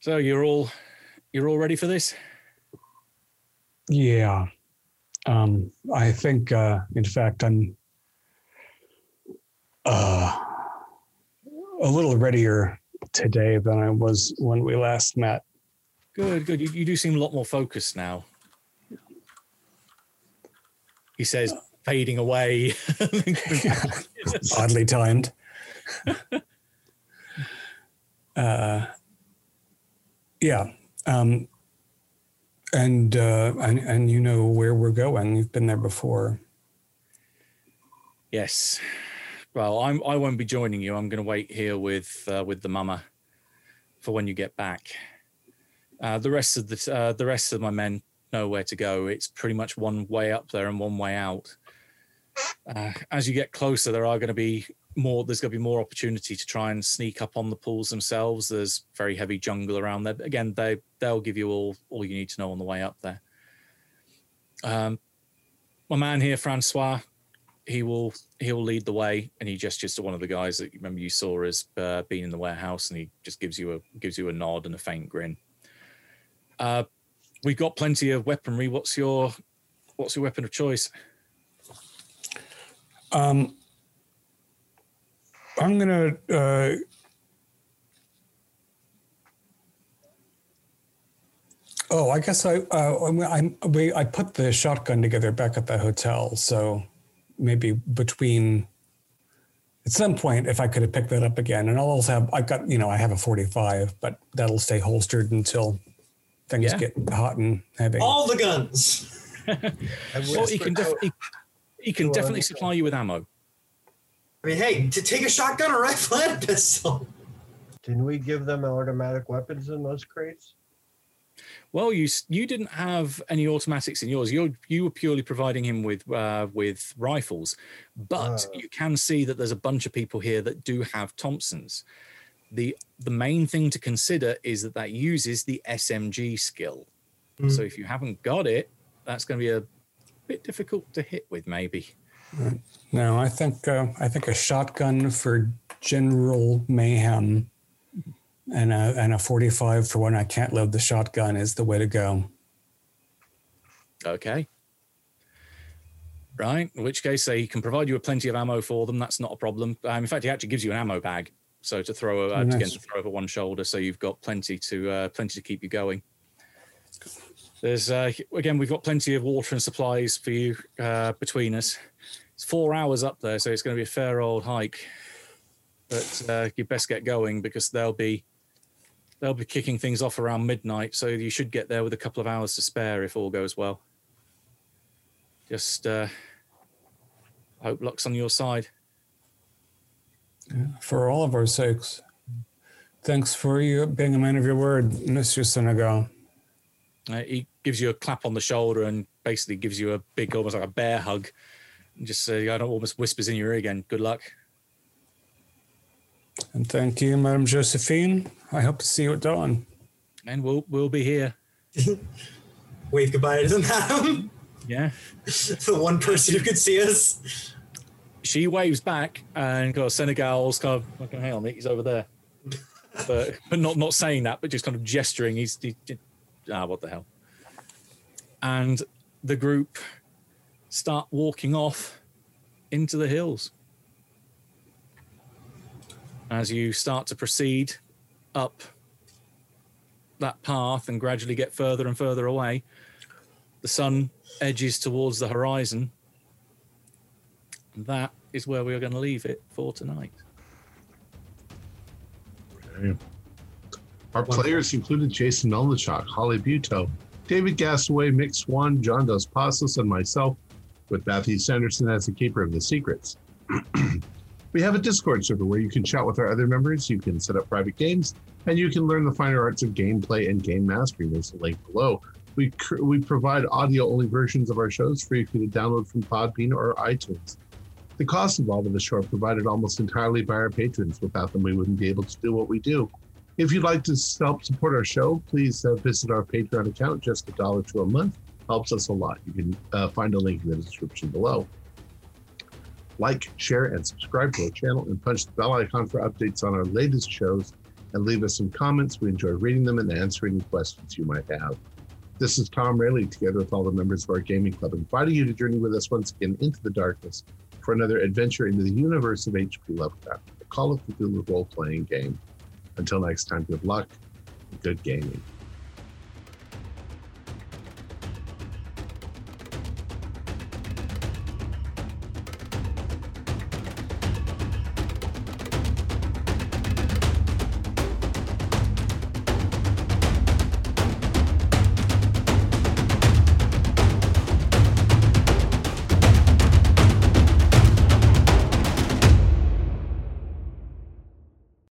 So you're all ready for this? Yeah. I think, in fact, I'm a little readier today than I was when we last met. Good. You do seem a lot more focused now. He says, fading away. Oddly timed. And you know where we're going. You've been there before. Yes. Well, I won't be joining you. I'm going to wait here with the mama for when you get back. The rest of my men know where to go. It's pretty much one way up there and one way out. As you get closer, there's going to be more opportunity to try and sneak up on the pools themselves. There's very heavy jungle around there. But again, they'll give you all you need to know on the way up there. My man here, Francois, he'll lead the way, and he gestures to one of the guys that you saw as being in the warehouse, and he just gives you a nod and a faint grin. We've got plenty of weaponry. What's your weapon of choice? I'm going to I guess I put the shotgun together back at the hotel, so maybe at some point if I could have picked that up again, and I'll also I have a 45, but that'll stay holstered until things get hot and heavy. All the guns. Well, he can definitely supply you with ammo. I mean, hey, to take a shotgun or rifle and a pistol. Can we give them automatic weapons in those crates? Well, you didn't have any automatics in yours. You were purely providing him with rifles, but you can see that there's a bunch of people here that do have Thompsons. The main thing to consider is that uses the SMG skill. Mm-hmm. So if you haven't got it, that's going to be a bit difficult to hit with, maybe. Right. No, I think a shotgun for general mayhem and a 45 for when I can't load the shotgun is the way to go. Okay. Right, in which case he can provide you with plenty of ammo for them. That's not a problem. In fact, he actually gives you an ammo bag, so to throw to throw over one shoulder, so you've got plenty to keep you going. There's again, we've got plenty of water and supplies for you between us. It's 4 hours up there, so it's going to be a fair old hike. But you best get going because they'll be kicking things off around midnight. So you should get there with a couple of hours to spare if all goes well. Just hope luck's on your side. Yeah, for all of our sakes, thanks for you being a man of your word, Monsieur Senegal. He gives you a clap on the shoulder and basically gives you a big, almost like a bear hug. And just almost whispers in your ear again, good luck. And thank you, Madame Josephine. I hope to see you at dawn. And we'll be here. wave goodbye to them. Yeah. The one person who could see us. She waves back and kind of Senegal's kind of like, hang on, mate, he's over there. But not saying that, but just kind of gesturing. He's what the hell. And the group start walking off into the hills. As you start to proceed up that path and gradually get further and further away, the sun edges towards the horizon. And that is where we are going to leave it for tonight. Okay. Our players included Jason Melnichok, Holly Buto, David Gasaway, Mick Swan, John Dos Passos, and myself, with Matthew Sanderson as the keeper of the secrets. We have a Discord server where you can chat with our other members, you can set up private games, and you can learn the finer arts of gameplay and game mastery. There's a link below. We provide audio-only versions of our shows free for you to download from Podbean or iTunes. The costs involved in the show are provided almost entirely by our patrons. Without them, we wouldn't be able to do what we do. If you'd like to help support our show, please visit our Patreon account. Just $1 to a month helps us a lot. You can find a link in the description below. Like, share, and subscribe to our channel, and punch the bell icon for updates on our latest shows, and leave us some comments. We enjoy reading them and answering questions you might have. This is Tom Reilly, together with all the members of our gaming club, inviting you to journey with us once again into the darkness for another adventure into the universe of H.P. Lovecraft, the Call of Cthulhu role-playing game. Until next time, good luck and good gaming.